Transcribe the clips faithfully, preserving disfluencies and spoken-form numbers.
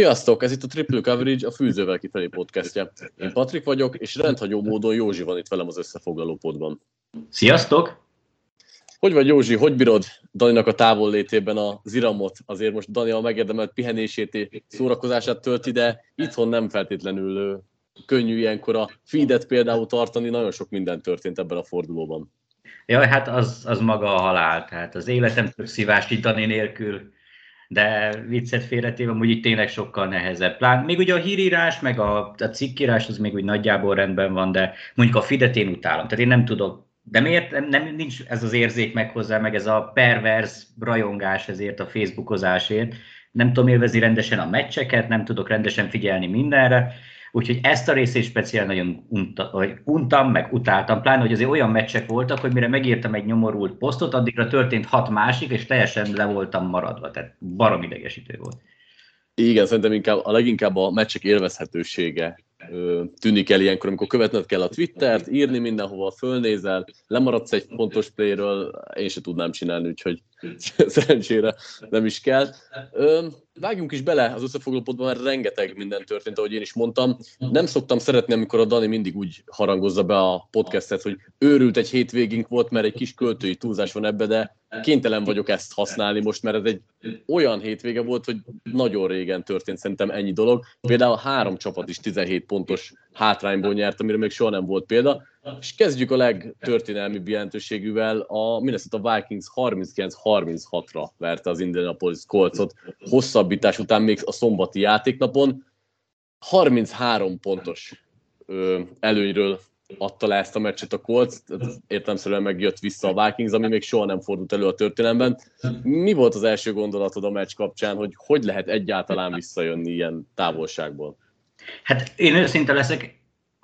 Sziasztok! Ez itt a Triple Coverage, a Fűzővel kifelé podcastje. Én Patrik vagyok, és rendhagyó módon Józsi van itt velem az összefoglalópodban. Sziasztok! Hogy vagy, Józsi? Hogy bírod Daninak a távollétében az iramot? Azért most Dani a megérdemelt pihenését és szórakozását tölti, de itthon nem feltétlenül könnyű ilyenkor a feedet például tartani, nagyon sok minden történt ebben a fordulóban. Jaj, hát az, az maga a halál, tehát az életem több szívásítani nélkül, de viccet félretéve, amúgy itt tényleg sokkal nehezebb. Plán, még ugye a hírírás, meg a, a cikkírás, az még úgy nagyjából rendben van, de mondjuk a feedet én utálom, tehát én nem tudok. De miért? Nem, nincs ez az érzék meg hozzá, meg ez a pervers rajongás ezért a facebookozásért. Nem tudom élvezni rendesen a meccseket, nem tudok rendesen figyelni mindenre, úgyhogy ezt a részét speciál nagyon unta, untam, meg utáltam, pláne, hogy azért olyan meccsek voltak, hogy mire megírtam egy nyomorult posztot, addigra történt hat másik, és teljesen le voltam maradva, tehát barom idegesítő volt. Igen, szerintem inkább, a leginkább a meccsek élvezhetősége tűnik el ilyenkor, amikor követned kell a Twittert, írni mindenhova, fölnézel, lemaradsz egy fontos playről, én se tudnám csinálni, úgyhogy szerencsére nem is kell. Vágjunk is bele az összefoglalópodban, mert rengeteg minden történt, ahogy én is mondtam. Nem szoktam szeretni, amikor a Dani mindig úgy harangozza be a podcastet, hogy őrült egy hétvégénk volt, mert egy kis költői túlzás van ebbe, de kénytelen vagyok ezt használni most, mert ez egy olyan hétvége volt, hogy nagyon régen történt szerintem ennyi dolog. Például három csapat is tizenhét pontos hátrányból nyert, amire még soha nem volt példa. És kezdjük a legtörténelmibb jelentőségűvel, a Minnesota Vikings harminckilenc harminchatra verte az Indianapolis Coltsot hosszabbítás után még a szombati játéknapon. harminchárom pontos ö, előnyről adta le ezt a meccset a Colts, értelemszerűen megjött vissza a Vikings, ami még soha nem fordult elő a történelemben. Mi volt az első gondolatod a meccs kapcsán, hogy hogy lehet egyáltalán visszajönni ilyen távolságból? Hát én őszinte leszek,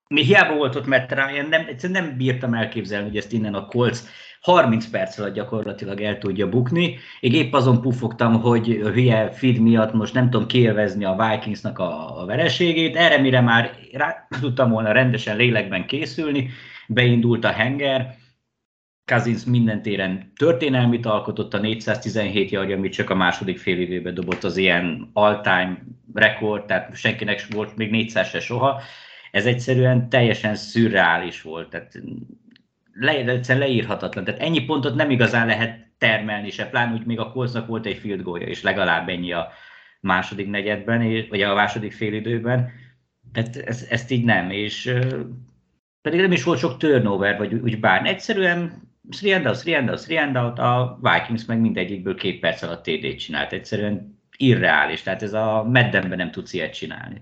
mi hiába volt ott Matt Ryan, nem, egyszerűen nem bírtam elképzelni, hogy ezt innen a Colts harminc perc alatt gyakorlatilag el tudja bukni. Én épp azon pufogtam, hogy a hülye feed miatt most nem tudom kiélvezni a Vikingsnak a, a vereségét. Erre mire már rá tudtam volna rendesen lélekben készülni, beindult a henger. Cousins minden téren történelmit alkotott, a négyszáztizenhét yardja, amit csak a második fél évében dobott, az ilyen all-time rekord, tehát senkinek sem volt még négyszáz se soha. Ez egyszerűen teljesen szürreális volt, tehát le, leírhatatlan. Tehát ennyi pontot nem igazán lehet termelni se, pláne úgy még a Coltsnak volt egy field goalja, és legalább ennyi a második negyedben, vagy a második félidőben. Tehát ez, ezt így nem, és pedig nem is volt sok turnover, vagy úgy bár. Egyszerűen three and out, three and out, three and out, a Vikings meg mindegyikből két perc alatt té dét csinált. Egyszerűen irreális, tehát ez a meddenben nem tudsz ilyet csinálni.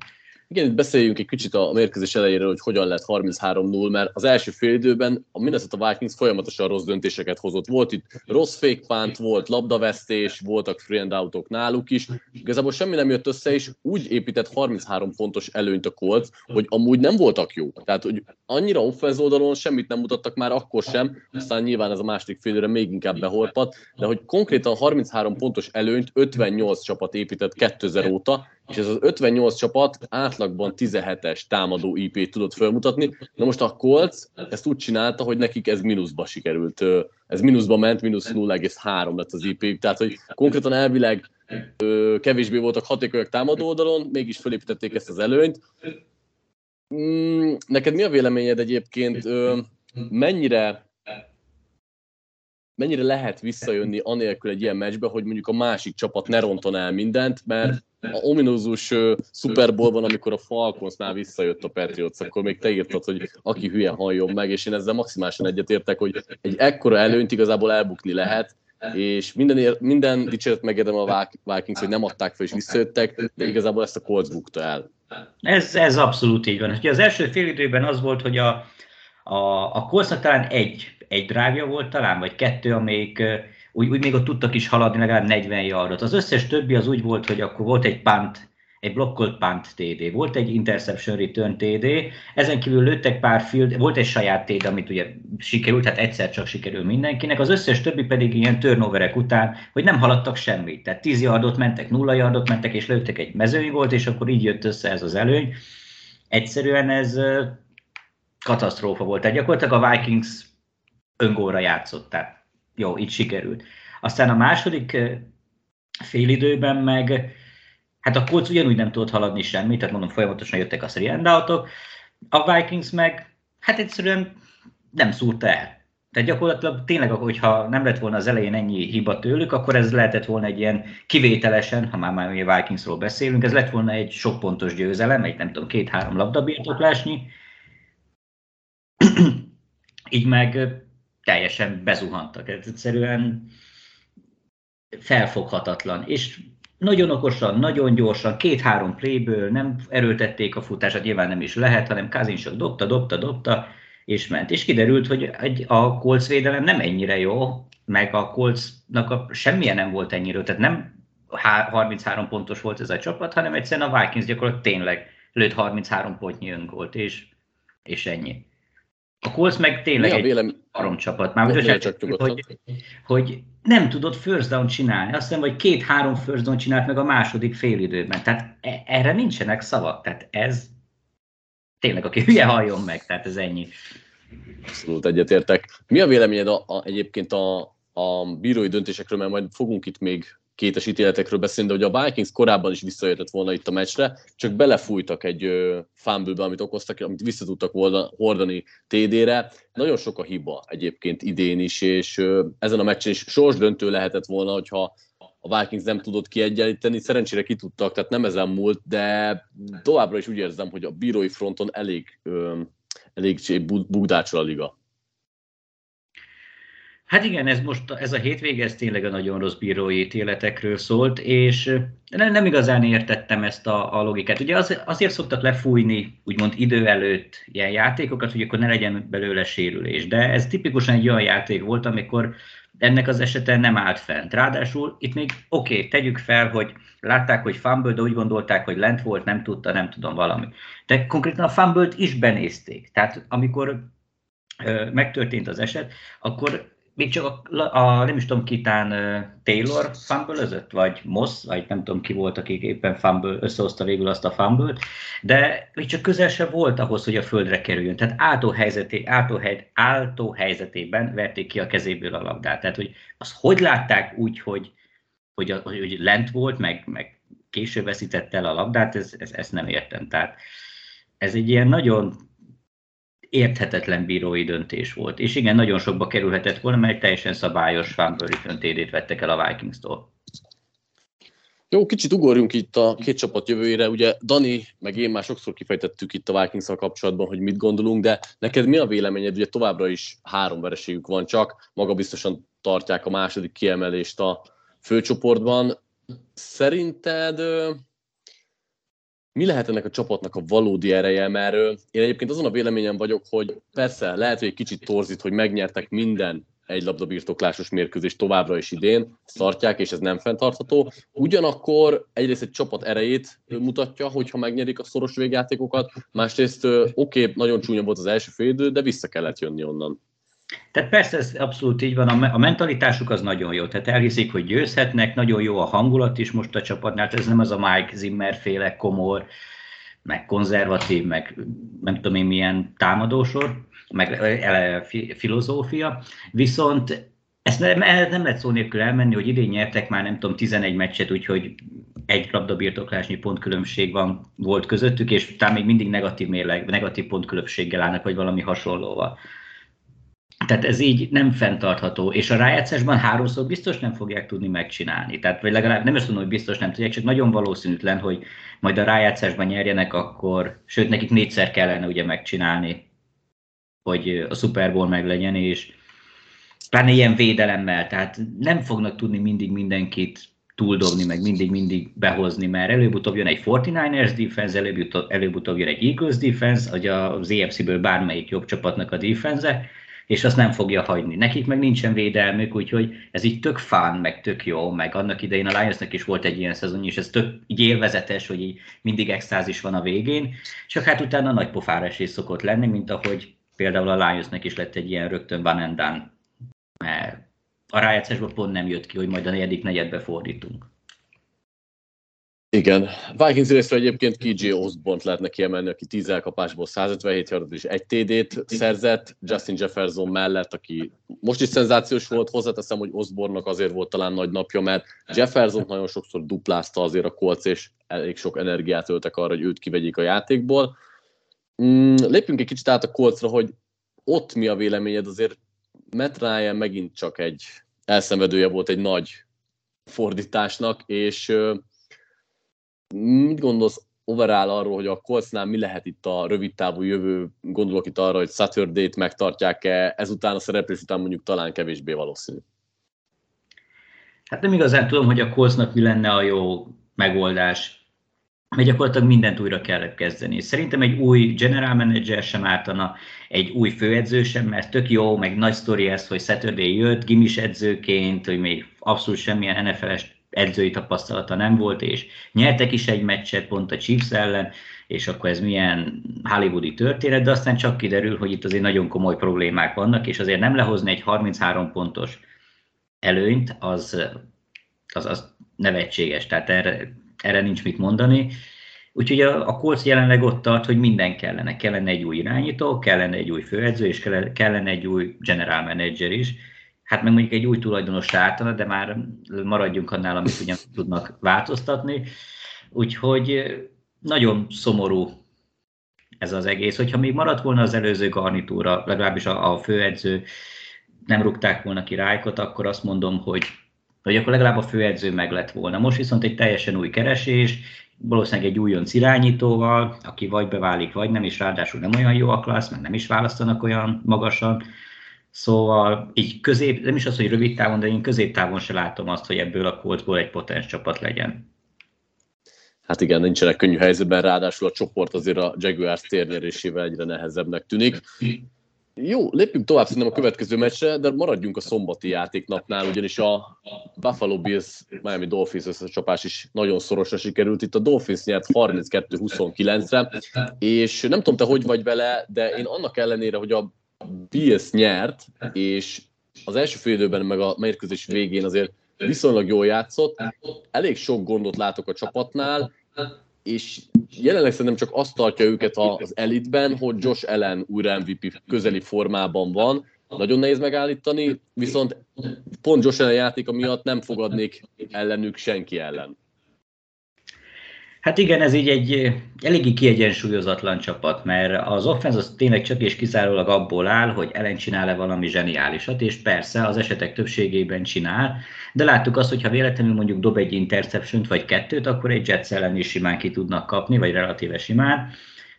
Igen, itt beszéljünk egy kicsit a mérkőzés elejéről, hogy hogyan lett harminchárom null, mert az első félidőben a Minnesota Vikings folyamatosan rossz döntéseket hozott. Volt itt rossz fake punt, volt labdavesztés, voltak free and out-ok náluk is. Igazából semmi nem jött össze, és úgy épített harminchárom pontos előnyt a Colts, hogy amúgy nem voltak jók. Tehát, hogy annyira offense oldalon semmit nem mutattak már akkor sem, aztán nyilván ez a második félidőre még inkább behorpadt, de hogy konkrétan harminchárom pontos előnyt ötvennyolc csapat épített kétezer óta, és ez az ötvennyolc csapat átlagban tizenhetes támadó í pét tudott felmutatni. Na most a Colts ezt úgy csinálta, hogy nekik ez mínuszba sikerült. Ez mínuszba ment, mínusz nulla egész három lett az í pé, tehát hogy konkrétan elvileg kevésbé voltak hatékonyak támadó oldalon, mégis felépítették ezt az előnyt. Neked mi a véleményed egyébként, mennyire... mennyire lehet visszajönni anélkül egy ilyen meccsbe, hogy mondjuk a másik csapat ne ronton el mindent, mert a ominózus uh, Super Bowlban, amikor a Falconsnál visszajött a Patriots, akkor még te írtad, hogy aki hülye halljon meg, és én ezzel maximálisan egyetértek, hogy egy ekkora előnyt igazából elbukni lehet, és minden, ér, minden dicséret megérdem a Vikings, hogy nem adták fel és visszajöttek, de igazából ezt a Colts bukta el. Ez, ez abszolút így van. Ugye az első fél időben az volt, hogy a, a, a Coltsnak talán egy Egy drive-ja volt talán, vagy kettő, amelyik úgy, úgy még ott tudtak is haladni legalább negyven yardot. Az összes többi az úgy volt, hogy akkor volt egy punt, egy blokkolt punt té dé, volt egy interception return té dé, ezen kívül lőttek pár field, volt egy saját té dé, amit ugye sikerült, hát egyszer csak sikerül mindenkinek, az összes többi pedig ilyen turnoverek után, hogy nem haladtak semmit. Tehát tíz yardot mentek, nulla yardot mentek, és lőttek egy mezőny volt, és akkor így jött össze ez az előny. Egyszerűen ez katasztrófa volt. Tehát gyakorlatilag a Vikings öngóra játszott, tehát jó, így sikerült. Aztán a második félidőben meg Hát a Colts ugyanúgy nem tudott haladni semmit, tehát mondom, folyamatosan jöttek a three and out-ok. A Vikings meg, hát egyszerűen nem szúrt el. Tehát gyakorlatilag tényleg, hogyha nem lett volna az elején ennyi hiba tőlük, akkor ez lehetett volna egy ilyen kivételesen, ha már már a Vikingsról beszélünk, ez lett volna egy sok pontos győzelem, egy nem tudom, két-három labdabirtoklásnyi. Így meg teljesen bezuhantak. Ez egyszerűen felfoghatatlan. És nagyon okosan, nagyon gyorsan, két-három playből nem erőltették a futását, nyilván nem is lehet, hanem Kazin csak dobta, dobta, dobta, és ment. És kiderült, hogy a Colts védelem nem ennyire jó, meg a Coltsnak a semmilyen nem volt ennyire, tehát nem harminchárom pontos volt ez a csapat, hanem egyszerűen a Vikings gyakorlatilag tényleg lőtt harminchárom pontnyi öngolt, és, és ennyi. A Colts meg tényleg egy vélem... három csapat. Már most csak tudod, hogy, hogy nem tudott first down csinálni. Azt hiszem, hogy két-három first down csinált meg a második fél időben. Tehát erre nincsenek szavak. Tehát ez tényleg, aki hülye halljon meg. Tehát ez ennyi. Abszolút egyetértek. Mi a véleményed a, a, egyébként a, a bírói döntésekről, mert majd fogunk itt még kétes ítéletekről beszélni, de hogy a Vikings korábban is visszajöhetett volna itt a meccsre, csak belefújtak egy fumble-be, amit okoztak, amit vissza tudtak volna hordani té dére. Nagyon sok a hiba egyébként idén is, és ö, ezen a meccsen is sorsdöntő lehetett volna, hogyha a Vikings nem tudott kiegyenlíteni. Szerencsére ki tudtak, tehát nem ezen múlt, de továbbra is úgy érzem, hogy a bírói fronton elég, ö, elég bugdácsol a liga. Hát igen, ez most ez a hétvége, ez tényleg a nagyon rossz bírói ítéletekről szólt, és nem, nem igazán értettem ezt a, a logikát. Ugye az, azért szoktak lefújni, úgymond idő előtt ilyen játékokat, hogy akkor ne legyen belőle sérülés. De ez tipikusan egy olyan játék volt, amikor ennek az esete nem állt fent. Ráadásul itt még oké, okay, tegyük fel, hogy látták, hogy fumble, de úgy gondolták, hogy lent volt, nem tudta, nem tudom valami. De konkrétan a fumble-t is benézték. Tehát amikor ö, megtörtént az eset, akkor még csak a, a, nem is tudom kitán Taylor fumble-özött, vagy Moss, vagy nem tudom ki volt, aki éppen fumble, összehozta végül azt a fumble-t, de még csak közel sem volt ahhoz, hogy a földre kerüljön. Tehát áltó, helyzeté, áltó, hely, áltó helyzetében verték ki a kezéből a labdát. Tehát, hogy azt hogy látták úgy, hogy, hogy, a, hogy lent volt, meg, meg később veszítette el a labdát, ez, ez, ezt nem értem. Tehát ez egy ilyen nagyon érthetetlen bírói döntés volt. És igen, nagyon sokba kerülhetett volna, mert teljesen szabályos fumble return té dét vettek el a Vikings-tól. Jó, kicsit ugorjunk itt a két csapat jövőjére. Ugye Dani, meg én már sokszor kifejtettük itt a Vikings-szal kapcsolatban, hogy mit gondolunk, de neked mi a véleményed? Ugye továbbra is három vereségük van csak, magabiztosan tartják a második kiemelést a főcsoportban. Szerinted... mi lehet ennek a csapatnak a valódi ereje, mert én egyébként azon a véleményem vagyok, hogy persze lehet, hogy egy kicsit torzít, hogy megnyertek minden egy labdabirtoklásos mérkőzést továbbra is idén, tartják, és ez nem fenntartható. Ugyanakkor egyrészt egy csapat erejét mutatja, hogyha megnyerik a szoros végjátékokat, másrészt oké, okay, nagyon csúnya volt az első félidő, de vissza kellett jönni onnan. Tehát persze ez abszolút így van, a mentalitásuk az nagyon jó, tehát elhiszik, hogy győzhetnek, nagyon jó a hangulat is most a csapatnál, tehát ez nem az a Mike Zimmer-féle komor, meg konzervatív, meg nem tudom én milyen támadósor, meg ele, filozófia, viszont ezt nem, nem lehet szó nélkül elmenni, hogy idén nyertek már nem tudom tizenegy meccset, úgyhogy egy labdabirtoklásnyi pontkülönbség van, volt közöttük, és talán még mindig negatív mérleg, negatív pontkülönbséggel állnak, vagy valami hasonlóval. Tehát ez így nem fenntartható, és a rájátszásban háromszor biztos nem fogják tudni megcsinálni. Tehát, vagy legalább nem azt mondom, hogy biztos nem tudják, csak nagyon valószínűtlen, hogy majd a rájátszásban nyerjenek, akkor, sőt, nekik négyszer kellene ugye megcsinálni, hogy a Super Bowl meglegyen, és pláne ilyen védelemmel, tehát nem fognak tudni mindig mindenkit túldobni, meg mindig-mindig behozni, mert előbb-utóbb jön egy negyvenkilencesek defense, előbb-utóbb, előbb-utóbb jön egy Eagles defense, vagy az E F C-ből bármelyik jobb csapatnak a defense, és azt nem fogja hagyni. Nekik meg nincsen védelmük, úgyhogy ez így tök fán, meg tök jó, meg annak idején a Lionsnak is volt egy ilyen szezon, és ez tök így élvezetes, hogy így mindig extázis van a végén, csak hát utána nagy pofárásés szokott lenni, mint ahogy például a Lionsnak is lett egy ilyen rögtön one and done. Mert a rájátszásban pont nem jött ki, hogy majd a negyedik negyedbe fordítunk. Igen. Vikings részről egyébként ká jé Osborne-t lehetne kiemelni, aki tíz elkapásból százötvenhét yardot és egy té dét szerzett. Justin Jefferson mellett, aki most is szenzációs volt, hozzáteszem, hogy Osborne-nak azért volt talán nagy napja, mert Jefferson nagyon sokszor duplázta azért a Colts, és elég sok energiát öltek arra, hogy őt kivegyék a játékból. Lépjünk egy kicsit át a Coltsra, hogy ott mi a véleményed, azért Matt Ryan megint csak egy elszenvedője volt egy nagy fordításnak, és mit gondolsz overall arról, hogy a Coltsnál mi lehet itt a rövidtávú jövő? Gondolok itt arra, hogy Saturday-t megtartják-e, ezután a szereplés után mondjuk talán kevésbé valószínű. Hát nem igazán tudom, hogy a Coltsnak mi lenne a jó megoldás, mert gyakorlatilag mindent újra kellett kezdeni. Szerintem egy új general manager sem ártana, egy új főedző sem, mert tök jó, meg nagy sztori ez, hogy Saturday jött, gimis edzőként, hogy még abszolút semmilyen en ef el-es edzői tapasztalata nem volt, és nyertek is egy meccset pont a Chiefs ellen, és akkor ez milyen hollywoodi történet, de aztán csak kiderül, hogy itt azért nagyon komoly problémák vannak, és azért nem lehozni egy harminchárom pontos előnyt, az, az, az nevetséges, tehát erre, erre nincs mit mondani. Úgyhogy a, a Colts jelenleg ott tart, hogy minden kellene. Kellene egy új irányító, kellene egy új főedző, és kellene egy új general manager is. Hát meg mondjuk egy új tulajdonos ártana, de már maradjunk annál, amit ugyan tudnak változtatni. Úgyhogy nagyon szomorú ez az egész. Hogyha még maradt volna az előző garnitúra, legalábbis a, a főedző, nem rúgták volna ki Rájkot, akkor azt mondom, hogy, hogy akkor legalább a főedző meg lett volna. Most viszont egy teljesen új keresés, valószínűleg egy újonc irányítóval, aki vagy beválik, vagy nem, és ráadásul nem olyan jó a klassz, meg nem is választanak olyan magasan. Szóval így közép, nem is az, hogy rövid távon, de én középtávon se látom azt, hogy ebből a Coltsból egy potens csapat legyen. Hát igen, nincsenek könnyű helyzetben, ráadásul a csoport azért a Jaguars térnyerésével egyre nehezebbnek tűnik. Jó, lépjünk tovább szerintem a következő meccsre, de maradjunk a szombati játéknapnál, ugyanis a Buffalo Bills Miami Dolphins összecsapás is nagyon szorosra sikerült. Itt a Dolphins nyert harminckettő huszonkilencre, és nem tudom, te hogy vagy vele, de én annak ellenére, hogy a Bills nyert, és az első fél időben meg a mérkőzés végén azért viszonylag jól játszott. Elég sok gondot látok a csapatnál, és jelenleg szerintem csak azt tartja őket az elitben, hogy Josh Allen újra em vé pé közeli formában van. Nagyon nehéz megállítani, viszont pont Josh Allen játéka miatt nem fogadnék ellenük senki ellen. Hát igen, ez így egy eléggé kiegyensúlyozatlan csapat, mert az offense az tényleg csak és kizárólag abból áll, hogy Allen csinál-e valami zseniálisat, és persze az esetek többségében csinál, de láttuk azt, hogy ha véletlenül mondjuk dob egy interceptiont vagy kettőt, akkor egy Jets ellen is simán ki tudnak kapni, vagy relatíve simán.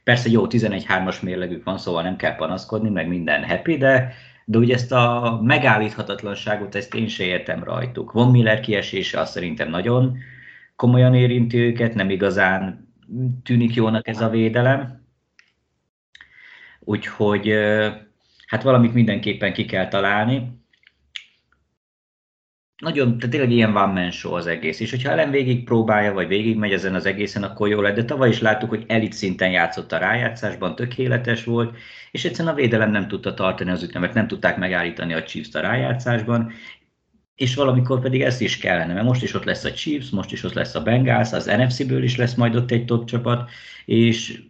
Persze jó, tizenegy hármas mérlegük van, szóval nem kell panaszkodni, meg minden happy, de, de ugye ezt a megállíthatatlanságot, ezt én sem értem rajtuk. Von Miller kiesése azt szerintem nagyon komolyan érinti őket, nem igazán tűnik jónak ez a védelem. Úgyhogy hát valamit mindenképpen ki kell találni. Nagyon, tehát tényleg ilyen one man show az egész. És hogyha Allen végig próbálja, vagy végig megy ezen az egészen, akkor jó lett. De tavaly is láttuk, hogy elit szinten játszott a rájátszásban, tökéletes volt, és egyszerűen a védelem nem tudta tartani az ütlemet, nem tudták megállítani a Chiefs-t a rájátszásban. És valamikor pedig ezt is kellene, mert most is ott lesz a Chiefs, most is ott lesz a Bengals, az en ef cé-ből is lesz majd ott egy top csapat, és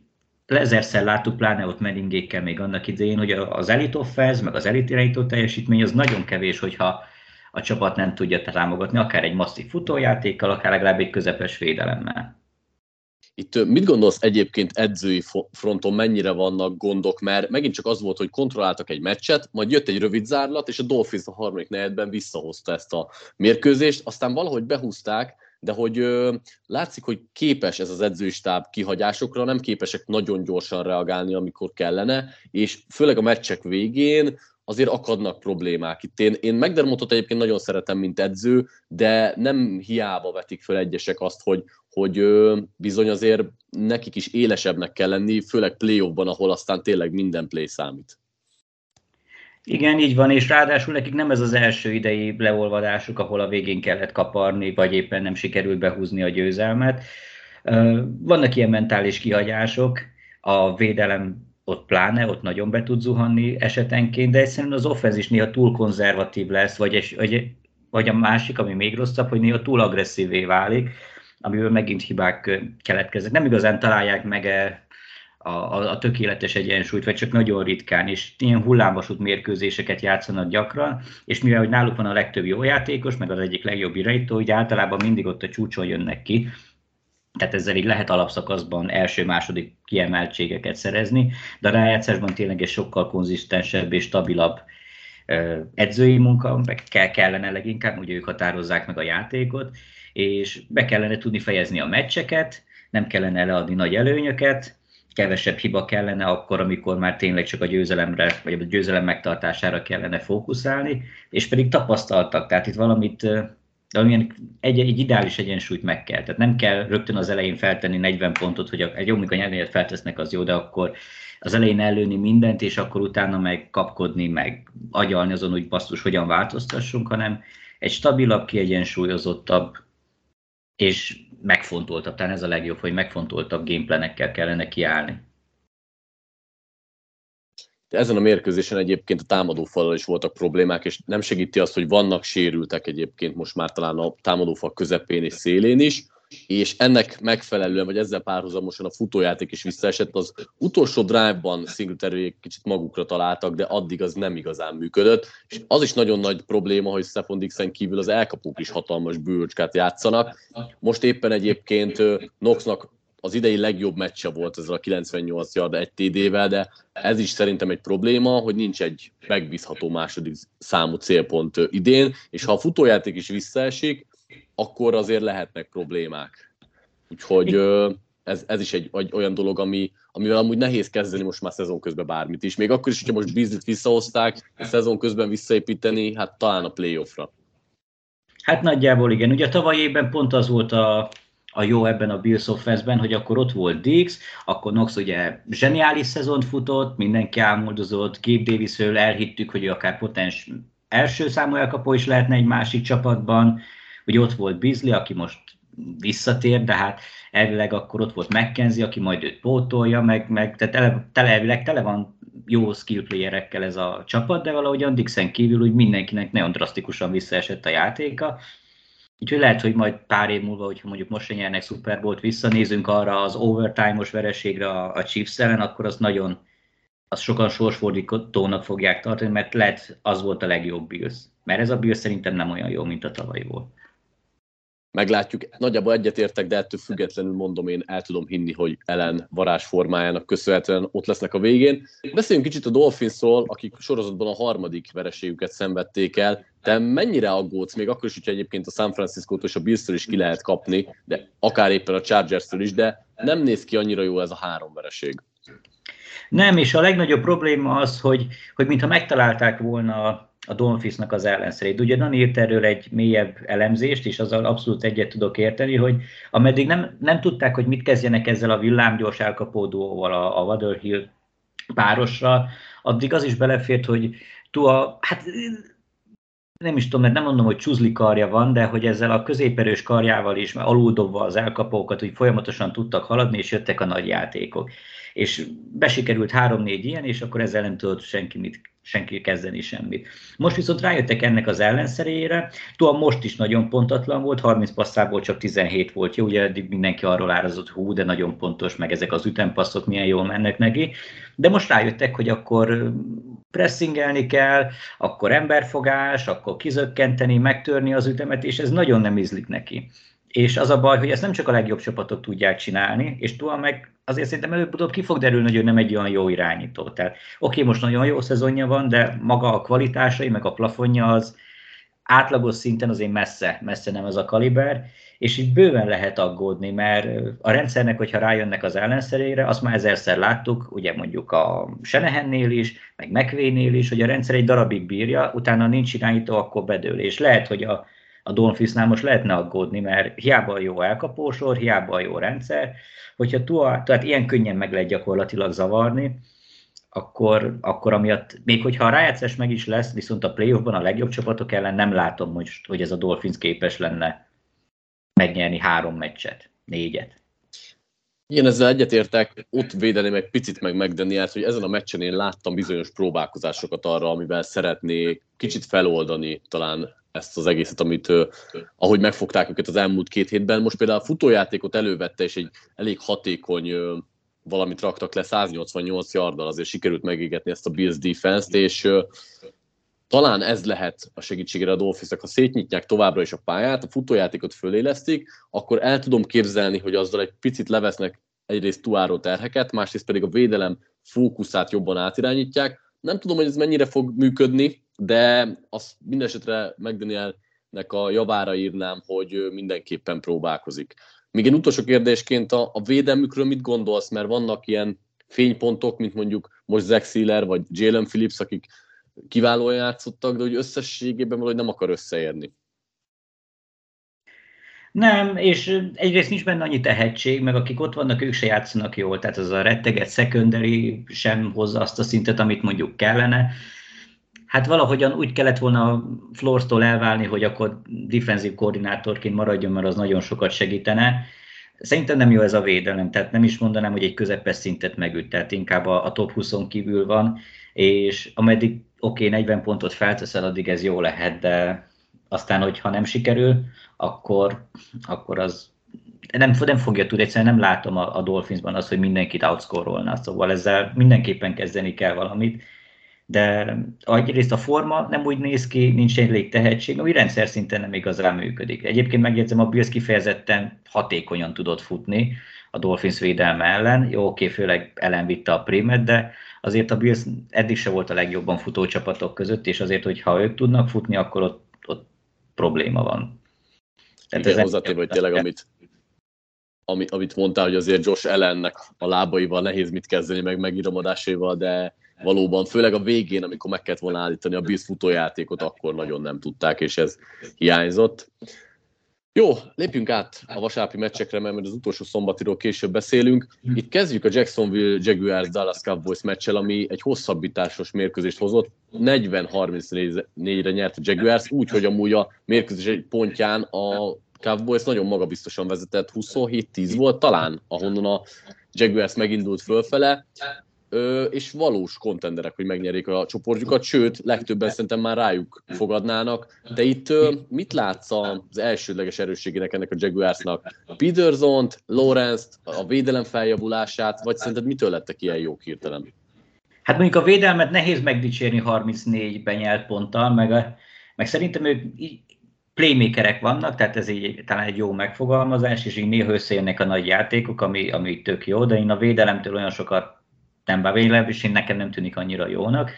ezerszer láttuk, pláne ott Mellingékkel még annak idején, hogy az elite offense, meg az elite irányító teljesítmény az nagyon kevés, hogyha a csapat nem tudja támogatni, akár egy masszív futójátékkal, akár legalább egy közepes védelemmel. Itt mit gondolsz egyébként edzői fronton mennyire vannak gondok, mert megint csak az volt, hogy kontrolláltak egy meccset, majd jött egy rövid zárlat, és a Dolphins a harmadik negyedben visszahozta ezt a mérkőzést, aztán valahogy behúzták, de hogy ö, látszik, hogy képes ez az edzői stáb kihagyásokra, nem képesek nagyon gyorsan reagálni, amikor kellene, és főleg a meccsek végén azért akadnak problémák. Itt én, én McDermottot egyébként nagyon szeretem, mint edző, de nem hiába vetik föl egyesek azt, hogy, hogy ö, bizony azért nekik is élesebbnek kell lenni, főleg playoffban, ahol aztán tényleg minden play számít. Igen, így van, és ráadásul nekik nem ez az első idei leolvadásuk, ahol a végén kellett kaparni, vagy éppen nem sikerült behúzni a győzelmet. Vannak ilyen mentális kihagyások, a védelem ott pláne, ott nagyon be tud zuhanni esetenként, de egyszerűen az offenz is néha túl konzervatív lesz, vagy, egy, vagy a másik, ami még rosszabb, hogy néha túl agresszívé válik, amiből megint hibák keletkeznek. Nem igazán találják meg a, a, a tökéletes egyensúlyt, vagy csak nagyon ritkán, és ilyen hullámvasút mérkőzéseket játszanak gyakran, és mivel hogy náluk van a legtöbb jó játékos, meg az egyik legjobb irányító, így általában mindig ott a csúcson jönnek ki, tehát ezzel így lehet alapszakaszban első-második kiemeltségeket szerezni, de a rájátszásban tényleg egy sokkal konzisztensebb és stabilabb edzői munka, meg kell, kellene leginkább, ugye ők határozzák meg a játékot, és be kellene tudni fejezni a meccseket, nem kellene leadni nagy előnyöket, kevesebb hiba kellene akkor, amikor már tényleg csak a győzelemre, vagy a győzelem megtartására kellene fókuszálni, és pedig tapasztaltak, tehát itt valamit, valamilyen egy, egy ideális egyensúlyt meg kell. Tehát nem kell rögtön az elején feltenni negyven pontot, hogy egy jó, mikor nyelvényet feltesznek, az jó, de akkor az elején előni mindent, és akkor utána meg kapkodni, meg agyalni azon, hogy basszus, hogyan változtassunk, hanem egy stabilabb, kiegyensúlyozottabb, és megfontoltabb, tehát ez a legjobb, hogy megfontoltabb gameplanekkel kellene kiállni. Ezen a mérkőzésen egyébként a támadófallal is voltak problémák, és nem segíti azt, hogy vannak sérültek egyébként most már talán a támadófal közepén és szélén is, és ennek megfelelően, vagy ezzel párhuzamosan a futójáték is visszaesett. Az utolsó drive-ban Singletary-ék kicsit magukra találtak, de addig az nem igazán működött, és az is nagyon nagy probléma, hogy Stephon Dixon kívül az elkapók is hatalmas bűrcskát játszanak. Most éppen egyébként Knoxnak az idei legjobb meccse volt ezzel a kilencvennyolc yard egy té dé-vel, de ez is szerintem egy probléma, hogy nincs egy megbízható második számú célpont idén, és ha a futójáték is visszaesik, akkor azért lehetnek problémák. Úgyhogy ez, ez is egy, egy olyan dolog, ami, amivel amúgy nehéz kezdeni most már szezon közben bármit is. Még akkor is, hogyha most Beasley-t visszahozták, a szezon közben visszaépíteni, hát talán a playoffra. Hát nagyjából igen. Ugye a tavalyi évben pont az volt a, a jó ebben a Bills offense-ben, hogy akkor ott volt Diggs, akkor Knox ugye zseniális szezont futott, mindenki álmodozott, Gabe Davis-ről elhittük, hogy akár potens első számú elkapó is lehetne egy másik csapatban, ugye ott volt Beasley, aki most visszatér, de hát elvileg akkor ott volt McKenzie, aki majd őt pótolja, meg, meg tehát tele, tele, elvileg tele van jó skill playerekkel ez a csapat, de valahogyan Dixon kívül úgy mindenkinek nagyon drasztikusan visszaesett a játéka. Úgyhogy lehet, hogy majd pár év múlva, hogyha mondjuk most se nyernek Super Bowl-t, visszanézünk arra az overtime-os vereségre a, a Chiefs ellen, akkor az nagyon, az sokan sorsfordítónak fogják tartani, mert lehet az volt a legjobb Bills. Mert ez a Bills szerintem nem olyan jó, mint a tavalyi volt. Meglátjuk, nagyjából egyetértek, de ettől függetlenül mondom, én el tudom hinni, hogy Ellen varázsformájának köszönhetően ott lesznek a végén. Beszéljünk kicsit a Dolphinsról, akik sorozatban a harmadik vereségüket szenvedték el. Te mennyire aggódsz, még akkor is, hogyha egyébként a San Francisco-tól és a Bills-től is ki lehet kapni, de akár éppen a Chargers-től is, de nem néz ki annyira jó ez a három vereség. Nem, és a legnagyobb probléma az, hogy, hogy mintha megtalálták volna a Dolphinsnak az ellenszerét. Ugye Dani írt erről egy mélyebb elemzést, és azzal abszolút egyet tudok érteni, hogy ameddig nem, nem tudták, hogy mit kezdjenek ezzel a villámgyors elkapódóval a, a Waddle Hill párosra, addig az is belefért, hogy Tua, hát nem is tudom, mert nem mondom, hogy csuzli karja van, de hogy ezzel a középerős karjával is, mert aluldobva az elkapókat, hogy folyamatosan tudtak haladni, és jöttek a nagy játékok. És besikerült három-négy ilyen, és akkor ezzel nem tudott senki mit senki kezdeni semmit. Most viszont rájöttek ennek az ellenszerére, tudom most is nagyon pontatlan volt, harminc passzából csak tizenhét volt jó, ugye eddig mindenki arról árazott, hú, de nagyon pontos, meg ezek az ütempasszok milyen jól mennek neki, de most rájöttek, hogy akkor pressingelni kell, akkor emberfogás, akkor kizökkenteni, megtörni az ütemet, és ez nagyon nem ízlik neki. És az a baj, hogy ezt nem csak a legjobb csapatok tudják csinálni, és Tua meg azért szerintem előbb-utóbb ki fog derülni, hogy ő nem egy olyan jó irányító. Tehát oké, most nagyon jó szezonja van, de maga a kvalitásai, meg a plafonja az átlagos szinten azért messze, messze nem ez a kaliber, és így bőven lehet aggódni, mert a rendszernek, hogyha rájönnek az ellenszerére, azt már ezerszer láttuk, ugye mondjuk a Shanahannél is, meg McVaynél is, hogy a rendszer egy darabig bírja, utána nincs irányító, akkor bedől, és lehet, hogy a A Dolphinsnál most lehetne aggódni, mert hiába jó elkapósor, hiába jó rendszer, hogyha Tua, tehát ilyen könnyen meg lehet gyakorlatilag zavarni, akkor, akkor amiatt, még hogyha a rájátszás meg is lesz, viszont a playoffban a legjobb csapatok ellen nem látom most, hogy ez a Dolphins képes lenne megnyerni három meccset, négyet. Igen, ezzel egyetértek, ott védeném egy picit meg McDanielt, hogy ezen a meccsen én láttam bizonyos próbálkozásokat arra, amivel szeretné kicsit feloldani talán ezt az egészet, amit ahogy megfogták őket az elmúlt két hétben. Most például a futójátékot elővette, és egy elég hatékony valamit raktak le száznyolcvannyolc yarddal, azért sikerült megégetni ezt a Bills defense-t, és talán ez lehet a segítségre a Dolphinsnak, ha szétnyitják továbbra is a pályát, a futójátékot fölélesztik, akkor el tudom képzelni, hogy azzal egy picit levesznek egyrészt Tuáról terheket, másrészt pedig a védelem fókuszát jobban átirányítják. Nem tudom, hogy ez mennyire fog működni, de azt mindesetre McDanielnek a javára írnám, hogy mindenképpen próbálkozik. Még egy utolsó kérdésként a, a védelmükről mit gondolsz, mert vannak ilyen fénypontok, mint mondjuk most Zach Sealer vagy Jalen Phillips, akik kiválóan játszottak, de hogy összességében valahogy nem akar összeérni. Nem, és egyrészt nincs benne annyi tehetség, meg akik ott vannak, ők se játszanak jól, tehát az a retteget secondary sem hozza azt a szintet, amit mondjuk kellene. Hát valahogyan úgy kellett volna Florstól elválni, hogy akkor defensív koordinátorként maradjon, mert az nagyon sokat segítene. Szerintem nem jó ez a védelem, tehát nem is mondanám, hogy egy közepes szintet megüt, tehát inkább a, a top húszon kívül van, és ameddig oké, okay, negyven pontot felteszel, addig ez jó lehet, de aztán, hogyha nem sikerül, akkor, akkor az nem, nem fogja tudni, egyszerűen nem látom a, a Dolphinsban azt, hogy mindenkit outscore-olna, szóval ezzel mindenképpen kezdeni kell valamit, de egyrészt a forma nem úgy néz ki, nincs elég tehetség, ami rendszer szinten nem igazán működik. Egyébként megjegyzem, a Bills kifejezetten hatékonyan tudott futni a Dolphins védelme ellen, jó, oké, főleg ellen vitte a primet, de azért a Bills eddig se volt a legjobban futó csapatok között, és azért, hogyha ők tudnak futni, akkor ott, ott probléma van. Tehát igen, hozzátéve, hogy tényleg, amit, amit, amit mondtál, hogy azért Josh Allennek a lábaival nehéz mit kezdeni, meg megíromadásaival, de valóban, főleg a végén, amikor meg kellett volna állítani a Bills futójátékot, akkor nagyon nem tudták, és ez hiányzott. Jó, lépjünk át a vasárnapi meccsekre, mert az utolsó szombatiról később beszélünk. Itt kezdjük a Jacksonville Jaguars Dallas Cowboys meccsel, ami egy hosszabbításos mérkőzést hozott. negyven harmincnégyre nyert a Jaguars, úgyhogy amúgy a mérkőzés egy pontján a Cowboys nagyon magabiztosan vezetett, huszonhét tíz volt talán, ahonnan a Jaguars megindult fölfele, és valós kontenderek, hogy megnyerik a csoportjukat, sőt, legtöbben szerintem már rájuk fogadnának. De itt mit látsz az elsődleges erősségének ennek a Jaguarsnak? Petersont, Lawrence-t, a védelem feljavulását, vagy szerinted mitől lettek ilyen jók hirtelen? Hát mondjuk a védelmet nehéz megdicsérni harmincnégyben nyert ponttal, meg, a, meg szerintem ők playmakerek vannak, tehát ez így talán egy jó megfogalmazás, és így néha összejönnek a nagy játékok, ami, ami tök jó, de én a védelemtől olyan sokat nem bevélem, és én nekem nem tűnik annyira jónak.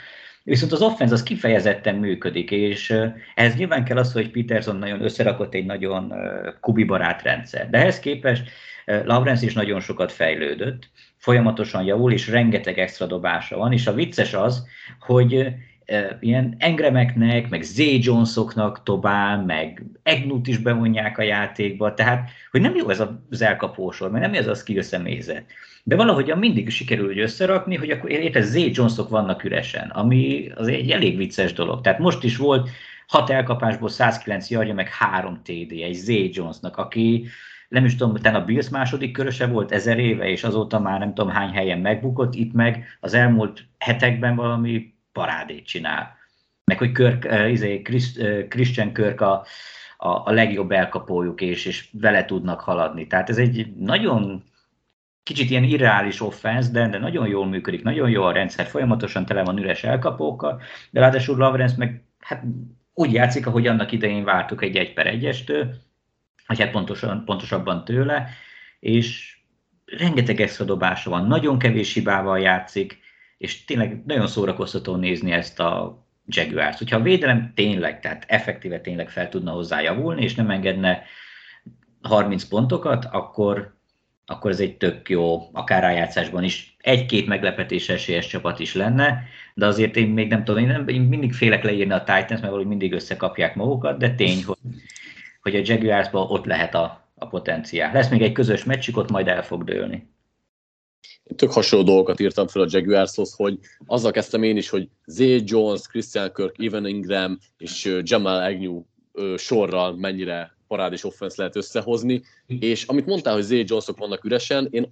Viszont az offense az kifejezetten működik, és ehhez nyilván kell az, hogy Peterson nagyon összerakott egy nagyon kubibarát rendszer. De ehhez képest Lawrence is nagyon sokat fejlődött, folyamatosan javul, és rengeteg extra dobása van, és a vicces az, hogy ilyen Engrameknek, meg Zay Jonesoknak dobál, meg Egnut is bevonják a játékba, tehát, hogy nem jó ez az elkapósor, mert nem ez a skill személyzet. De valahogyan mindig sikerül hogy összerakni, hogy akkor érted, Zay Jonesok vannak üresen, ami az egy elég vicces dolog. Tehát most is volt hat elkapásból százkilenc yardja, meg három té dé, egy Zay Jonesnak, aki nem is tudom, utána a Bills második köröse volt ezer éve, és azóta már nem tudom hány helyen megbukott, itt meg az elmúlt hetekben valami parádét csinál. Meg hogy Kirk, eh, izé, Chris, eh, Christian Kirk a, a, a legjobb elkapójuk, és, és vele tudnak haladni. Tehát ez egy nagyon kicsit ilyen irreális offense, de, de nagyon jól működik, nagyon jó a rendszer, folyamatosan tele van üres elkapókkal, de ráadásul Lawrence meg hát, úgy játszik, ahogy annak idején vártuk egy egy per egyestől, vagy hát pontosan, pontosabban tőle, és rengeteg extra dobása van, nagyon kevés hibával játszik, és tényleg nagyon szórakoztató nézni ezt a Jaguars. Hogyha a védelem tényleg, tehát effektíve tényleg fel tudna hozzá javulni, és nem engedne harminc pontokat, akkor, akkor ez egy tök jó, akár rájátszásban is egy-két meglepetés esélyes csapat is lenne, de azért én még nem tudom, én, nem, én mindig félek leírni a Titans, mert valahogy mindig összekapják magukat, de tény, hogy, hogy a Jaguarsban ott lehet a, a potenciál. Lesz még egy közös meccsük, ott majd el fog dőlni. Tök hasonló dolgokat írtam fel a Jaguarshoz, hogy azzal kezdtem én is, hogy Zay Jones, Christian Kirk, Evan Ingram és Jamal Agnew sorral mennyire parádés offense lehet összehozni, és amit mondtál, hogy Zay Jones-ok vannak üresen, én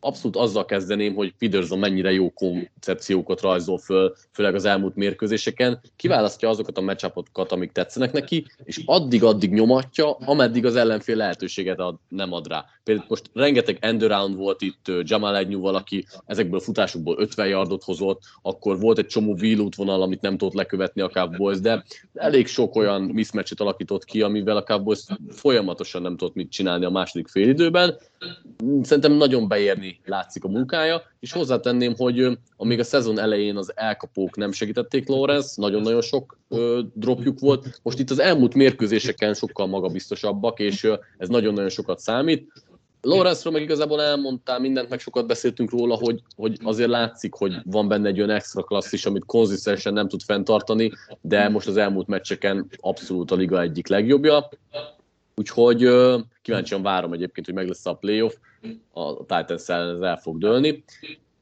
abszolút azzal kezdeném, hogy Peterson mennyire jó koncepciókat rajzol föl, főleg az elmúlt mérkőzéseken, kiválasztja azokat a matchupokat, amik tetszenek neki, és addig-addig nyomatja, ameddig az ellenfél lehetőséget ad, nem ad rá. Például most rengeteg end-around volt itt Jamal Agnew-val, aki ezekből a futásokból ötven yardot hozott, akkor volt egy csomó wheel útvonal, amit nem tudott lekövetni a Cowboys, de elég sok olyan mismatch-et alakított ki, amivel a Cowboys folyamatosan nem tudott mit csinálni a második félidőben. Szerintem nagyon beérni látszik a munkája, és hozzátenném, hogy amíg a szezon elején az elkapók nem segítették Lawrence, nagyon-nagyon sok ö, dropjuk volt, most itt az elmúlt mérkőzéseken sokkal magabiztosabbak, és ö, ez nagyon-nagyon sokat számít. Lawrence-ról meg igazából elmondtál mindent, meg sokat beszéltünk róla, hogy, hogy azért látszik, hogy van benne egy olyan extra klasszis, amit konzisztensen nem tud fenntartani, de most az elmúlt meccseken abszolút a liga egyik legjobbja. Úgyhogy kíváncsian várom egyébként, hogy meg lesz a playoff, a Titans ellen ez el fog dőlni.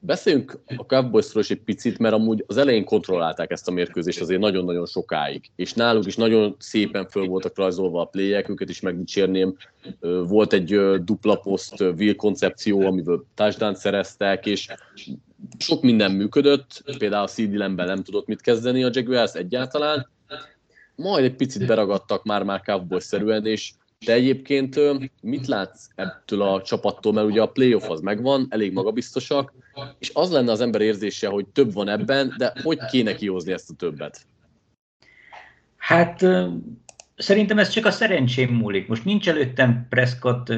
Beszéljünk a Cowboysról is egy picit, mert amúgy az elején kontrollálták ezt a mérkőzést azért nagyon-nagyon sokáig, és náluk is nagyon szépen föl voltak rajzolva a playek, őket is megdicsérném. Volt egy dupla poszt wheel koncepció, amiből touchdown szereztek, és sok minden működött, például a cé dé Lamb-ben nem tudott mit kezdeni a Jaguars egyáltalán, majd egy picit beragadtak már-már Cowboys-szerűen, és te egyébként mit látsz ebből a csapattól, mert ugye a playoff az megvan, elég magabiztosak, és az lenne az ember érzése, hogy több van ebben, de hogy kéne kihozni ezt a többet? Hát szerintem ez csak a szerencsém múlik. Most nincs előttem Prescott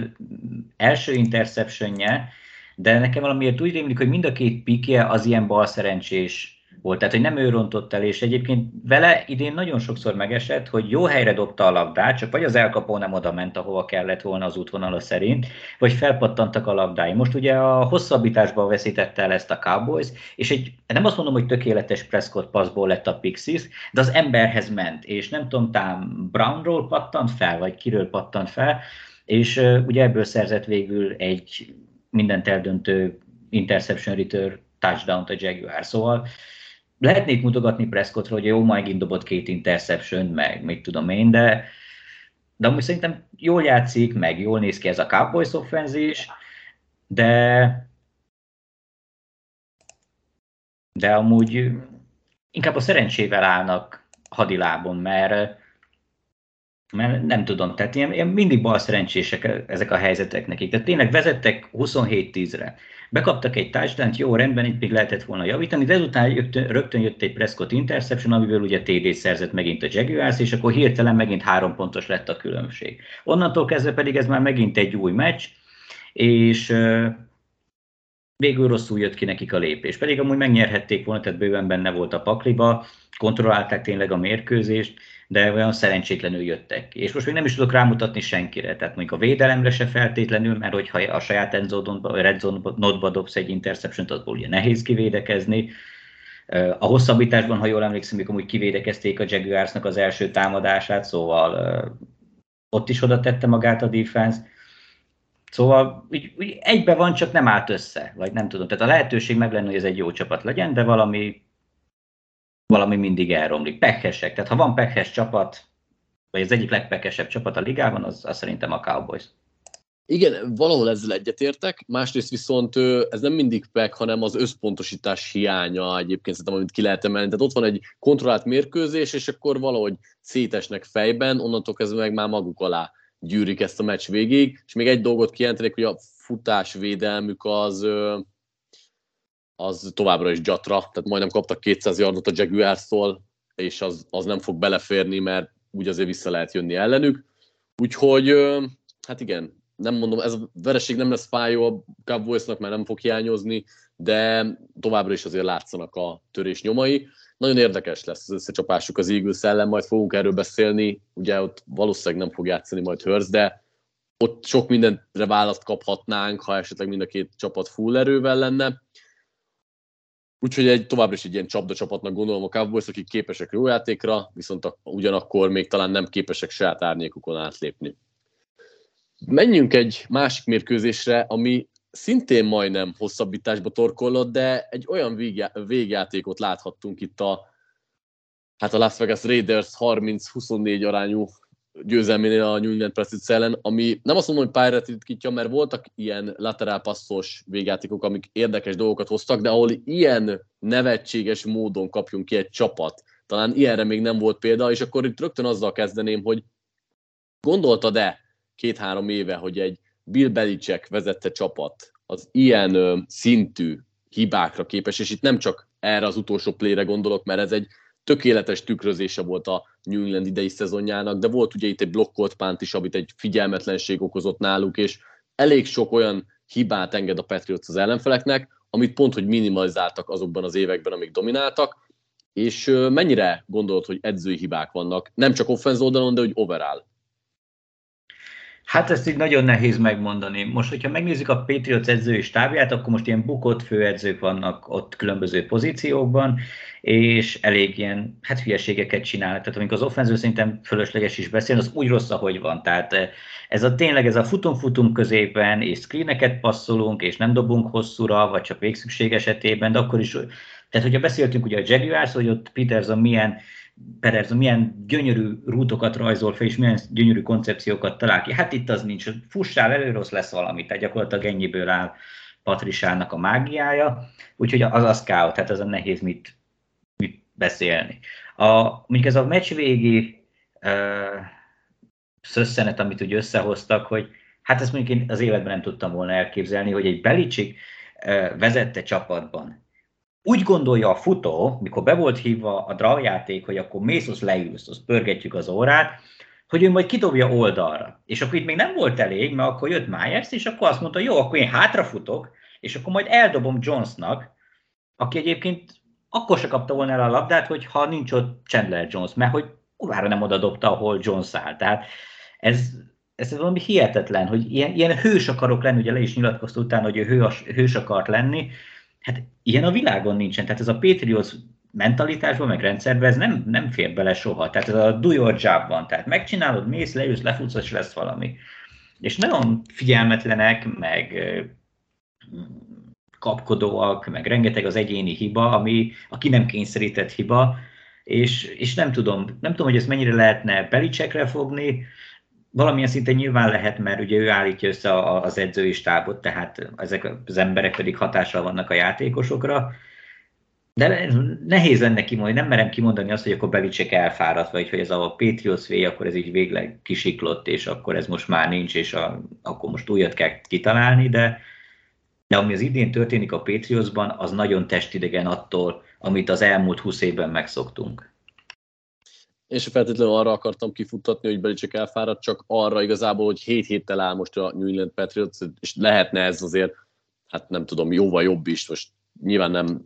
első interceptionje, de nekem valamiért úgy rémlik, hogy mind a két pikje az ilyen bal szerencsés volt, tehát hogy nem ő rontott el, és egyébként vele idén nagyon sokszor megesett, hogy jó helyre dobta a labdát, csak vagy az elkapó nem oda ment, ahova kellett volna az útvonala szerint, vagy felpattantak a labdái. Most ugye a hosszabbításban veszítette el ezt a Cowboys, és egy, nem azt mondom, hogy tökéletes Prescott passzból lett a pick six, de az emberhez ment, és nem tudom, tám Brownról pattant fel, vagy kiről pattant fel, és uh, ugye ebből szerzett végül egy mindent eldöntő interception return touchdown-t a Jaguar, szóval lehetnék mutogatni Prescottra, hogy jó, majd dobott két interception, meg mit tudom én, de, de amúgy szerintem jól játszik, meg jól néz ki ez a Cowboys offense is, de, de amúgy inkább a szerencsével állnak hadilábon, mert, mert nem tudom, tehát ilyen, ilyen mindig bal szerencsések ezek a helyzetek nekik. Tehát tényleg vezettek huszonhét tízre. Bekaptak egy touchdown-t, jó, rendben, itt még lehetett volna javítani, de ezután rögtön jött egy Prescott interception, amiből ugye té dé-t szerzett megint a Jaguars, és akkor hirtelen megint három pontos lett a különbség. Onnantól kezdve pedig ez már megint egy új meccs, és uh, végül rosszul jött ki nekik a lépés. Pedig amúgy megnyerhették volna, tehát bőven benne volt a pakliba, kontrollálták tényleg a mérkőzést, de olyan szerencsétlenül jöttek ki. És most még nem is tudok rámutatni senkire, tehát mondjuk a védelemre se feltétlenül, mert hogyha a saját endzone-odba dobsz egy interception-t, azból ugye nehéz kivédekezni. A hosszabbításban, ha jól emlékszem, mikor úgy kivédekezték a Jaguarsnak az első támadását, szóval ott is oda tette magát a defense. Szóval úgy, úgy egybe van, csak nem állt össze, vagy nem tudom. Tehát a lehetőség meg lenne, hogy ez egy jó csapat legyen, de valami valami mindig elromlik. Pekhesek. Tehát ha van pekhes csapat, vagy az egyik legpekesebb csapat a ligában, az, az szerintem a Cowboys. Igen, valahol ezzel egyetértek, másrészt viszont ez nem mindig pek, hanem az összpontosítás hiánya egyébként szerintem, amit ki lehet emelni. Tehát ott van egy kontrollált mérkőzés, és akkor valahogy szétesnek fejben, onnantól kezdve meg már maguk alá gyűrik ezt a meccs végig, és még egy dolgot kijelentenék, hogy a futásvédelmük az... az továbbra is gyatra, tehát majdnem kaptak kétszáz yardot a Jaguars-tól, és az, az nem fog beleférni, mert úgy azért vissza lehet jönni ellenük. Úgyhogy, hát igen, nem mondom, ez a vereség nem lesz fájó a Cowboysnak, mert nem fog hiányozni, de továbbra is azért látszanak a törés nyomai. Nagyon érdekes lesz az összecsapásuk az Eagles ellen, majd fogunk erről beszélni, ugye ott valószínűleg nem fog játszani majd Hurts, de ott sok mindenre választ kaphatnánk, ha esetleg mind a két csapat full erővel lenne. Úgyhogy egy, továbbra is egy ilyen csapdacsapatnak gondolom a Cowboys, akik képesek jó játékra, viszont a, ugyanakkor még talán nem képesek saját árnyékukon átlépni. Menjünk egy másik mérkőzésre, ami szintén majdnem hosszabbításba torkollott, de egy olyan végjá- végjátékot láthattunk itt a, hát a Las Vegas Raiders harminc huszonnégy arányú győzelmén a New England Patriots ellen, ami nem azt mondom, hogy pályára ritkítja, mert voltak ilyen laterál passzos végjátékok, amik érdekes dolgokat hoztak, de ahol ilyen nevetséges módon kapjunk ki egy csapat, talán ilyenre még nem volt példa, és akkor itt rögtön azzal kezdeném, hogy gondoltad-e két-három éve, hogy egy Bill Belichick vezette csapat az ilyen ö, szintű hibákra képes, és itt nem csak erre az utolsó playre gondolok, mert ez egy tökéletes tükrözése volt a New England idei szezonjának, de volt ugye itt egy blokkolt pánt is, amit egy figyelmetlenség okozott náluk, és elég sok olyan hibát enged a Patriots az ellenfeleknek, amit pont, hogy minimalizáltak azokban az években, amik domináltak, és mennyire gondolod, hogy edzői hibák vannak, nem csak offenz oldalon, de úgy overall? Hát ezt így nagyon nehéz megmondani. Most, hogyha megnézzük a Patriots edzői stábját, akkor most ilyen bukott főedzők vannak ott különböző pozíciókban, és elég ilyen, hát hülyeségeket csinálnak. Tehát amikor az offenzőről szerintem fölösleges is beszélni, az úgy rossz, ahogy van. Tehát ez a tényleg, ez a futunk-futunk középen, és screeneket passzolunk, és nem dobunk hosszúra, vagy csak végszükség esetében, de akkor is, tehát hogyha beszéltünk ugye a Jaguars, hogy ott Peterson milyen, Perez, milyen gyönyörű rútokat rajzol fel, és milyen gyönyörű koncepciókat talál ki. Hát itt az nincs, fussál elő, rossz lesz valami, tehát gyakorlatilag ennyiből áll Patrisának a mágiája, úgyhogy az az ká o, tehát azon nehéz mit, mit beszélni. A, mondjuk ez a meccs végi uh, szösszenet, amit úgy összehoztak, hogy hát ezt mondjuk én az életben nem tudtam volna elképzelni, hogy egy Belichick uh, vezette csapatban, úgy gondolja a futó, mikor be volt hívva a dravjáték, hogy akkor mész, osz leülsz, osz pörgetjük az órát, hogy ő majd kidobja oldalra. És akkor itt még nem volt elég, mert akkor jött Myers, és akkor azt mondta, jó, akkor én hátrafutok, és akkor majd eldobom Jonesnak, aki egyébként akkor se kapta volna el a labdát, hogyha nincs ott Chandler Jones, mert hogy uvára nem oda dobta, ahol Jones áll. Tehát ez, ez valami hihetetlen, hogy ilyen, ilyen hős akarok lenni, ugye le is nyilatkozta utána, hogy ő hős, hős akart lenni. Hát ilyen a világon nincsen, tehát ez a Patriots mentalitásban, meg rendszerben ez nem, nem fér bele soha, tehát ez a do your job van, tehát megcsinálod, mész, leülsz, lefutsz, és lesz valami. És nagyon figyelmetlenek, meg kapkodóak, meg rengeteg az egyéni hiba, ami a ki nem kényszerített hiba, és, és nem tudom, nem tudom, hogy ezt mennyire lehetne Belichickre fogni, valamilyen szinten nyilván lehet, mert ugye ő állítja össze az edzői stábot, tehát ezek az emberek pedig hatással vannak a játékosokra. De nehéz lenne kimondani, nem merem kimondani azt, hogy akkor Belichick elfáradt, vagy hogy ez a Patriots vé, akkor ez így végleg kisiklott, és akkor ez most már nincs, és a, akkor most újat kell kitalálni, de, de ami az idén történik a Patriotsban, az nagyon testidegen attól, amit az elmúlt húsz évben megszoktunk. Én sem feltétlenül arra akartam kifuttatni, hogy Belichick elfáradt, csak arra igazából, hogy hét héttel áll most a New England Patriots, és lehetne ez azért, hát nem tudom, jóval jobb is, most nyilván nem,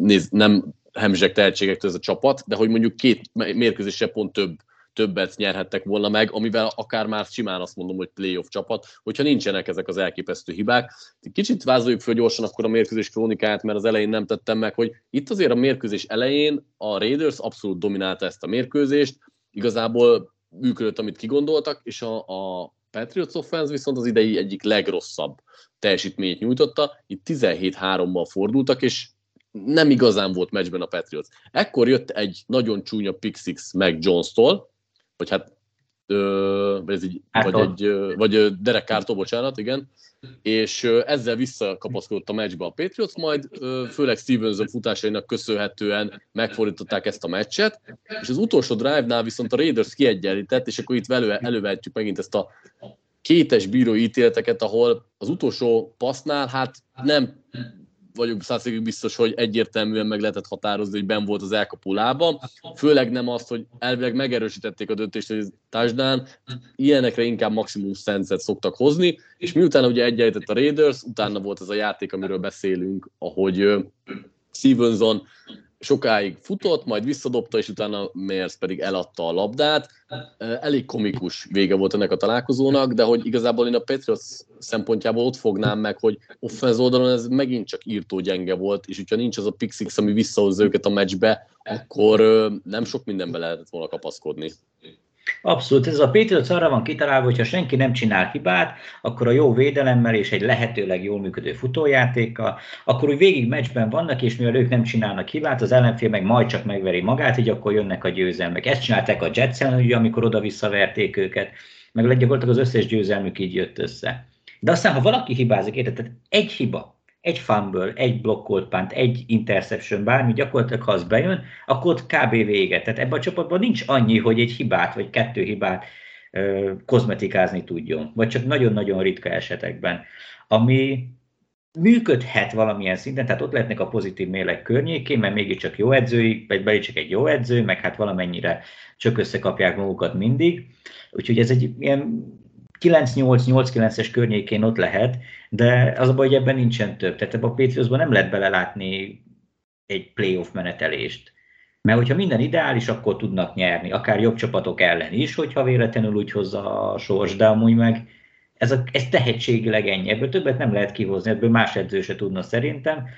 néz, nem hemzseg tehetségektől ez a csapat, de hogy mondjuk két mérkőzésre pont több, többet nyerhettek volna meg, amivel akár már simán azt mondom, hogy playoff csapat, hogyha nincsenek ezek az elképesztő hibák. Kicsit vázoljuk föl gyorsan akkor a mérkőzés krónikáját, mert az elején nem tettem meg, hogy itt azért a mérkőzés elején a Raiders abszolút dominálta ezt a mérkőzést, igazából működött, amit kigondoltak, és a, a Patriots offense viszont az idei egyik legrosszabb teljesítményt nyújtotta, itt tizenhét három-mal fordultak, és nem igazán volt meccsben a Patriots. Ekkor jött egy nagyon csúnya pick six meg Jones-tól, vagy hát, ö, ez így, vagy, egy, ö, vagy Derek Carrtól, bocsánat, igen, és ö, ezzel visszakapaszkodott a meccsbe a Patriots, majd ö, főleg Stevenson futásainak köszönhetően megfordították ezt a meccset, és az utolsó drive-nál viszont a Raiders kiegyenlített, és akkor itt elő, elővehetjük megint ezt a kétes bírói ítéleteket, ahol az utolsó passznál, hát nem vagyok száz százalékig biztos, hogy egyértelműen meg lehetett határozni, hogy benn volt az elkapó lába. Főleg nem azt, hogy elvileg megerősítették a döntést, hogy touchdown, ilyenekre inkább maximum szenszet szoktak hozni, és miután ugye egyenlített a Raiders, utána volt ez a játék, amiről beszélünk, ahogy Stevenson sokáig futott, majd visszadobta, és utána Myers pedig eladta a labdát. Elég komikus vége volt ennek a találkozónak, de hogy igazából én a Patriots szempontjából ott fognám meg, hogy offense oldalon ez megint csak írtó gyenge volt, és hogyha nincs az a pick six, ami visszahozza őket a meccsbe, akkor nem sok mindenbe lehetett volna kapaszkodni. Abszolút, ez a Patriots arra van kitalálva, hogyha senki nem csinál hibát, akkor a jó védelemmel és egy lehetőleg jól működő futójátékkal, akkor úgy végig meccsben vannak, és mivel ők nem csinálnak hibát, az ellenfél meg majd csak megveri magát, így akkor jönnek a győzelmek. Ezt csinálták a Jets ellen, ugye, amikor oda-visszaverték őket, meg gyakorlatilag az összes győzelmük így jött össze. De aztán, ha valaki hibázik, érted, tehát egy hiba, egy fumble, egy blokkolt punt, egy interception, bármi, gyakorlatilag ha az bejön, akkor ott kb. Vége. Tehát ebben a csapatban nincs annyi, hogy egy hibát vagy kettő hibát ö, kozmetikázni tudjon, vagy csak nagyon-nagyon ritka esetekben, ami működhet valamilyen szinten, tehát ott lehetnek a pozitív mérleg környékén, mert mégiscsak jó edzői, vagy belé csak egy jó edző, meg hát valamennyire csak összekapják magukat mindig. Úgyhogy ez egy ilyen kilenc nyolc, nyolc kilences környékén ott lehet, de az a baj, hogy ebben nincsen több. Tehát ebben a Patriotsban nem lehet belelátni egy playoff menetelést. Mert hogyha minden ideális, akkor tudnak nyerni, akár jobb csapatok ellen is, hogyha véletlenül úgy hozza a sors, de amúgy meg ez, a, ez tehetségileg ennyi. Ebből többet nem lehet kihozni, ebből más edző se tudna szerintem,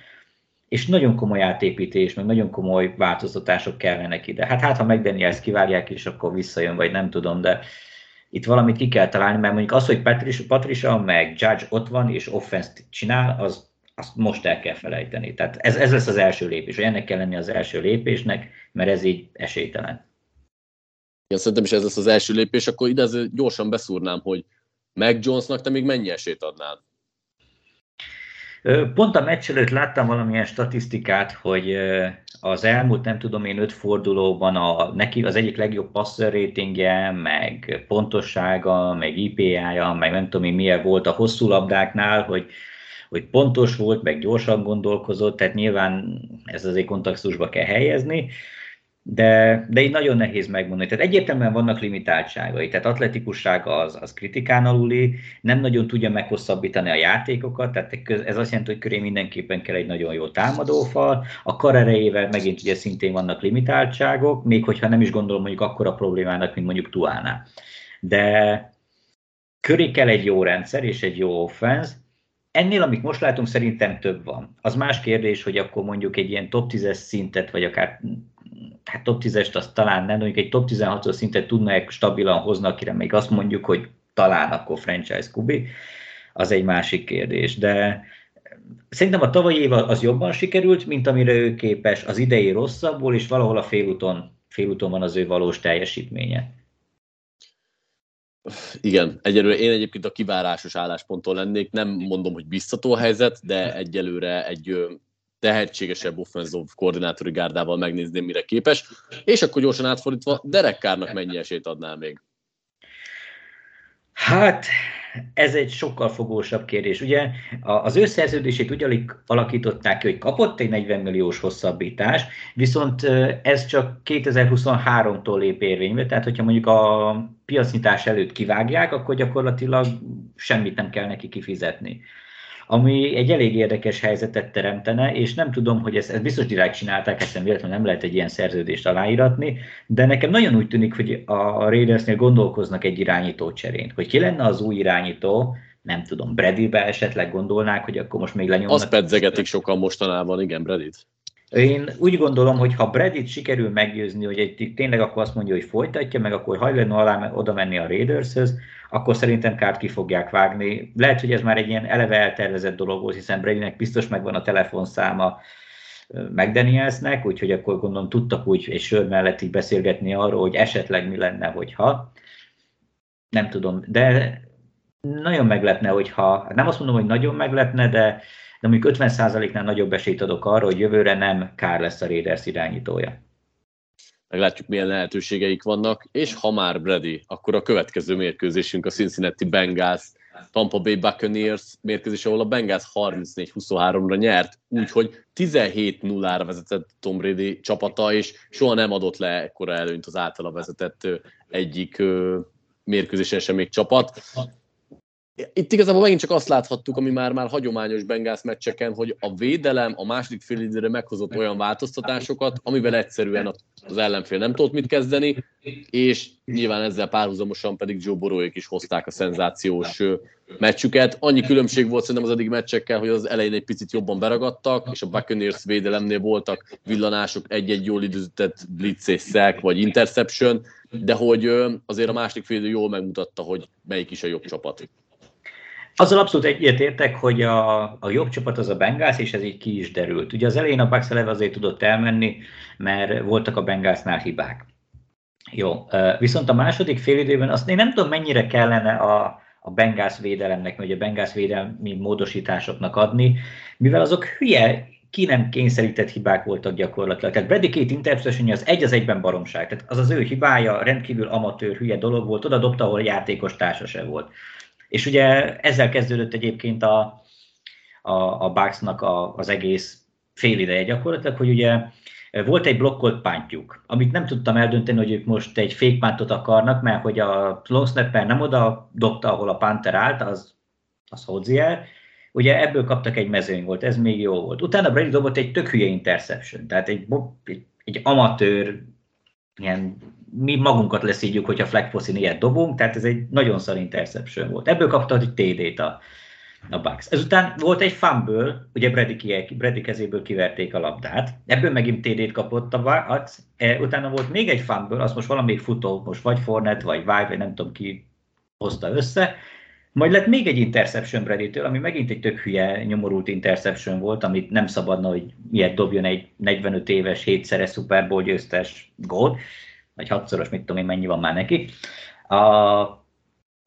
és nagyon komoly átépítés, meg nagyon komoly változtatások kellene ide. Hát, hát ha McDanielst kiválják is, akkor visszajön, vagy nem tudom, de itt valamit ki kell találni, mert mondjuk az, hogy Patricia, Patricia meg Judge ott van és offenszt csinál, az, azt most el kell felejteni. Tehát ez, ez lesz az első lépés, hogy ennek kell lenni az első lépésnek, mert ez így esélytelen. Igen, szerintem is ez lesz az első lépés, akkor ide gyorsan beszúrnám, hogy Mac Jonesnak te még mennyi esélyt adnál? Pont a meccs előtt láttam valamilyen statisztikát, hogy az elmúlt nem tudom én öt fordulóban a, neki az egyik legjobb passer ratingje, meg pontossága, meg i pé á-ja, meg nem tudom én milyen volt a hosszú labdáknál, hogy, hogy pontos volt, meg gyorsan gondolkozott, tehát nyilván ez azért kontextusba kell helyezni, de, de így nagyon nehéz megmondani. Tehát egyértelműen vannak limitáltságai, tehát atletikussága az, az kritikán aluli, nem nagyon tudja meghosszabbítani a játékokat, tehát ez azt jelenti, hogy köré mindenképpen kell egy nagyon jó támadófal, a kar erejével megint ugye szintén vannak limitáltságok, még hogyha nem is gondolom mondjuk akkora problémának, mint mondjuk Tuánál. De köré kell egy jó rendszer és egy jó offense. Ennél, amit most látunk, szerintem több van. Az más kérdés, hogy akkor mondjuk egy ilyen top tízes szintet, vagy akár hát top tízest azt talán nem, mondjuk egy top tizenhatos szintet tudna stabilan hozni, akire még azt mondjuk, hogy talán akkor franchise kubi, az egy másik kérdés. De szerintem a tavalyi év az jobban sikerült, mint amire ő képes, az idei rosszabbul, és valahol a félúton, félúton van az ő valós teljesítménye. Igen, egyelőre én egyébként a kivárásos állásponton lennék, nem mondom, hogy biztató helyzet, de egyelőre egy tehetségesebb offenzív koordinátori gárdával megnézném, mire képes. És akkor gyorsan átfordítva, Derek Carrnak mennyi esélyt adnál még? Hát, ez egy sokkal fogósabb kérdés. Ugye az ő szerződését úgy alakították ki, hogy kapott egy negyven milliós hosszabbítás, viszont ez csak kétezer-huszonháromtól lép érvénybe, tehát hogyha mondjuk a piacnyitás előtt kivágják, akkor gyakorlatilag semmit nem kell neki kifizetni. Ami egy elég érdekes helyzetet teremtene, és nem tudom, hogy ezt, ezt biztos direkt csinálták, ezt véletlenül nem lehet egy ilyen szerződést aláíratni, de nekem nagyon úgy tűnik, hogy a Raidersnél gondolkoznak egy irányító cserén. Hogy ki lenne az új irányító, nem tudom, Bradybe esetleg gondolnák, hogy akkor most még lenyomnak. Azt pedzegetik sokan mostanában, igen, Bradyt. Én úgy gondolom, hogy ha Bradyt sikerül meggyőzni, hogy egy, tényleg akkor azt mondja, hogy folytatja, meg akkor hajlandó alá oda menni a Raidershöz, akkor szerintem Carrt ki fogják vágni. Lehet, hogy ez már egy ilyen eleve eltervezett dolog volt, hiszen Bradynek biztos megvan a telefonszáma McDanielsnek, úgyhogy akkor gondolom tudtak úgy egy sör mellett így beszélgetni arról, hogy esetleg mi lenne, hogyha. Nem tudom, de nagyon meglepne, hogyha, nem azt mondom, hogy nagyon meglepne, de de mondjuk ötven százaléknál nagyobb esélyt adok arra, hogy jövőre nem Carr lesz a Raiders irányítója. Meglátjuk, milyen lehetőségeik vannak, és ha már Brady, akkor a következő mérkőzésünk a Cincinnati Bengals, Tampa Bay Buccaneers mérkőzés, ahol a Bengals harmincnégy huszonháromra nyert, úgyhogy tizenhét nullára vezetett Tom Brady csapata, és soha nem adott le ekkora előnyt az általa vezetett egyik mérkőzésen sem még csapat. Itt igazából megint csak azt láthattuk, ami már már hagyományos Bengals meccseken, hogy a védelem a második fél időre meghozott olyan változtatásokat, amivel egyszerűen az ellenfél nem tudott mit kezdeni, és nyilván ezzel párhuzamosan pedig Joe Burrow-ék is hozták a szenzációs meccsüket. Annyi különbség volt szerintem az eddig meccsekkel, hogy az elején egy picit jobban beragadtak, és a Buccaneers védelemnél voltak villanások, egy-egy jól időzített blitz és sack vagy interception, de hogy azért a második fél idő jól megmutatta, hogy melyik is a jobb csapat. Azzal abszolút egyetértek, hogy a, a jobb csapat az a Bengals, és ez így ki is derült. Ugye az elején a Bucs eleve azért tudott elmenni, mert voltak a Bengalsnál hibák. Jó, viszont a második félidőben azt én nem tudom, mennyire kellene a, a Bengals védelemnek, vagy a Bengals védelmi módosításoknak adni, mivel azok hülye, ki nem kényszerített hibák voltak gyakorlatilag. Tehát Brady két interceptionje az egy az egyben baromság. Tehát az az ő hibája, rendkívül amatőr, hülye dolog volt, oda dobta, ahol játékos társa se volt. És ugye ezzel kezdődött egyébként a, a, a Bucks-nak a, az egész fél ideje gyakorlatilag, hogy ugye volt egy blokkolt pántjuk, amit nem tudtam eldönteni, hogy ők most egy fake pántot akarnak, mert hogy a long snapper nem oda dobta, ahol a pánter állt, az, az Józsi el. Ugye ebből kaptak egy mezőny volt, ez még jó volt. Utána Brady dobott egy tök hülye interception, tehát egy, egy amatőr, ilyen, mi magunkat leszívjuk, hogyha flag poszin ilyet dobunk, tehát ez egy nagyon szar interception volt. Ebből kapta egy té dét a, a Bucks. Ezután volt egy fumble, ugye Brady, Brady kezéből kiverték a labdát, ebből megint té dét kapott a Bucks, e, utána volt még egy fumble, az most valamelyik futó, most vagy Fournette, vagy White, vagy nem tudom ki hozta össze, majd lett még egy interception Bradytől, ami megint egy tök hülye, nyomorult interception volt, amit nem szabadna, hogy miért dobjon egy negyvenöt éves, hétszeres Super Bowl győztes gólt, vagy hatszoros, mit tudom én, mennyi van már neki. A,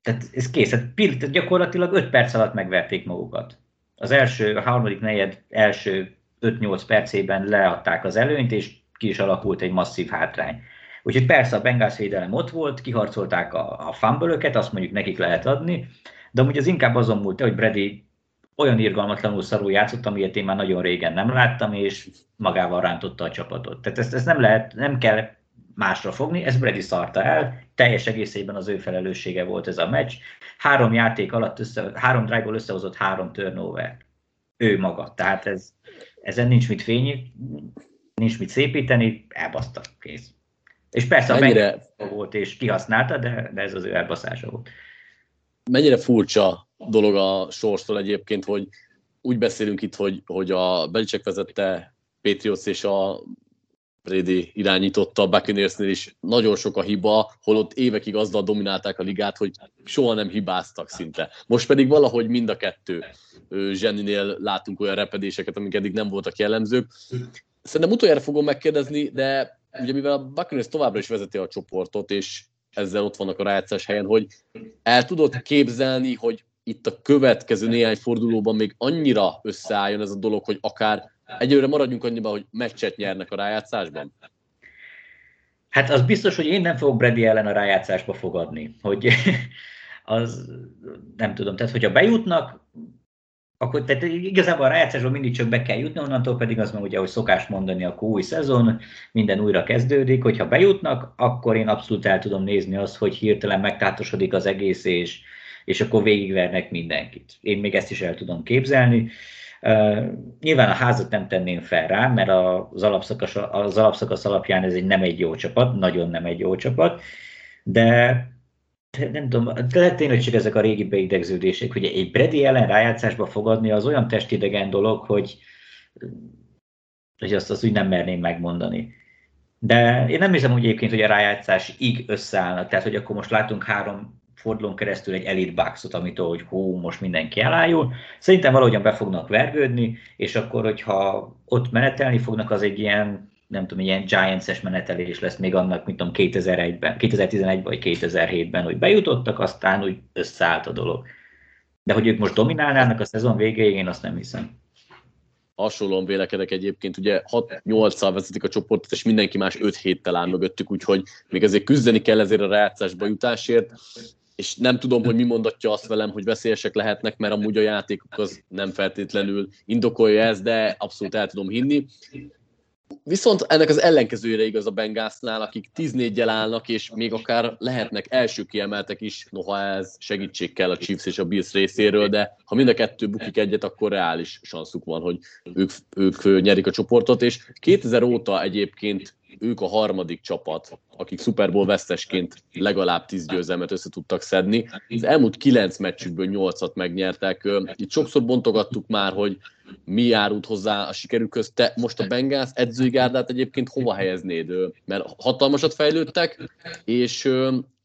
tehát ez kész, tehát gyakorlatilag öt perc alatt megverték magukat. Az első, a harmadik negyed első öt-nyolc percében leadták az előnyt, és ki is alakult egy masszív hátrány. Úgyhogy persze a Bengals védelem ott volt, kiharcolták a, a fumble-öket, azt mondjuk nekik lehet adni, de amúgy az inkább azon múlt, hogy Brady olyan irgalmatlanul szarul játszott, amilyet én már nagyon régen nem láttam, és magával rántotta a csapatot. Tehát ezt, ezt nem lehet, nem kell másra fogni, ez Brady szarta el, teljes egészében az ő felelőssége volt ez a meccs. Három játék alatt, össze, három drive-ból összehozott három turnover. Ő maga, tehát ez, ezen nincs mit fényi, nincs mit szépíteni, elbaszta, kész. És persze mennyire volt, és kihasználta, de, de ez az ő elbaszása volt. Mennyire furcsa dolog a sorstól egyébként, hogy úgy beszélünk itt, hogy, hogy a Belichick vezette Patriots és a Brady irányította a Buccaneersnél is nagyon sok a hiba, holott évekig azzal dominálták a ligát, hogy soha nem hibáztak szinte. Most pedig valahogy mind a kettő zseninél látunk olyan repedéseket, amik eddig nem voltak jellemzők. Szerintem utoljára fogom megkérdezni, de ugye mivel a Buccaneers továbbra is vezeti a csoportot, és ezzel ott vannak a rájátszás helyen, hogy el tudod képzelni, hogy itt a következő néhány fordulóban még annyira összeálljon ez a dolog, hogy akár egyelőre maradjunk annyiban, hogy meccset nyernek a rájátszásban? Hát az biztos, hogy én nem fogok Brady ellen a rájátszásba fogadni. Hogy az, nem tudom, tehát hogyha bejutnak, akkor tehát igazából a rájátszásban mindig csak be kell jutni, onnantól pedig az meg ugye, ahogy szokás mondani, akkor új szezon, minden újra kezdődik, hogyha bejutnak, akkor én abszolút el tudom nézni azt, hogy hirtelen megtátosodik az egész, és, és akkor végigvernek mindenkit. Én még ezt is el tudom képzelni. Uh, nyilván a házat nem tenném fel rá, mert az alapszakasz, az alapszakasz alapján ez egy nem egy jó csapat, nagyon nem egy jó csapat, de nem tudom, lehet tényleg csak ezek a régi beidegződések, hogy egy Brady ellen rájátszásba fogadni az olyan testidegen dolog, hogy, hogy azt, azt úgy nem merném megmondani. De én nem hiszem úgy egyébként, hogy a rájátszásig összeállnak, tehát hogy akkor most látunk három fordulón keresztül egy elite Bucks-ot, amitől, hogy hú, most mindenki elájul. Szerintem valahogyan be fognak vergődni, és akkor, hogyha ott menetelni fognak, az egy ilyen, nem tudom, ilyen Giants-es menetelés lesz még annak, mint tudom, kétezer-egyben, kétezer-tizenegyben vagy kétezer-hétben, hogy bejutottak, aztán úgy összeállt a dolog. De hogy ők most dominálnának a szezon végéig, én azt nem hiszem. Hasonlóan vélekedek egyébként, ugye hat-nyolccal vezetik a csoportot, és mindenki más öt héttel áll mögöttük, úgyhogy még azért küzdeni kell ezért a rájátszásba jutásért. És nem tudom, hogy mi mondatja azt velem, hogy veszélyesek lehetnek, mert amúgy a játékok az nem feltétlenül indokolja ezt, de abszolút el tudom hinni. Viszont ennek az ellenkezőjére igaz a Bengalsnál, akik tíz néggyel állnak, és még akár lehetnek első kiemeltek is, noha ez segítség kell a Chiefs és a Bills részéről, de ha mind a kettő bukik egyet, akkor reális sanszuk van, hogy ők, ők nyerik a csoportot, és kétezer óta egyébként ők a harmadik csapat, akik Super Bowl vesztesként legalább tíz győzelmet össze tudtak szedni. Az elmúlt kilenc meccsükből nyolcat megnyertek. Itt sokszor bontogattuk már, hogy mi járult hozzá a sikerükhöz. Te most a Bengals edzői gárdát egyébként hova helyeznéd? Mert hatalmasat fejlődtek, és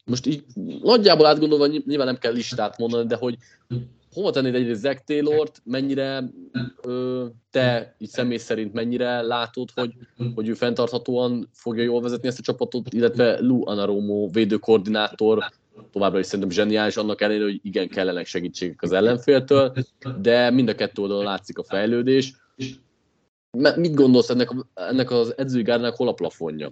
most így nagyjából átgondolva nyilván nem kell listát mondani, de hogy hova tennéd egyrészt Zach Taylort, mennyire ö, te így személy szerint mennyire látod, hogy, hogy ő fenntarthatóan fogja jól vezetni ezt a csapatot, illetve Lou Anarumo védőkoordinátor, továbbra is szerintem zseniális, annak ellenére, hogy igen, kellenek segítségek az ellenféltől, de mind a kettő oldalon látszik a fejlődés. Mit gondolsz ennek, ennek az edzői gárdának hol a plafonja?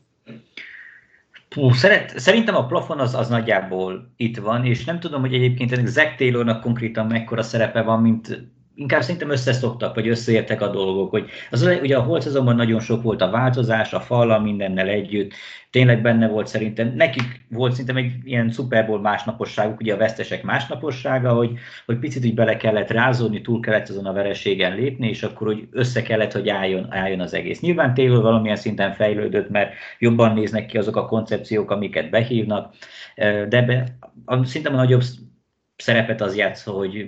Hú, szeret, szerintem a plafon az, az nagyjából itt van, és nem tudom, hogy egyébként ennek Zach Taylornak konkrétan mekkora szerepe van, mint inkább szerintem összeszoktak, vagy összeértek a dolgok. Hogy az, ugye a holt azonban nagyon sok volt a változás, a fallal, mindennel együtt, tényleg benne volt szerintem, nekik volt szerintem egy ilyen Super Bowl másnaposságuk, ugye a vesztesek másnapossága, hogy, hogy picit úgy bele kellett rázódni, túl kellett azon a vereségen lépni, és akkor úgy össze kellett, hogy álljon, álljon az egész. Nyilván Taylor valamilyen szinten fejlődött, mert jobban néznek ki azok a koncepciók, amiket behívnak, de be, a, szerintem a nagyobb szerepet az játszó, hogy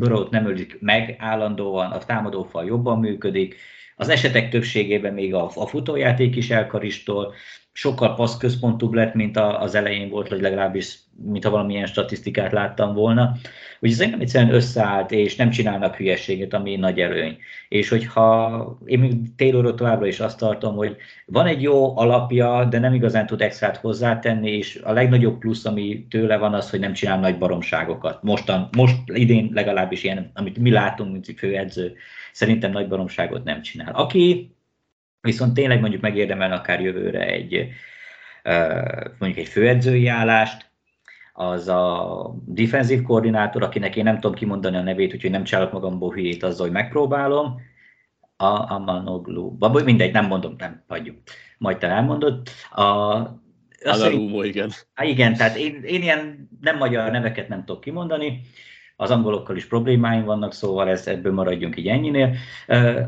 Burrow-t nem ölik meg állandóan, a támadófal jobban működik, az esetek többségében még a, a futójáték is elkaristol, sokkal passz központúbb lett, mint a, az elején volt, vagy legalábbis, mintha valamilyen statisztikát láttam volna. Úgyhogy szerintem egyszerűen összeállt, és nem csinálnak hülyeséget, ami nagy előny. És hogyha én még Taylorról továbbra is azt tartom, hogy van egy jó alapja, de nem igazán tud extrát hozzátenni, és a legnagyobb plusz, ami tőle van, az, hogy nem csinál nagy baromságokat. Mostan, most idén legalábbis ilyen, amit mi látunk, mint főedző, szerintem nagy baromságot nem csinál. Aki viszont tényleg mondjuk megérdemel akár jövőre egy, mondjuk egy főedzői állást, az a defensív koordinátor, akinek én nem tudom kimondani a nevét, úgyhogy nem csinálok magamból hülyét azzal, hogy megpróbálom, a Amanoglu, vagy mindegy, nem mondom, nem, hagyjuk, majd te elmondod. A, Anarumo, igen. Há, igen, tehát én, én ilyen nem magyar neveket nem tudok kimondani, az angolokkal is problémáim vannak, szóval ez, ebből maradjunk így ennyinél.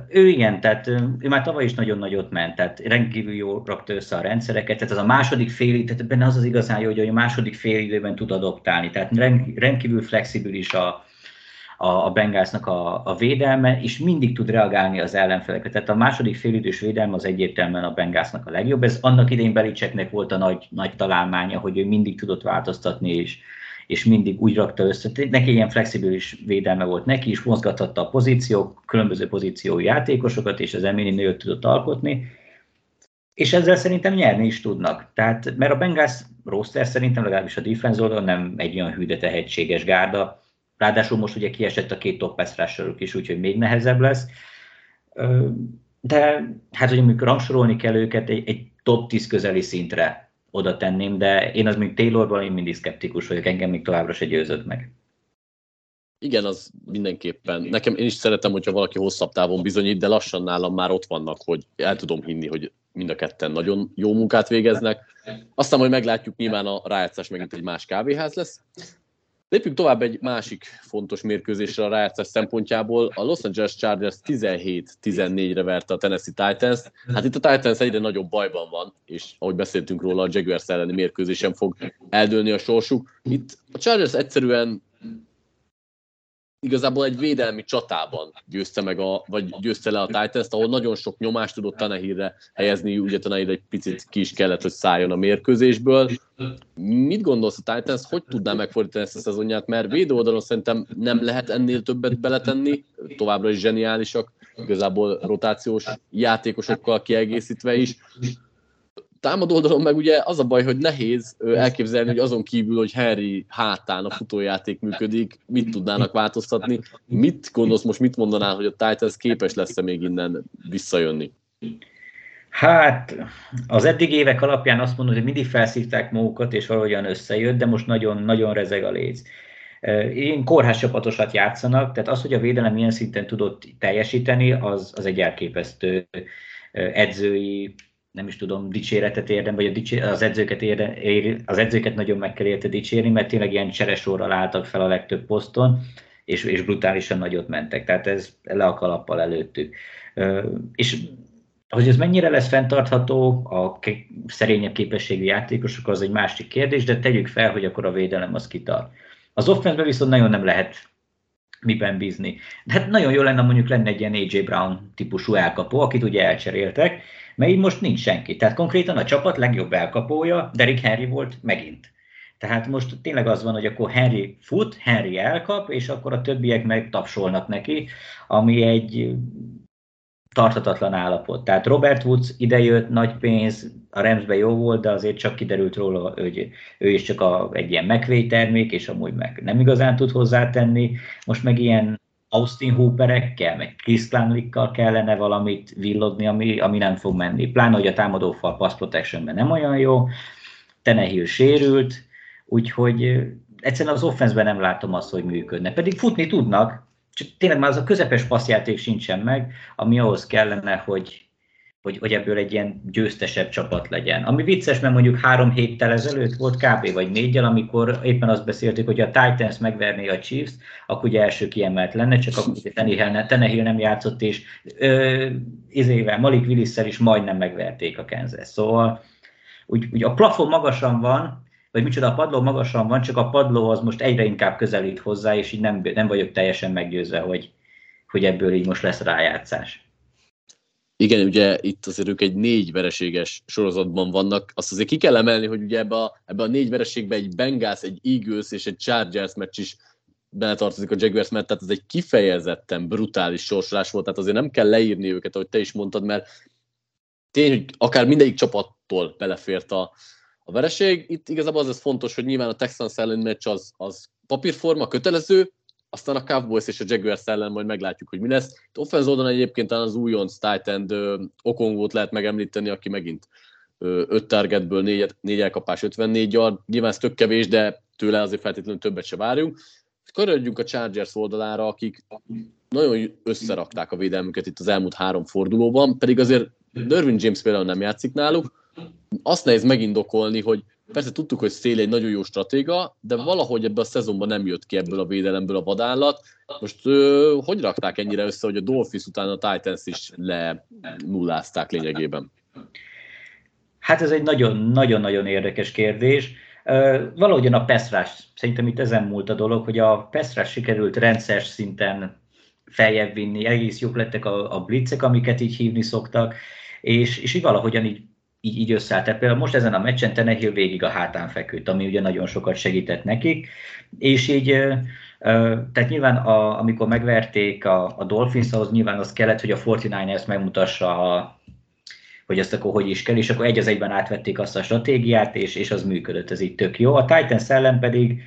Ő igen, tehát ő már tavaly is nagyon nagyot ment, tehát rendkívül jól rakta össze a rendszereket, tehát az a második fél, tehát benne az az igazán jó, hogy a második fél időben tud adoptálni, tehát rendkívül flexibilis a, a, a Bengalsnak a, a védelme, és mindig tud reagálni az ellenfelekre. Tehát a második félidős védelme az egyértelműen a Bengalsnak a legjobb, ez annak idején Belichicknek volt a nagy, nagy találmánya, hogy ő mindig tudott változtatni, és és mindig úgy rakta össze, neki ilyen flexibilis védelme volt neki is, mozgathatta a pozíciók, különböző pozíciói játékosokat, és az Emini nőt tudott alkotni, és ezzel szerintem nyerni is tudnak. Tehát, mert a Bengals roster szerintem, legalábbis a defense oldalon nem egy olyan hű, de tehetséges gárda, ráadásul most ugye kiesett a két top pass rusherük is, úgyhogy még nehezebb lesz, de hát, hogy amikor rangsorolni kell őket, egy, egy top tíz közeli szintre oda tenném, de én az még Taylorban én mindig szkeptikus vagyok, engem még továbbra se győzött meg. Igen, az mindenképpen. Nekem én is szeretem, hogyha valaki hosszabb távon bizonyít, de lassan nálam már ott vannak, hogy el tudom hinni, hogy mind a ketten nagyon jó munkát végeznek. Aztán majd meglátjuk, nyilván a rájátszás megint egy más kávéház lesz. Lépjünk tovább egy másik fontos mérkőzésre a rájátszás szempontjából. A Los Angeles Chargers tizenhét tizennégyre verte a Tennessee Titans-t. Hát itt a Titans egyre nagyobb bajban van, és ahogy beszéltünk róla, a Jaguars elleni mérkőzésen fog eldőlni a sorsuk. Itt a Chargers egyszerűen igazából egy védelmi csatában győzte meg a, vagy győzte le a Titans-t, ahol nagyon sok nyomást tudott Tannehillre helyezni, ugye Tannehillre egy picit ki is kellett, hogy szálljon a mérkőzésből. Mit gondolsz a Titans, hogy tudná megfordítani ezt a szezonját, mert védő oldalon szerintem nem lehet ennél többet beletenni, továbbra is zseniálisak, igazából rotációs játékosokkal kiegészítve is. Támadó oldalon meg ugye az a baj, hogy nehéz elképzelni, hogy azon kívül, hogy Henry hátán a futójáték működik, mit tudnának változtatni. Mit gondolsz most, mit mondanál, hogy a Titans képes lesz-e még innen visszajönni? Hát az eddig évek alapján azt mondom, hogy mindig felszívták magukat, és valahogyan összejött, de most nagyon-nagyon rezeg a léc. Ilyen kórház csapatosat játszanak, tehát az, hogy a védelem ilyen szinten tudott teljesíteni, az, az egy elképesztő edzői, nem is tudom, dicséretet érdem, vagy a dicsé, az, edzőket érde, ér, az edzőket nagyon meg kell érte dicsérni, mert tényleg ilyen cseresorral álltak fel a legtöbb poszton, és, és brutálisan nagyot mentek. Tehát ez le a kalappal előttük. És hogy ez mennyire lesz fenntartható a szerényebb képességű játékosok, az egy másik kérdés, de tegyük fel, hogy akkor a védelem az kitart. Az offenszben viszont nagyon nem lehet miben bízni. De hát nagyon jó lenne, mondjuk lenne egy ilyen á jé. Brown típusú elkapó, akit ugye elcseréltek, mert így most nincs senki. Tehát konkrétan a csapat legjobb elkapója Derrick Henry volt megint. Tehát most tényleg az van, hogy akkor Henry fut, Henry elkap, és akkor a többiek meg tapsolnak neki, ami egy tarthatatlan állapot. Tehát Robert Woods idejött, nagy pénz, a Ramsben jó volt, de azért csak kiderült róla, hogy ő is csak a, egy ilyen McVay termék, és amúgy meg nem igazán tud hozzátenni. Most meg ilyen Austin Hooperekkel, meg Chris Klanlickkal kellene valamit villogni, ami, ami nem fog menni. Pláne, hogy a támadófal pass protectionben nem olyan jó, Tannehill sérült, úgyhogy egyszerűen az offenszben nem látom azt, hogy működne. Pedig futni tudnak, csak tényleg már az a közepes passzjáték sincsen meg, ami ahhoz kellene, hogy, hogy, hogy ebből egy ilyen győztesebb csapat legyen. Ami vicces, mert mondjuk három héttel ezelőtt volt kb. Vagy néggyel, amikor éppen azt beszéltük, hogy a Titans megverné a Chiefs, akkor ugye első kiemelt lenne, csak akkor Tannehill nem játszott, és ö, izével, Malik Willisszel is majdnem megverték a Kansas. Szóval úgy, úgy a plafon magasan van, vagy micsoda, a padló magasan van, csak a padló az most egyre inkább közelít hozzá, és így nem, nem vagyok teljesen meggyőzve, hogy, hogy ebből így most lesz rájátszás. Igen, ugye itt azért ők egy négy vereséges sorozatban vannak. Azt azért ki kell emelni, hogy ugye ebbe a, ebbe a négy vereségbe egy Bengals, egy Eagles és egy Chargers meccs is beletartozik a Jaguars, mert tehát ez egy kifejezetten brutális sorsolás volt, tehát azért nem kell leírni őket, ahogy te is mondtad, mert tény, hogy akár mindegyik csapattól belefért a A vereség. Itt igazából az, az fontos, hogy nyilván a Texans ellen meccs az, az papírforma, kötelező, aztán a Cowboys és a Jaguars ellen majd meglátjuk, hogy mi lesz. Itt offense oldalon egyébként az újonc tight end Okongót lehet megemlíteni, aki megint öt targetből négy elkapás, ötvennégy yard. Nyilván ez tök kevés, de tőle azért feltétlenül többet se várjunk. Köröljünk a Chargers oldalára, akik nagyon összerakták a védelmüket itt az elmúlt három fordulóban, pedig azért Derwin James például nem játszik náluk. Azt nehéz megindokolni, hogy persze tudtuk, hogy Szél egy nagyon jó stratéga, de valahogy ebben a szezonban nem jött ki ebből a védelemből a vadállat. Most ö, hogy rakták ennyire össze, hogy a Dolphins után a Titans is lenullázták lényegében? Hát ez egy nagyon-nagyon érdekes kérdés. Valahogyan a pass rush, szerintem itt ezen múlt a dolog, hogy a pass rush sikerült rendszer szinten feljebb vinni, egész jók lettek a, a blitzek, amiket így hívni szoktak, és, és így valahogyan így Így, így összeállt. Például most ezen a meccsen Tannehill végig a hátán feküdt, ami ugye nagyon sokat segített nekik, és így, tehát nyilván a, amikor megverték a, a Dolphins, ahhoz nyilván az kellett, hogy a negyvenkilencesek megmutassa, a, hogy ezt akkor hogy is kell, és akkor egy az egyben átvették azt a stratégiát, és, és az működött, ez így tök jó. A Titans ellen pedig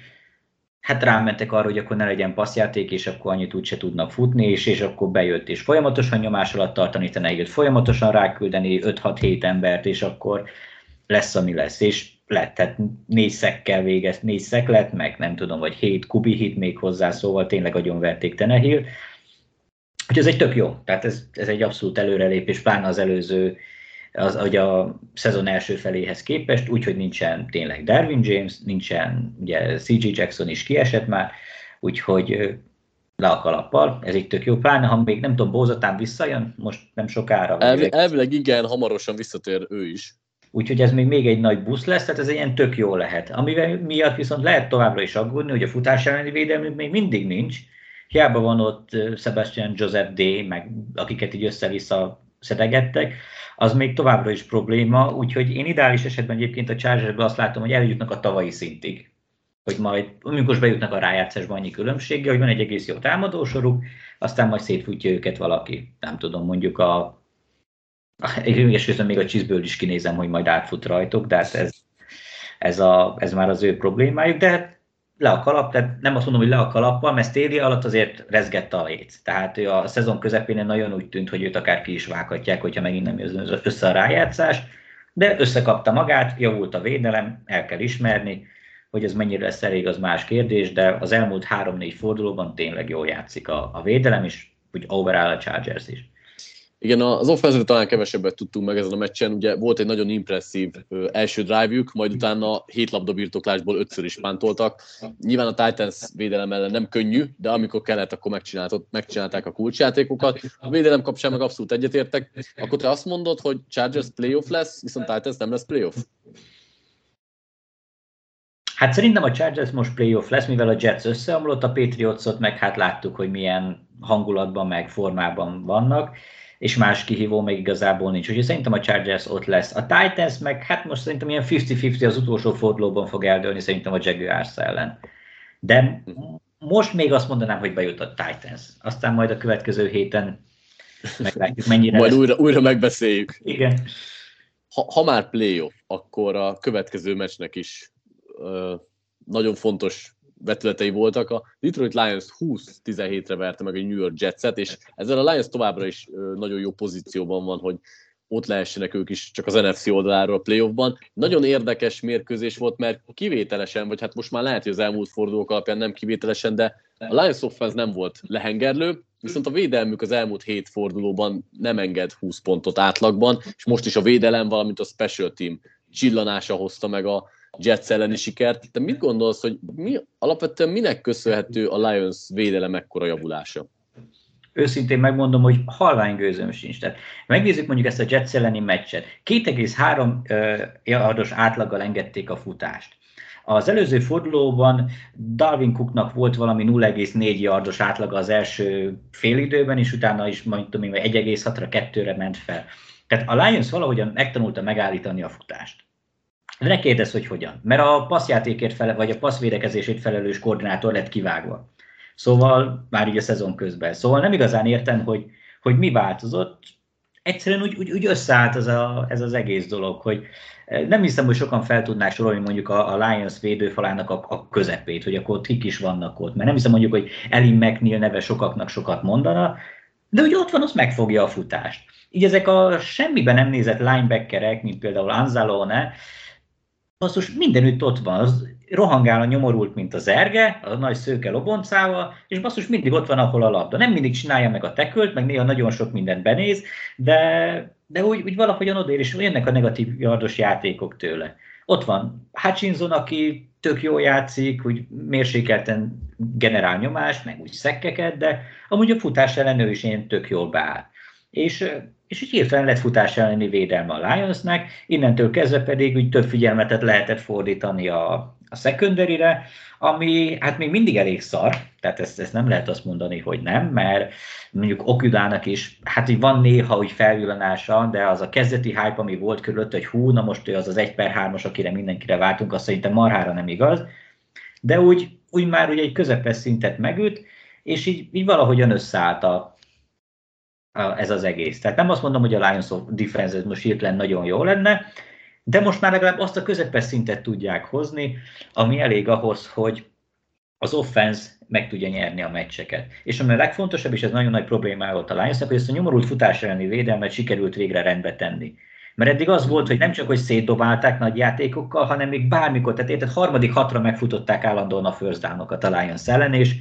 hát rámentek arra, hogy akkor ne legyen passzjáték, és akkor annyit úgyse tudnak futni, és, és akkor bejött, és folyamatosan nyomás alatt tartani Tannehill, folyamatosan ráküldeni öt-hat-hét embert, és akkor lesz, ami lesz, és lett, tehát négy szekkel végez, négy szek lett, meg nem tudom, vagy hét kubi hit még hozzá, szóval tényleg agyonverték Tannehill. Úgyhogy ez egy tök jó, tehát ez, ez egy abszolút előrelépés, pláne az előző, az, hogy a szezon első feléhez képest, úgyhogy nincsen tényleg Derwin James, nincsen, ugye cé gé Jackson is kiesett már, úgyhogy le a kalappal, ez itt tök jó, pláne ha még nem tudom, Bózatán visszajön, most nem sokára. Elvileg, elvileg igen, hamarosan visszatér ő is. Úgyhogy ez még, még egy nagy busz lesz, tehát ez ilyen tök jó lehet. Amivel miatt viszont lehet továbbra is aggódni, hogy a futás elleni védelmünk még mindig nincs, hiába van ott Sebastian Joseph D, meg akiket így össze-vissza szedegettek, az még továbbra is probléma, úgyhogy én ideális esetben egyébként a Chargersben azt látom, hogy eljutnak a tavalyi szintig, hogy majd, amikor bejutnak a rájátszásba annyi különbséggel, hogy van egy egész jó támadósoruk, aztán majd szétfutja őket valaki, nem tudom, mondjuk a, és még a Chiefsből is kinézem, hogy majd átfut rajtuk, de hát ez, ez, a, ez már az ő problémájuk, de hát le a kalap, tehát nem azt mondom, hogy le a kalappal, mert téli alatt azért rezgett a léc. Tehát ő a szezon közepén nagyon úgy tűnt, hogy őt akár ki is vághatják, hogyha megint nem jön össze a rájátszás, de összekapta magát, javult a védelem, el kell ismerni, hogy ez mennyire lesz elég, az más kérdés, de az elmúlt három-négy fordulóban tényleg jól játszik a, a védelem is, úgy overall a Chargers is. Igen, az offenzről talán kevesebbet tudtunk meg ezen a meccsen, ugye volt egy nagyon impresszív első drive-jük, majd utána hét labdabirtoklásból ötször is pántoltak. Nyilván a Titans védelem ellen nem könnyű, de amikor kellett, akkor megcsinálták a kulcsjátékokat. A védelem kapcsán meg abszolút egyetértek. Akkor te azt mondod, hogy Chargers playoff lesz, viszont Titans nem lesz playoff? Hát szerintem a Chargers most playoff lesz, mivel a Jets összeomlott, a Patriotsot meg hát láttuk, hogy milyen hangulatban meg formában vannak, és más kihívó még igazából nincs. Úgyhogy szerintem a Chargers ott lesz. A Titans meg hát most szerintem ilyen fifty-fifty az utolsó fordulóban fog eldőlni szerintem a Jaguars ellen. De most még azt mondanám, hogy bejut a Titans. Aztán majd a következő héten meglátjuk, mennyire majd lesz. Újra, újra megbeszéljük. Igen. Ha, ha már playoff, akkor a következő meccsnek is ö, nagyon fontos vetületei voltak. A Detroit Lions húsz tizenhétre verte meg a New York Jetset, és ezzel a Lions továbbra is nagyon jó pozícióban van, hogy ott lehessenek ők is csak az en ef cé oldaláról a playoffban. Nagyon érdekes mérkőzés volt, mert kivételesen, vagy hát most már lehet, hogy az elmúlt fordulók alapján nem kivételesen, de a Lions offense nem volt lehengerlő, viszont a védelmük az elmúlt hét fordulóban nem enged húsz pontot átlagban, és most is a védelem, valamint a special team csillanása hozta meg a Jets elleni sikert. Te mit gondolsz, hogy mi, alapvetően minek köszönhető a Lions védelem ekkora javulása? Őszintén megmondom, hogy halvány gőzöm sincs. Tehát megnézzük mondjuk ezt a Jets elleni meccset. két egész három yardos átlaggal engedték a futást. Az előző fordulóban Dalvin Cooknak volt valami nulla egész négy yardos átlaga az első félidőben, és utána is mondjuk egy egész hatra kettőre ment fel. Tehát a Lions valahogyan megtanulta megállítani a futást. Ne kérdezz, hogy hogyan, mert a passzjátékért fele, vagy a passzvédekezését felelős koordinátor lett kivágva. Szóval már így a szezon közben. Szóval nem igazán értem, hogy, hogy mi változott. Egyszerűen úgy, úgy, úgy összeállt ez, a, ez az egész dolog, hogy nem hiszem, hogy sokan fel tudnák sorolni mondjuk a, a Lions védőfalának a, a közepét, hogy akkor kik is vannak ott. Mert nem hiszem mondjuk, hogy Elin McNeil neve sokaknak sokat mondana, de hogy ott van, az megfogja a futást. Így ezek a semmiben nem nézett linebackerek, mint például Anzalone, basszus, mindenütt ott van, az rohangál a nyomorult, mint az erge, a nagy szőke loboncával, és basszus mindig ott van, ahol a labda. Nem mindig csinálja meg a tekölt, meg néha nagyon sok mindent benéz, de, de úgy, úgy valahogyan odér, és jönnek a negatív yardos játékok tőle. Ott van Hutchinson, aki tök jól játszik, úgy mérsékelten generál nyomást, meg úgy szekkeket, de amúgy a futás ellen ő is ilyen tök jól beáll. És, és így hirtelen lett futás elleni védelme a Lionsnek, innentől kezdve pedig úgy több figyelmetet lehetett fordítani a, a secondary-re, ami hát még mindig elég szar, tehát ezt, ezt nem lehet azt mondani, hogy nem, mert mondjuk Okudának is, hát így van néha úgy felvillanása, de az a kezdeti hype, ami volt körülött, hogy hú, na most ő az az egy per hármas, akire mindenkire váltunk, azt szerintem marhára nem igaz, de úgy, úgy már ugye egy közepes szintet megüt, és így, így valahogyan összeállt a ez az egész. Tehát nem azt mondom, hogy a Lions defense most hirtelen nagyon jó lenne, de most már legalább azt a közepes szintet tudják hozni, ami elég ahhoz, hogy az offense meg tudja nyerni a meccseket. És ami a legfontosabb, és ez nagyon nagy problémája volt a Lionsnak, hogy ezt a nyomorult futás elleni védelmet sikerült végre rendbe tenni. Mert eddig az volt, hogy nem csak, hogy szétdobálták nagy játékokkal, hanem még bármikor, tehát érted, harmadik hatra megfutották állandóan a first down-okat a Lions ellen, és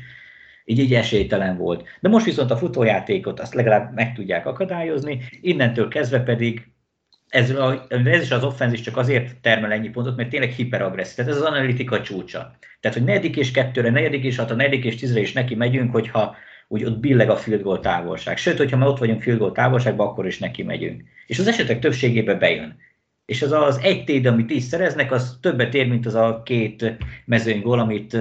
Így, így esélytelen volt. De most viszont a futójátékot azt legalább meg tudják akadályozni, innentől kezdve pedig ez, a, ez is az offenzis csak azért termel ennyi pontot, mert tényleg hiperagresszív. Tehát ez az analitika csúcsa. Tehát, hogy negyedik és kettőre, negyedik és hatra, negyedik és tízre is neki megyünk, hogyha úgy ott billeg a field goal távolság. Sőt, hogyha már ott vagyunk field goal távolságban, akkor is neki megyünk. És az esetek többségébe bejön. És az az egy téd, amit tíz szereznek, az többet ér, mint az a két mezőny gól, amit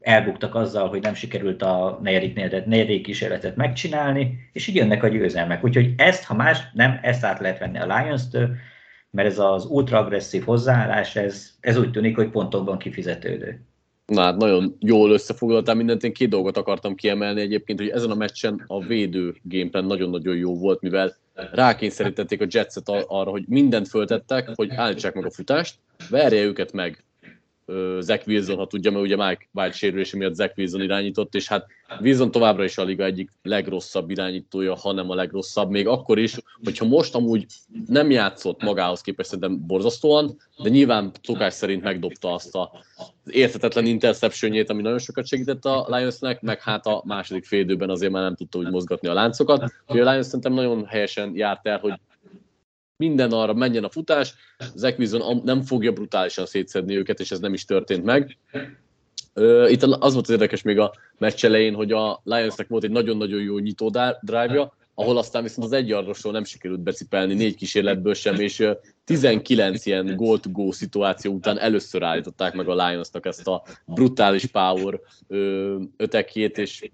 elbuktak azzal, hogy nem sikerült a negyedik, negyedik kísérletet megcsinálni, és így jönnek a győzelmek. Úgyhogy ezt, ha más nem, ezt át lehet venni a Lions-től, mert ez az ultra-agresszív hozzáállás, ez, ez úgy tűnik, hogy pontokban kifizetődő. Na hát nagyon jól összefoglaltál mindent, én két dolgot akartam kiemelni egyébként, hogy ezen a meccsen a védő gameplan nagyon-nagyon jó volt, mivel rákényszerítették a Jetset arra, hogy mindent föltettek, hogy állítsák meg a futást, verje őket meg. Zach Wilson, ha tudja, mert ugye Mike White sérülése miatt Zach Wilson irányított, és hát Wilson továbbra is a liga egyik legrosszabb irányítója, hanem a legrosszabb, még akkor is, hogyha most amúgy nem játszott magához képest szerintem borzasztóan, de nyilván szokás szerint megdobta azt az érthetetlen interceptionjét, ami nagyon sokat segített a Lionsnek, meg hát a második fél időben azért már nem tudta úgy mozgatni a láncokat, hogy a Lions szerintem nagyon helyesen járt el, hogy minden arra menjen a futás, Zach Wilson nem fogja brutálisan szétszedni őket, és ez nem is történt meg. Itt az volt az érdekes még a meccs elején, hogy a Lionsnek volt egy nagyon-nagyon jó nyitó drive-ja, ahol aztán viszont az egy yardosról nem sikerült becipelni, négy kísérletből sem, és tizenkilenc ilyen goal-to-go szituáció után először állították meg a Lionsnak ezt a brutális power ötekjét, és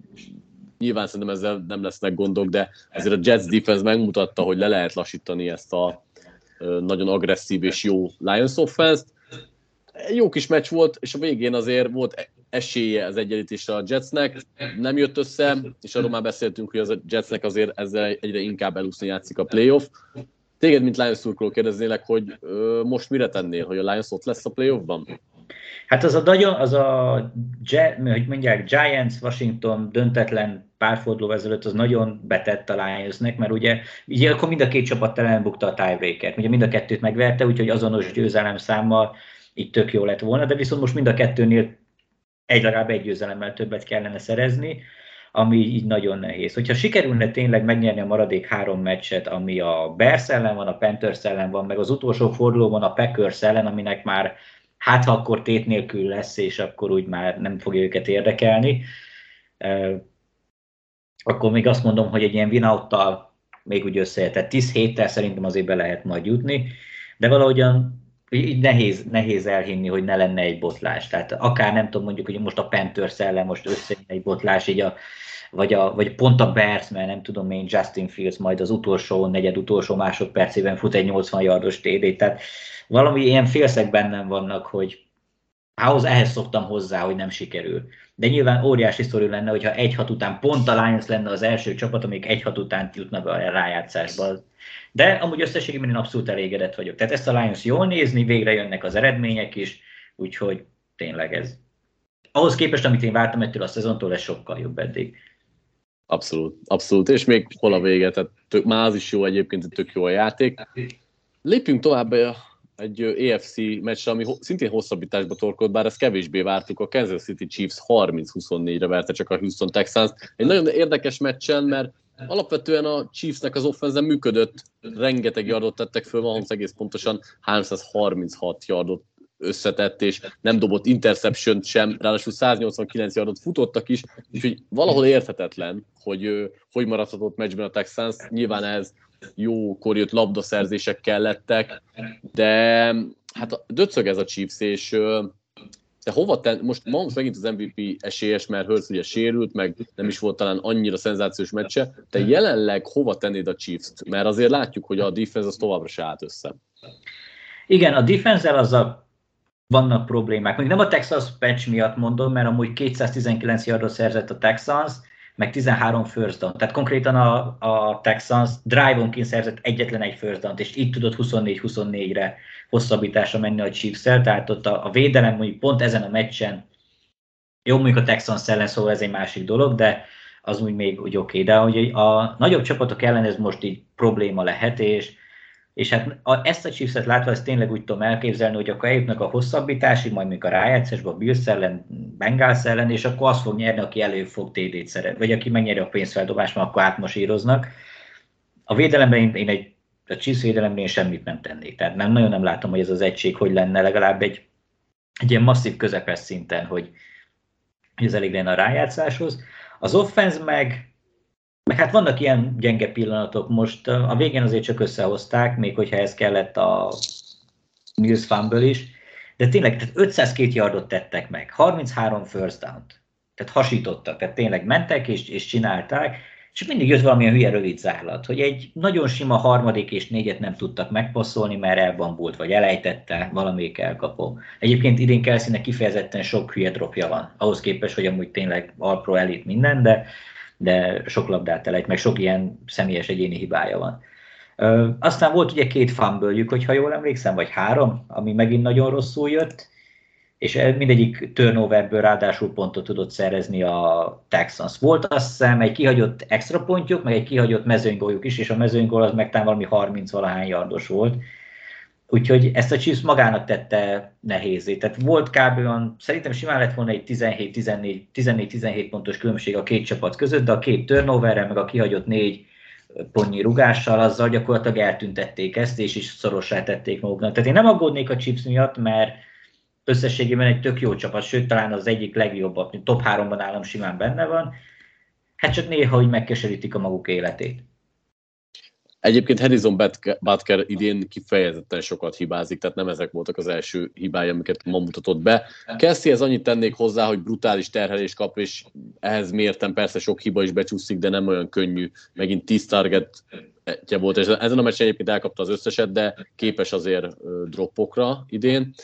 nyilván szerintem ezzel nem lesznek gondok, de azért a Jets defense megmutatta, hogy le lehet lassítani ezt a nagyon agresszív és jó Lions offense-t. Jó kis meccs volt, és a végén azért volt esélye az egyenlítésre a Jetsnek, nem jött össze, és arról már beszéltünk, hogy az a Jetsnek azért ezzel egyre inkább elúszni játszik a playoff. Téged, mint Lions szurkoló kérdeznélek, hogy ö, most mire tennél, hogy a Lions ott lesz a playoffban? Hát az a, nagyon, az a hogy mondják, Giants-Washington döntetlen párforduló ezelőtt az nagyon betett a Lionsnek, mert ugye, ugye akkor mind a két csapat elbukta a tiebreakert, ugye mind a kettőt megverte, úgyhogy azonos győzelem számmal így tök jó lett volna, de viszont most mind a kettőnél egy legalább egy győzelemmel többet kellene szerezni, ami így nagyon nehéz. Hogyha sikerülne tényleg megnyerni a maradék három meccset, ami a Bears ellen van, a Panthers ellen van, meg az utolsó fordulóban a Packers ellen, aminek már hát ha akkor tét nélkül lesz, és akkor úgy már nem fogja őket érdekelni, akkor még azt mondom, hogy egy ilyen win-out-tal még úgy összehetett. tíz héttel szerintem azért be lehet majd jutni, de valahogyan így nehéz, nehéz elhinni, hogy ne lenne egy botlás. Tehát akár nem tudom, mondjuk, hogy most a Panthers ellen most összejön egy botlás, így a, vagy, a, vagy pont a Bears, mert nem tudom én, Justin Fields majd az utolsó, negyed utolsó másodpercében fut egy nyolcvan yardos té dé-t. Tehát valami ilyen félszek bennem vannak, hogy ahhoz ehhez szoktam hozzá, hogy nem sikerül. De nyilván óriási szorú lenne, hogyha egy-hat után pont a Lions lenne az első csapat, amelyik egy-hat után jutna be a rájátszásba. De amúgy összességében én abszolút elégedett vagyok. Tehát ezt a Lions jól nézni, végre jönnek az eredmények is, úgyhogy tényleg ez. Ahhoz képest, amit én vártam ettől a szezontól, ez sokkal jobb eddig. Abszolút, abszolút. És még hol a vége, tehát tök, már az is jó egyébként, tök jó a játék. Lépjünk tovább egy á ef cé meccsre, ami szintén hosszabbításba torkolt, bár ezt kevésbé vártuk, a Kansas City Chiefs harminc huszonnégyre verte csak a Houston Texans. Egy nagyon érdekes meccsen, mert alapvetően a Chiefsnek az offenzen működött, rengeteg yardot tettek föl, Mahomes egész pontosan háromszázharminchat yardot összetett, és nem dobott interception sem, ráadásul száznyolcvankilenc yardot futottak is, úgyhogy valahol érthetetlen, hogy hogy maradhatott meccsben a Texans, nyilván ez jókor jött labdaszerzések kellettek, de hát döcög ez a Chiefs, és de hova ten, most Mahomes megint az em vé pé esélyes, mert Hurts ugye sérült, meg nem is volt talán annyira szenzációs meccse, te jelenleg hova tennéd a Chiefs-t? Mert azért látjuk, hogy a defense az továbbra se állt össze. Igen, a defense-el az a vannak problémák. Még nem a Texans patch miatt mondom, mert amúgy kétszáztizenkilenc yardot szerzett a Texans, meg tizenhárom first down. Tehát konkrétan a, a Texans drive-onként szerzett egyetlen egy first down-t, és így tudott huszonnégy huszonnégyre hosszabbításra menni a Chiefs-el, tehát ott a, a védelem mondjuk pont ezen a meccsen, jó mondjuk a Texans ellen, szóval ez egy másik dolog, de az úgy még úgy oké. De hogy a nagyobb csapatok ellen ez most így probléma lehet, és És hát a, ezt a Chiefs-et látva, ezt tényleg úgy tudom elképzelni, hogy akkor eljutnak a hosszabbításig, majd még a rájátszásba, a Bills ellen, Bengals ellen, és akkor azt fog nyerni, aki elő fog té dé-t szerezni, vagy aki megnyeri a pénzfeldobást, mert akkor átmasíroznak. A védelemben én, én egy, a Chiefs védelemben én semmit nem tennék, tehát nem, nagyon nem látom, hogy ez az egység hogy lenne, legalább egy, egy ilyen masszív közepes szinten, hogy ez elég lenne a rájátszáshoz. Az offense meg... Meg hát vannak ilyen gyenge pillanatok most, a végén azért csak összehozták, még hogyha ez kellett a Mills fumble is, de tényleg tehát ötszázkettő yardot tettek meg, harminchárom first down-t, tehát hasítottak, tehát tényleg mentek és, és csinálták, és mindig jött valamilyen hülye rövid zárlat, hogy egy nagyon sima harmadik és négyet nem tudtak megpasszolni, mert elbambult, vagy elejtette, valamelyik elkapó. Egyébként idén Kelseynek kifejezetten sok hülye dropja van, ahhoz képest, hogy amúgy tényleg alpro elit minden, de de sok labdát elejt, meg sok ilyen személyes egyéni hibája van. Ö, aztán volt ugye két fumble-jük, hogyha jól emlékszem, vagy három, ami megint nagyon rosszul jött, és mindegyik turnoverből ráadásul pontot tudott szerezni a Texans. Volt azt hiszem egy kihagyott extra pontjuk, meg egy kihagyott mezőnygóljuk is, és a mezőnygól az meg talán valami harminc-valahány yardos volt. Úgyhogy ezt a Chiefs magának tette nehézzé. Tehát volt kb. Olyan, szerintem simán lett volna egy tizenhét-tizennégy pontos különbség a két csapat között, de a két turnoverrel, meg a kihagyott négy pontnyi rugással, azzal gyakorlatilag eltüntették ezt, és is szorossá tették maguknak. Tehát én nem aggódnék a Chiefs miatt, mert összességében egy tök jó csapat, sőt talán az egyik legjobb, top háromban állam simán benne van, hát csak néha úgy megkeserítik a maguk életét. Egyébként Harrison Butker idén kifejezetten sokat hibázik, tehát nem ezek voltak az első hibái, amiket ma mutatott be. Kelseyhez annyit tennék hozzá, hogy brutális terhelést kap, és ehhez mértem persze sok hiba is becsúszik, de nem olyan könnyű. Megint tíz targetje volt, és ezen a meccsen egyébként elkapta az összeset, de képes azért droppokra idén.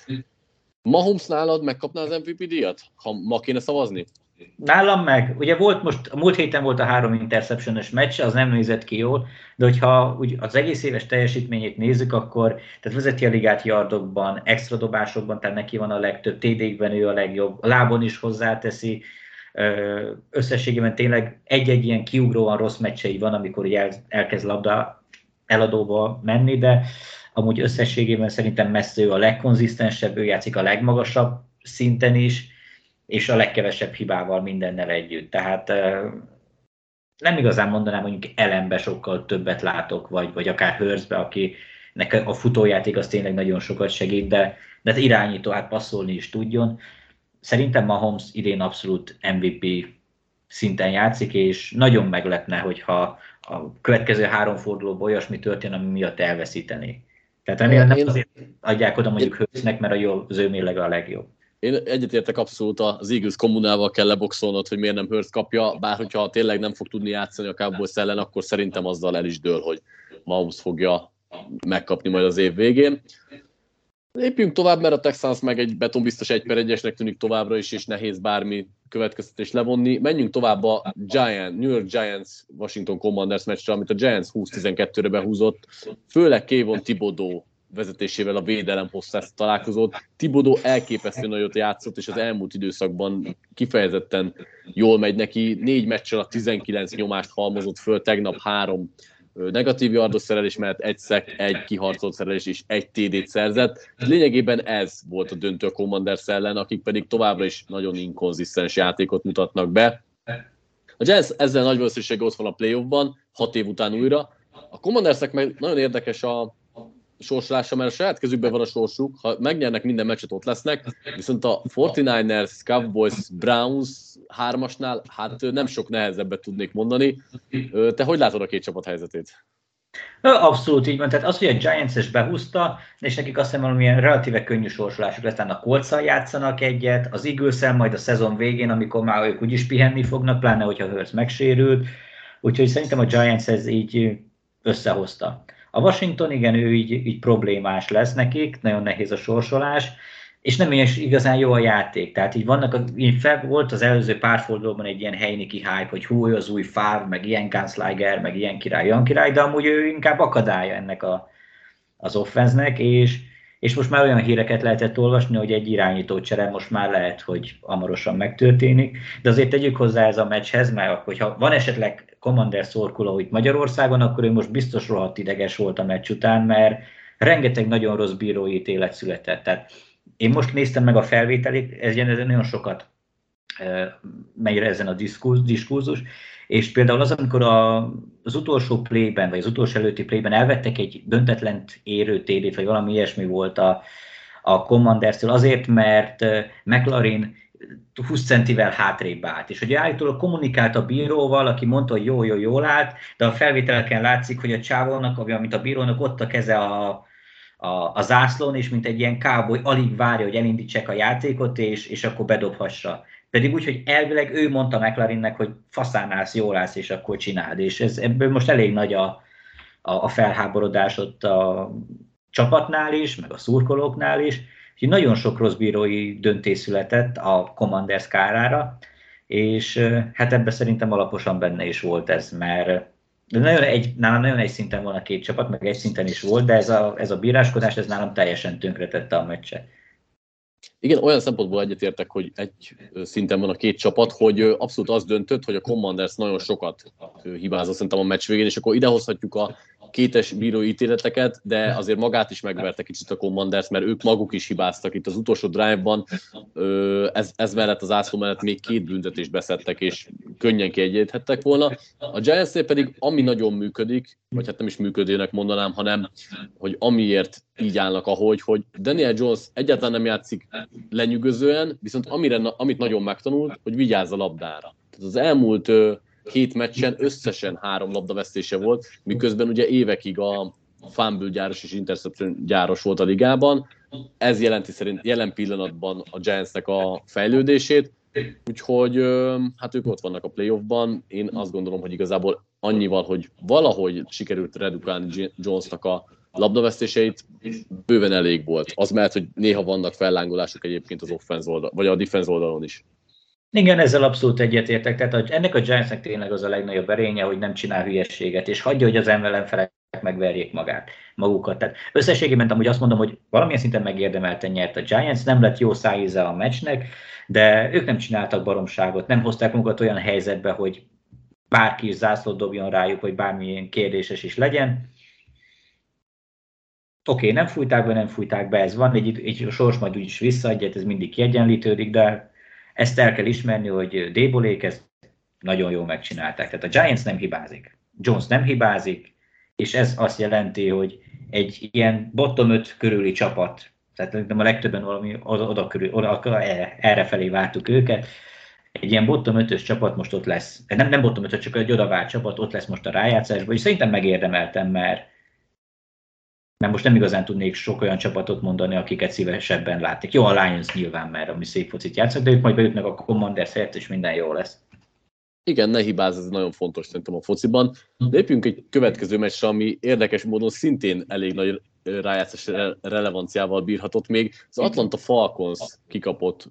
Mahomes nálad megkapná az em vé pé díjat, ha ma kéne szavazni? Nálam meg, ugye volt most, a múlt héten volt a három interception-ös meccs, az nem nézett ki jól, de hogyha úgy az egész éves teljesítményét nézzük, akkor tehát vezeti a ligát yardokban, extra dobásokban, tehát neki van a legtöbb, té dé-kben ő a legjobb, a lábon is hozzáteszi, összességében tényleg egy-egy ilyen kiugróan rossz meccsei van, amikor el, elkezd labda eladóba menni, de amúgy összességében szerintem messze ő a legkonzisztensebb, ő játszik a legmagasabb szinten is, és a legkevesebb hibával mindennel együtt. Tehát nem igazán mondanám, mondjuk Allenbe sokkal többet látok, vagy, vagy akár Hurtsbe, aki nekem a futójáték az tényleg nagyon sokat segít, de, de az irányító, hát passzolni is tudjon. Szerintem Mahomes idén abszolút em vé pé szinten játszik, és nagyon meglepne, hogyha a következő három fordulóban olyasmi történ, ami miatt elveszítené. Tehát remélem nem azért adják oda mondjuk Hurtsnek, mert a jó, az ő mérlege a legjobb. Én egyetértek abszolút, az Eagles kommunával kell leboxolnod, hogy miért nem Hurts kapja, bár hogyha tényleg nem fog tudni játszani a Cowboys ellen, akkor szerintem azzal el is dől, hogy Mahomes fogja megkapni majd az év végén. Lépjünk tovább, mert a Texans meg egy betonbiztos egy per egyesnek tűnik továbbra is, és nehéz bármi következtetést levonni. Menjünk tovább a Giant, New York Giants Washington Commanders meccsre, amit a Giants húsz-tizenkettőre behúzott, főleg Kayvon Thibodeau vezetésével a védelem hosszász találkozott. Thibodeau elképesztő nagyot játszott, és az elmúlt időszakban kifejezetten jól megy neki. Négy meccs alatt tizenkilenc nyomást halmozott föl, tegnap három negatív yardos szerelés mellett egy szek, egy kiharcolt szerelés és egy té dé-t szerzett. Lényegében ez volt a döntő a Commanders ellen, akik pedig továbbra is nagyon inkonzisztens játékot mutatnak be. A Jazz ezzel nagy valószínűséggel ott van a playoffban, hat év után újra. A Commandersnek meg nagyon érdekes a sorsolása, mert a saját kezükben van a sorsuk, ha megnyernek minden meccset, ott lesznek, viszont a negyvenkilencesek, Cowboys, Browns hármasnál, hát nem sok nehezebbet tudnék mondani. Te hogy látod a két csapat helyzetét? Abszolút így van, tehát az, hogy a Giants is behúzta, és nekik azt hiszem valamilyen relatíve könnyű sorsolásuk lesz, a Coltszal játszanak egyet, az Eaglessel majd a szezon végén, amikor már ők úgyis pihenni fognak, pláne hogyha Hurts megsérült, úgyhogy szerintem a Giants ez így összehozta. A Washington, igen, ő így, így problémás lesz nekik, nagyon nehéz a sorsolás, és nem is igazán jó a játék. Tehát így vannak, így fel volt az előző pár fordulóban egy ilyen helyniki hype, hogy hú, az új Favre, meg ilyen Gunslinger, meg ilyen király, ilyen király, de amúgy ő inkább akadálya ennek a, az offense-nek, és, és most már olyan híreket lehetett olvasni, hogy egy irányítócsere most már lehet, hogy hamarosan megtörténik, de azért tegyük hozzá ez a meccshez, mert hogyha van esetleg Commander szorkuló itt Magyarországon, akkor ő most biztos rohadt ideges volt a meccs után, mert rengeteg nagyon rossz bírói ítélet született. Tehát én most néztem meg a felvételit, ez nagyon sokat megy ezen a diskurzus, és például az, amikor a, az utolsó playben, vagy az utolsó előtti playben elvettek egy döntetlent érő té dét, vagy valami ilyesmi volt a, a Commanders-től, azért, mert McLaurin húsz centivel hátrébb állt, és hogy állítólag kommunikált a bíróval, aki mondta, hogy jó, jó, jól állt, de a felvételeken látszik, hogy a csávónak, amit a bírónak, ott a keze a, a, a zászlón, és mint egy ilyen cowboy alig várja, hogy elindítsák a játékot, és, és akkor bedobhassa. Pedig úgy, hogy elvileg ő mondta McLaurinnek, hogy faszán állsz, jól állsz, és akkor csináld, és ez, ebből most elég nagy a, a, a felháborodás ott a csapatnál is, meg a szurkolóknál is. Úgyhogy nagyon sok rossz bírói döntés született a Commanders kárára, és hát ebben szerintem alaposan benne is volt ez, mert nagyon egy, nálam nagyon egy szinten van a két csapat, meg egy szinten is volt, de ez a, ez a bíráskodás, ez nálam teljesen tönkretette a meccset. Igen, olyan szempontból egyetértek, hogy egy szinten van a két csapat, hogy abszolút az döntött, hogy a Commanders nagyon sokat hibázott szerintem a meccs végén, és akkor idehozhatjuk a kétes bírói ítéleteket, de azért magát is megverte kicsit a Commanders, mert ők maguk is hibáztak itt az utolsó drive-ban. Ez, ez mellett, az ászló mellett még két büntetést beszedtek, és könnyen kiegyenlíthettek volna. A Giants-nél pedig ami nagyon működik, vagy hát nem is működőnek mondanám, hanem hogy amiért így állnak ahogy, hogy Daniel Jones egyáltalán nem játszik lenyűgözően, viszont amire, amit nagyon megtanult, hogy vigyázz a labdára. Tehát az elmúlt két meccsen összesen három labdavesztése volt, miközben ugye évekig a fumble gyáros és interception gyáros volt a ligában. Ez jelenti szerint jelen pillanatban a Giantsnek a fejlődését, úgyhogy hát ők ott vannak a playoffban. Én azt gondolom, hogy igazából annyival, hogy valahogy sikerült redukálni Jonesnak a labdavesztéseit, bőven elég volt. Az mellett, hogy néha vannak fellángolások egyébként az offense oldal, vagy a defense oldalon is. Igen, ezzel abszolút egyetértek. Tehát ennek a Giantsnek tényleg az a legnagyobb erénye, hogy nem csinál hülyeséget, és hagyja, hogy az ellenfelek megverjék magát, magukat. Tehát összességében amúgy azt mondom, hogy valamilyen szinten megérdemelten nyert a Giants, nem lett jó szájíze a meccsnek, de ők nem csináltak baromságot, nem hozták magukat olyan helyzetbe, hogy bárki is zászlót dobjon rájuk, vagy bármilyen kérdéses is legyen. Oké, okay, nem fújták be, nem fújták be, ez van, egy, egy sors majd úgyis visszaadja, ez mindig kiegyenlítődik, de ezt el kell ismerni, hogy D-bolék ezt nagyon jól megcsinálták. Tehát a Giants nem hibázik, Jones nem hibázik, és ez azt jelenti, hogy egy ilyen bottom öt körüli csapat, tehát nem a legtöbben valami oda, oda körül, oda, errefelé vártuk őket, egy ilyen bottom ötös csapat most ott lesz, nem, nem bottom ötös, csak egy odavált csapat ott lesz most a rájátszásban, és szerintem megérdemeltem, mert mert most nem igazán tudnék sok olyan csapatot mondani, akiket szívesebben látnék. Jó, a Lions nyilván már, ami szép focit játszik, de ők majd bejutnak a Commanders helyett, és minden jó lesz. Igen, ne hibázz, ez nagyon fontos szerintem a fociban. Lépjünk egy következő meccsre, ami érdekes módon szintén elég nagy rájátszás relevanciával bírhatott még. Az Atlanta Falcons kikapott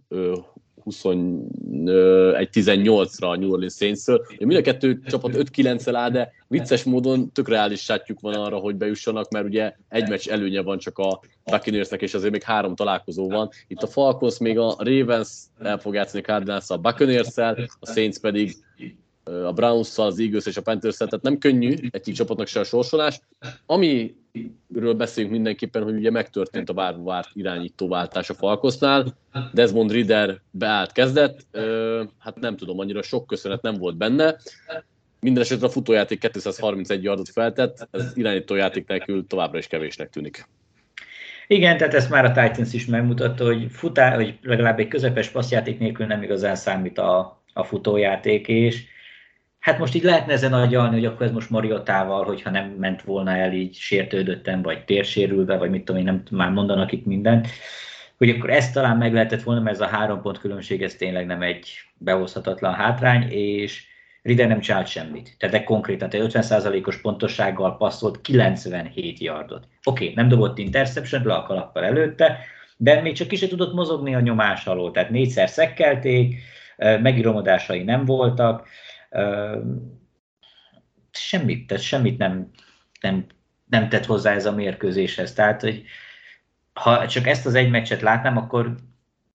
huszonegy tizennyolcra a New Orleans Saints-től. Mind a kettő csapat öt kilenccel áll, de vicces módon tök reális sátjuk van arra, hogy bejussanak, mert ugye egy meccs előnye van csak a Buccaneersnek, és azért még három találkozó van. Itt a Falcons még a Ravens el fog játszani a Cardinals-szal, a Buccaneers-szel, a Saints pedig a Browns-szal, az Eagles és a Panthers-szel, tehát nem könnyű egyik csapatnak se a sorsolás. Amiről beszélünk mindenképpen, hogy ugye megtörtént a várva várt irányítóváltás a Falconsnál, Desmond Ridder beállt, kezdett, hát nem tudom, annyira sok köszönet nem volt benne. Mindenesetre a futójáték kétszázharmincegy yardot feltett, ez irányítójáték nélkül továbbra is kevésnek tűnik. Igen, tehát ezt már a Titans is megmutatta, hogy futá, hogy legalább egy közepes passzjáték nélkül nem igazán számít a, a futójáték is. Hát most így lehetne ezen agyalni, hogy akkor ez most Mariotával, hogyha nem ment volna el így sértődöttem, vagy térsérülve, vagy mit tudom én, nem már mondanak itt mindent, hogy akkor ezt talán meg lehetett volna, mert ez a három pont különbség, ez tényleg nem egy behozhatatlan hátrány, és Ridder nem csinált semmit. Tehát de konkrétan, tehát ötven százalékos pontossággal passzolt kilencvenhét yardot. Oké, okay, nem dobott interception, le a kalappal előtte, de még csak ki se tudott mozogni a nyomás alól, tehát négyszer szekkelték, megiromodásai nem voltak, Uh, semmit, tehát semmit nem, nem, nem tett hozzá ez a mérkőzéshez. Tehát, hogy ha csak ezt az egy meccset látnám, akkor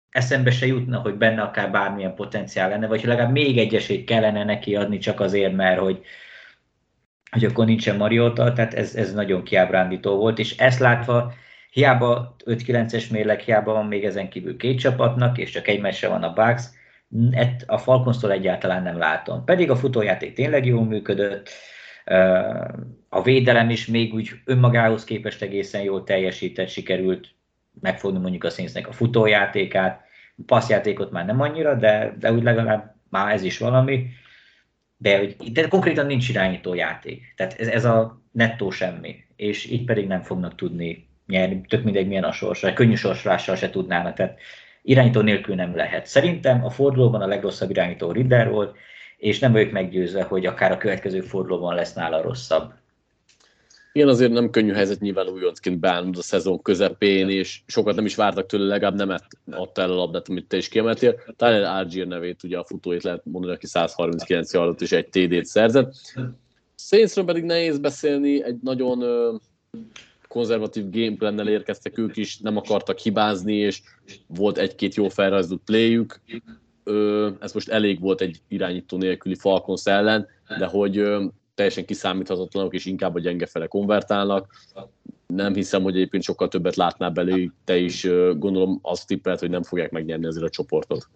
eszembe se jutna, hogy benne akár bármilyen potenciál lenne, vagy legalább még egy esélyt kellene neki adni csak azért, mert hogy, hogy akkor nincsen Mariota, tehát ez, ez nagyon kiábrándító volt, és ezt látva hiába öt kilences mérleg, hiába van még ezen kívül két csapatnak, és csak egy meccsre van a Bucks, a Falconstól egyáltalán nem látom. Pedig a futójáték tényleg jól működött, a védelem is még úgy önmagához képest egészen jól teljesített, sikerült megfogni mondjuk a Saintsnek a futójátékát, a passzjátékot már nem annyira, de, de úgy legalább már ez is valami, de, hogy, de konkrétan nincs irányítójáték, tehát ez, ez a nettó semmi, és így pedig nem fognak tudni nyerni, tök mindegy milyen a sorsa, könnyű sorsolással se tudnának, tehát irányító nélkül nem lehet. Szerintem a fordulóban a legrosszabb irányító Ridder volt, és nem vagyok meggyőzve, hogy akár a következő fordulóban lesz nála rosszabb. Igen, azért nem könnyű helyzet nyilván újoncként beállnod a szezon közepén, és sokat nem is vártak tőle, legalább nem adta el a labdát, amit te is kiemeltél. Tyler Algier nevét, ugye a futóit lehet mondani, aki száz harminckilenc yardot és egy té dét szerzett. Saintsről pedig nehéz beszélni, egy nagyon konzervatív gameplannel érkeztek ők is, nem akartak hibázni, és volt egy-két jó felrajzolt playjük. Ez most elég volt egy irányító nélküli Falcons ellen, de hogy teljesen kiszámíthatatlanok, és inkább a gyenge fele konvertálnak. Nem hiszem, hogy egyébként sokkal többet látná belőle, te is gondolom azt tippelt, hogy nem fogják megnyerni ezért a csoportot.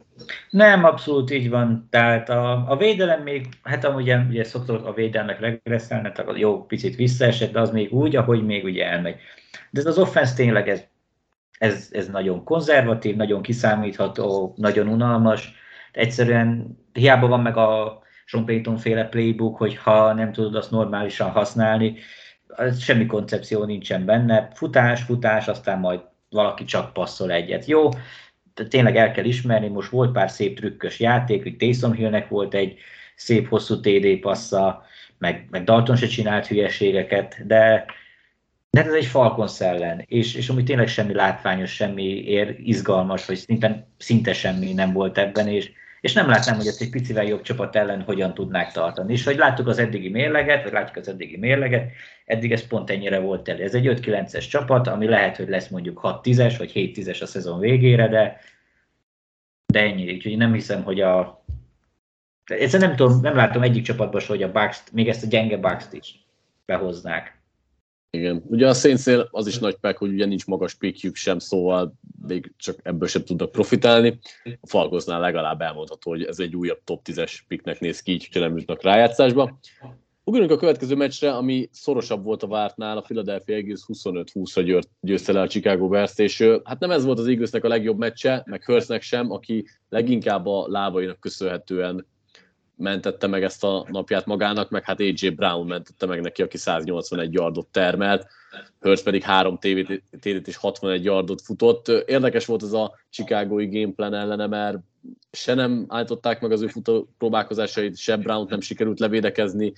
Nem, abszolút így van. Tehát a, a védelem még, hát amúgy ugye szoktuk a védelmek regresszálni, tehát jó picit visszaesett, de az még úgy, ahogy még ugye elmegy. De ez az offense tényleg ez, ez, ez nagyon konzervatív, nagyon kiszámítható, nagyon unalmas. Egyszerűen hiába van meg a Sean Payton féle playbook, hogy ha nem tudod azt normálisan használni, semmi koncepció nincsen benne, futás, futás, aztán majd valaki csak passzol egyet. Jó, tényleg el kell ismerni, most volt pár szép trükkös játék, hogy Taysom Hillnek volt egy szép hosszú té dé passza, meg, meg Dalton se csinált hülyeségeket, de, de ez egy Falcons ellen, és, és amúgy tényleg semmi látványos, semmi ér, izgalmas, vagy szinte, szinte semmi nem volt ebben, és és nem látnám, hogy ezt egy picivel jobb csapat ellen hogyan tudnák tartani. És hogy láttuk az eddigi mérleget, vagy látjuk az eddigi mérleget, eddig ez pont ennyire volt elő. Ez egy öt-kilences csapat, ami lehet, hogy lesz mondjuk hat-tízes, vagy hét-tízes a szezon végére, de, de ennyi. Úgyhogy nem hiszem, hogy a... Egyszerűen nem tudom, nem látom egyik csapatban se, hogy a Bucks-t, még ezt a gyenge Bucks-t is behoznák. Igen. Ugye a Saintsnél az is nagy pek, hogy ugye nincs magas pickjük sem, szóval még csak ebből sem tudnak profitálni. A Falconsnál legalább elmondható, hogy ez egy újabb top tízes picknek néz ki, így, hogyha nem jutnak rájátszásba. Ugrunk a következő meccsre, ami szorosabb volt a vártnál, a Philadelphia Eagles huszonöt-húszra győzte le a Chicago Bears-t, és hát nem ez volt az Eaglesnek a legjobb meccse, meg Hurtsnek sem, aki leginkább a lábainak köszönhetően mentette meg ezt a napját magának, meg hát á jé. Brown mentette meg neki, aki száznyolcvanegy yardot termelt, Hurts pedig három té dét és hatvanegy yardot futott. Érdekes volt ez a Chicago-i gameplan ellene, mert se nem állították meg az ő futó próbálkozásait, se Brown nem sikerült levédekezni,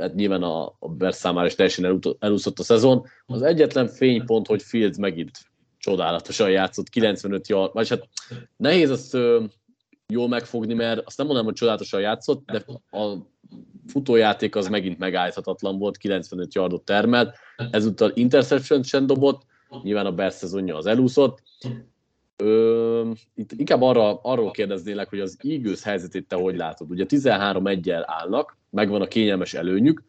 hát nyilván a, a Bears számára is teljesen elúszott a szezon. Az egyetlen fénypont, hogy Fields megint csodálatosan játszott, kilencvenöt yard, vagyis hát nehéz azt jól megfogni, mert azt nem mondanám, hogy csodálatosan játszott, de a futójáték az megint megállíthatatlan volt, kilencvenöt yardot termelt, ezúttal interception sem dobott, nyilván a Bears szezonja az elúszott. Ö, itt inkább arra, arról kérdeznélek, hogy az Eagles helyzetét te hogy látod? Ugye tizenhárom egyel állnak, megvan a kényelmes előnyük,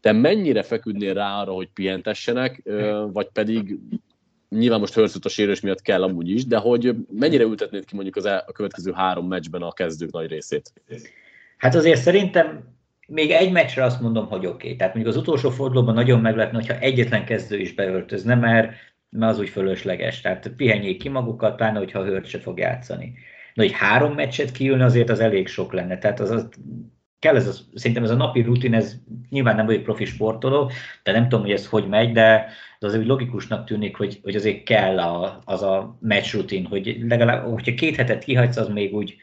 te mennyire feküdnél rá arra, hogy pihentessenek, vagy pedig nyilván most Hurts a sérülés miatt kell amúgy is, de hogy mennyire ültetnéd ki mondjuk az el, a következő három meccsben a kezdők nagy részét? Hát azért szerintem még egy meccsre azt mondom, hogy oké. Okay. Tehát mondjuk az utolsó fordulóban nagyon meglepne, hogyha egyetlen kezdő is beöltözne, mert, mert az úgy fölösleges. Tehát pihenjék ki magukat, pláne hogyha Hurts se fog játszani. De hogy három meccset kiülni azért az elég sok lenne. Tehát az, az kell ez az, szerintem ez a napi rutin, ez nyilván nem vagyok profi sportoló, de nem tudom, hogy ez hogy megy, de az úgy logikusnak tűnik, hogy, hogy azért kell a, az a meccs rutin, hogy legalább, hogyha két hetet kihagysz, az még úgy,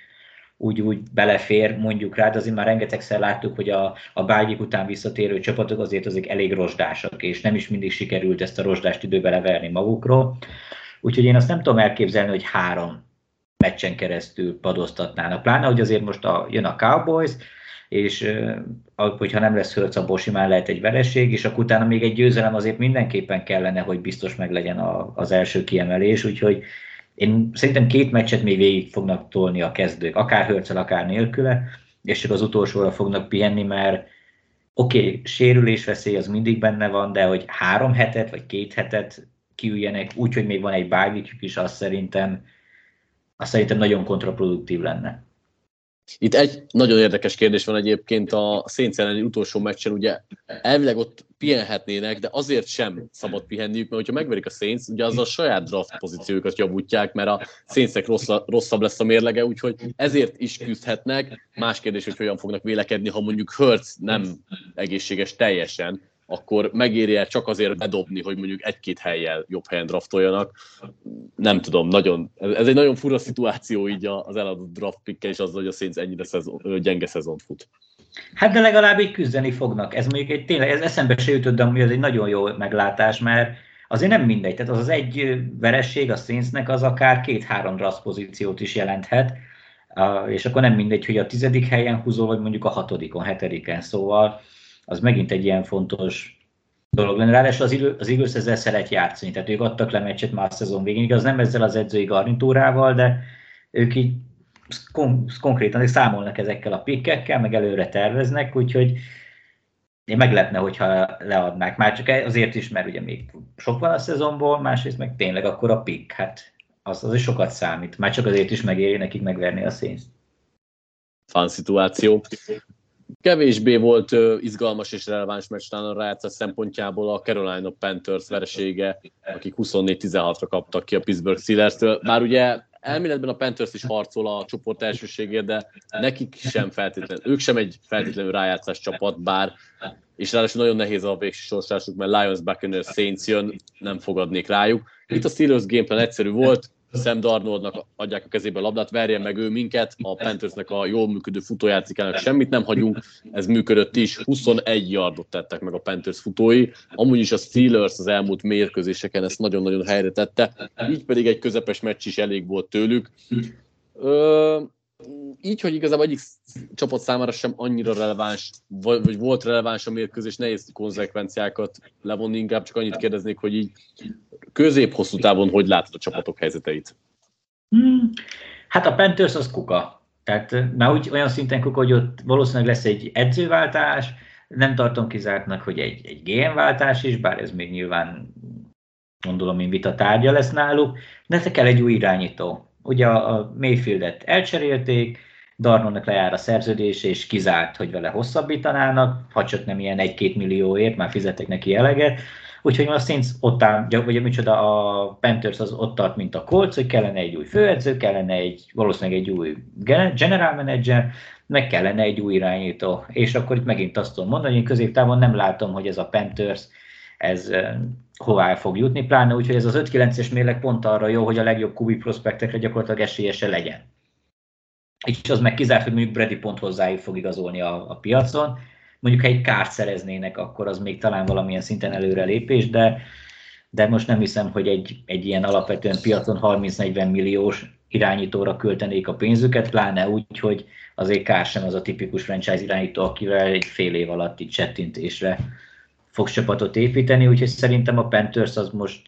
úgy, úgy belefér, mondjuk rá, de azért már rengetegszer láttuk, hogy a, a bágyik után visszatérő csapatok azért azért elég rozsdásak, és nem is mindig sikerült ezt a rozsdást időbe leverni magukról. Úgyhogy én azt nem tudom elképzelni, hogy három meccsen keresztül padoztatnának. Pláne, hogy azért most a, jön a Cowboys, és hogyha nem lesz Hurts, abból simán lehet egy vereség, és akkor utána még egy győzelem azért mindenképpen kellene, hogy biztos meg legyen a, az első kiemelés, úgyhogy én szerintem két meccset még végig fognak tolni a kezdők, akár Hurts-el, akár nélküle, és csak az utolsóra fognak pihenni, mert oké, okay, sérülésveszély az mindig benne van, de hogy három hetet vagy két hetet kiüljenek, úgyhogy még van egy bágyikük is, azt szerintem, azt szerintem nagyon kontraproduktív lenne. Itt egy nagyon érdekes kérdés van egyébként a Saints elleni utolsó meccsen, ugye elvileg ott pihenhetnének, de azért sem szabad pihenniük, mert hogyha megverik a Saints, ugye az a saját draft pozíciókat javítják, mert a Saintsnek rosszabb lesz a mérlege, úgyhogy ezért is küzdhetnek. Más kérdés, hogy hogyan fognak vélekedni, ha mondjuk Hurts nem egészséges teljesen, akkor megéri-e csak azért bedobni, hogy mondjuk egy-két helyen jobb helyen draftoljanak. Nem tudom, nagyon, ez egy nagyon fura szituáció így az eladott draft pickkel, és azzal, hogy a Saints ennyire szezon, gyenge szezont fut. Hát de legalább így küzdeni fognak. Ez mondjuk egy, tényleg, ez eszembe se jutott, de amúgy ez egy nagyon jó meglátás, mert azért nem mindegy. Tehát az az egy veresség a Saintsnek az akár két-három draft pozíciót is jelenthet, és akkor nem mindegy, hogy a tizedik helyen húzol, vagy mondjuk a hatodikon, hetediken, szóval az megint egy ilyen fontos dolog lenne. Ráadásul az Eagles ezzel szeret játszani, tehát ők adtak le meccset már a szezon végén, az nem ezzel az edzői garnitúrával, de ők így kon- konkrétan számolnak ezekkel a pikkekkel, meg előre terveznek, úgyhogy meglepne, hogyha leadnák. Már csak azért is, mert ugye még sok van a szezonból, másrészt meg tényleg akkor a pikk, hát az, az is sokat számít. Már csak azért is megéri nekik megverni a szénzt. Fán szituáció. Kevésbé volt ö, izgalmas és releváns meccs a rájátszás szempontjából a Carolina Panthers veresége, akik huszonnégy tizenhatra kaptak ki a Pittsburgh Steelers-től. Bár ugye elméletben a Panthers is harcol a csoport elsőségért, de nekik sem feltétlenül, ők sem egy feltétlenül rájátszás csapat, bár, és ráadásul nagyon nehéz a végső sorsásuk, mert Lions, Buccaneers, Saints jön, nem fogadnék rájuk. Itt a Steelers gameplan egyszerű volt, Sam Darnoldnak adják a kezébe a labdát, verjen meg ő minket, a Panthersnek a jól működő futójátékának semmit nem hagyunk, ez működött is, huszonegy yardot tettek meg a Panthers futói, amúgy is a Steelers az elmúlt mérkőzéseken ezt nagyon-nagyon helyre tette, így pedig egy közepes meccs is elég volt tőlük. Ö, így, hogy igazából egyik csapat számára sem annyira releváns, vagy volt releváns a mérkőzés, nehéz konzekvenciákat levonni, inkább csak annyit kérdeznék, hogy így közép-hosszú távon hogy látod a csapatok helyzeteit? Hmm. Hát a Panthers az kuka. Tehát már úgy olyan szinten kuka, hogy ott valószínűleg lesz egy edzőváltás, nem tartom kizártnak, hogy egy, egy gé em-váltás is, bár ez még nyilván gondolom, mint vita tárgya lesz náluk, de te kell egy új irányító. Ugye a Mayfieldet elcserélték, Darnoldnak lejár a szerződés, és kizárt, hogy vele hosszabbítanának, ha csak nem ilyen egy-két millióért, már fizetek neki eleget. Úgyhogy most Saints ott áll, vagy micsoda a Panthers az ott tart, mint a Colts, hogy kellene egy új főedző, kellene egy, valószínűleg egy új general manager, meg kellene egy új irányító. És akkor itt megint azt tudom mondani, hogy én középtávon nem látom, hogy ez a Panthers, ez hová fog jutni, pláne úgyhogy ez az öt-kilences mérleg pont arra jó, hogy a legjobb kubi prospektekre gyakorlatilag esélyese legyen. És az meg kizárt, hogy mondjuk Brady pont hozzájuk fog igazolni a, a piacon. Mondjuk, ha egy kárt szereznének, akkor az még talán valamilyen szinten előrelépés, de, de most nem hiszem, hogy egy, egy ilyen alapvetően piacon harminc-negyven milliós irányítóra költenék a pénzüket, pláne úgy, hogy azért Kár sem az a tipikus franchise irányító, akivel egy fél év alatt itt csettintésre fog csapatot építeni, úgyhogy szerintem a Panthers az most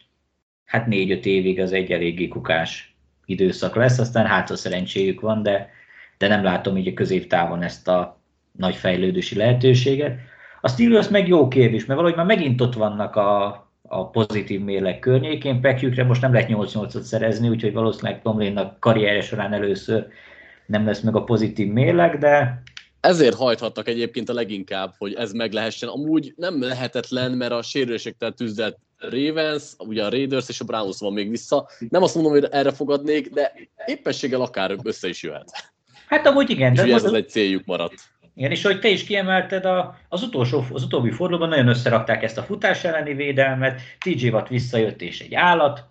hát négy-öt évig az egy eléggé kukás időszak lesz, aztán hát a szerencséjük van, de, de nem látom így a középtávon ezt a nagy fejlődési lehetőséget. A Steelers meg jó kérdés, mert valahogy már megint ott vannak a, a pozitív mérleg környékén, pekjükre most nem lehet nyolc-nyolcat szerezni, úgyhogy valószínűleg Tomlinnak karrierje során először nem lesz meg a pozitív mérleg, de... Ezért hajthattak egyébként a leginkább, hogy ez meglehessen. Amúgy nem lehetetlen, mert a sérülésekkel tüzdelt Ravens, ugye a Raiders és a Browns van még vissza. Nem azt mondom, hogy erre fogadnék, de éppességgel akár össze is jöhet. Hát amúgy igen. És de ugye ez az egy céljuk maradt. Igen, és ahogy te is kiemelted, a, az, utolsó, az utóbbi fordulóban nagyon összerakták ezt a futás elleni védelmet, té jé Watt visszajött és egy állat,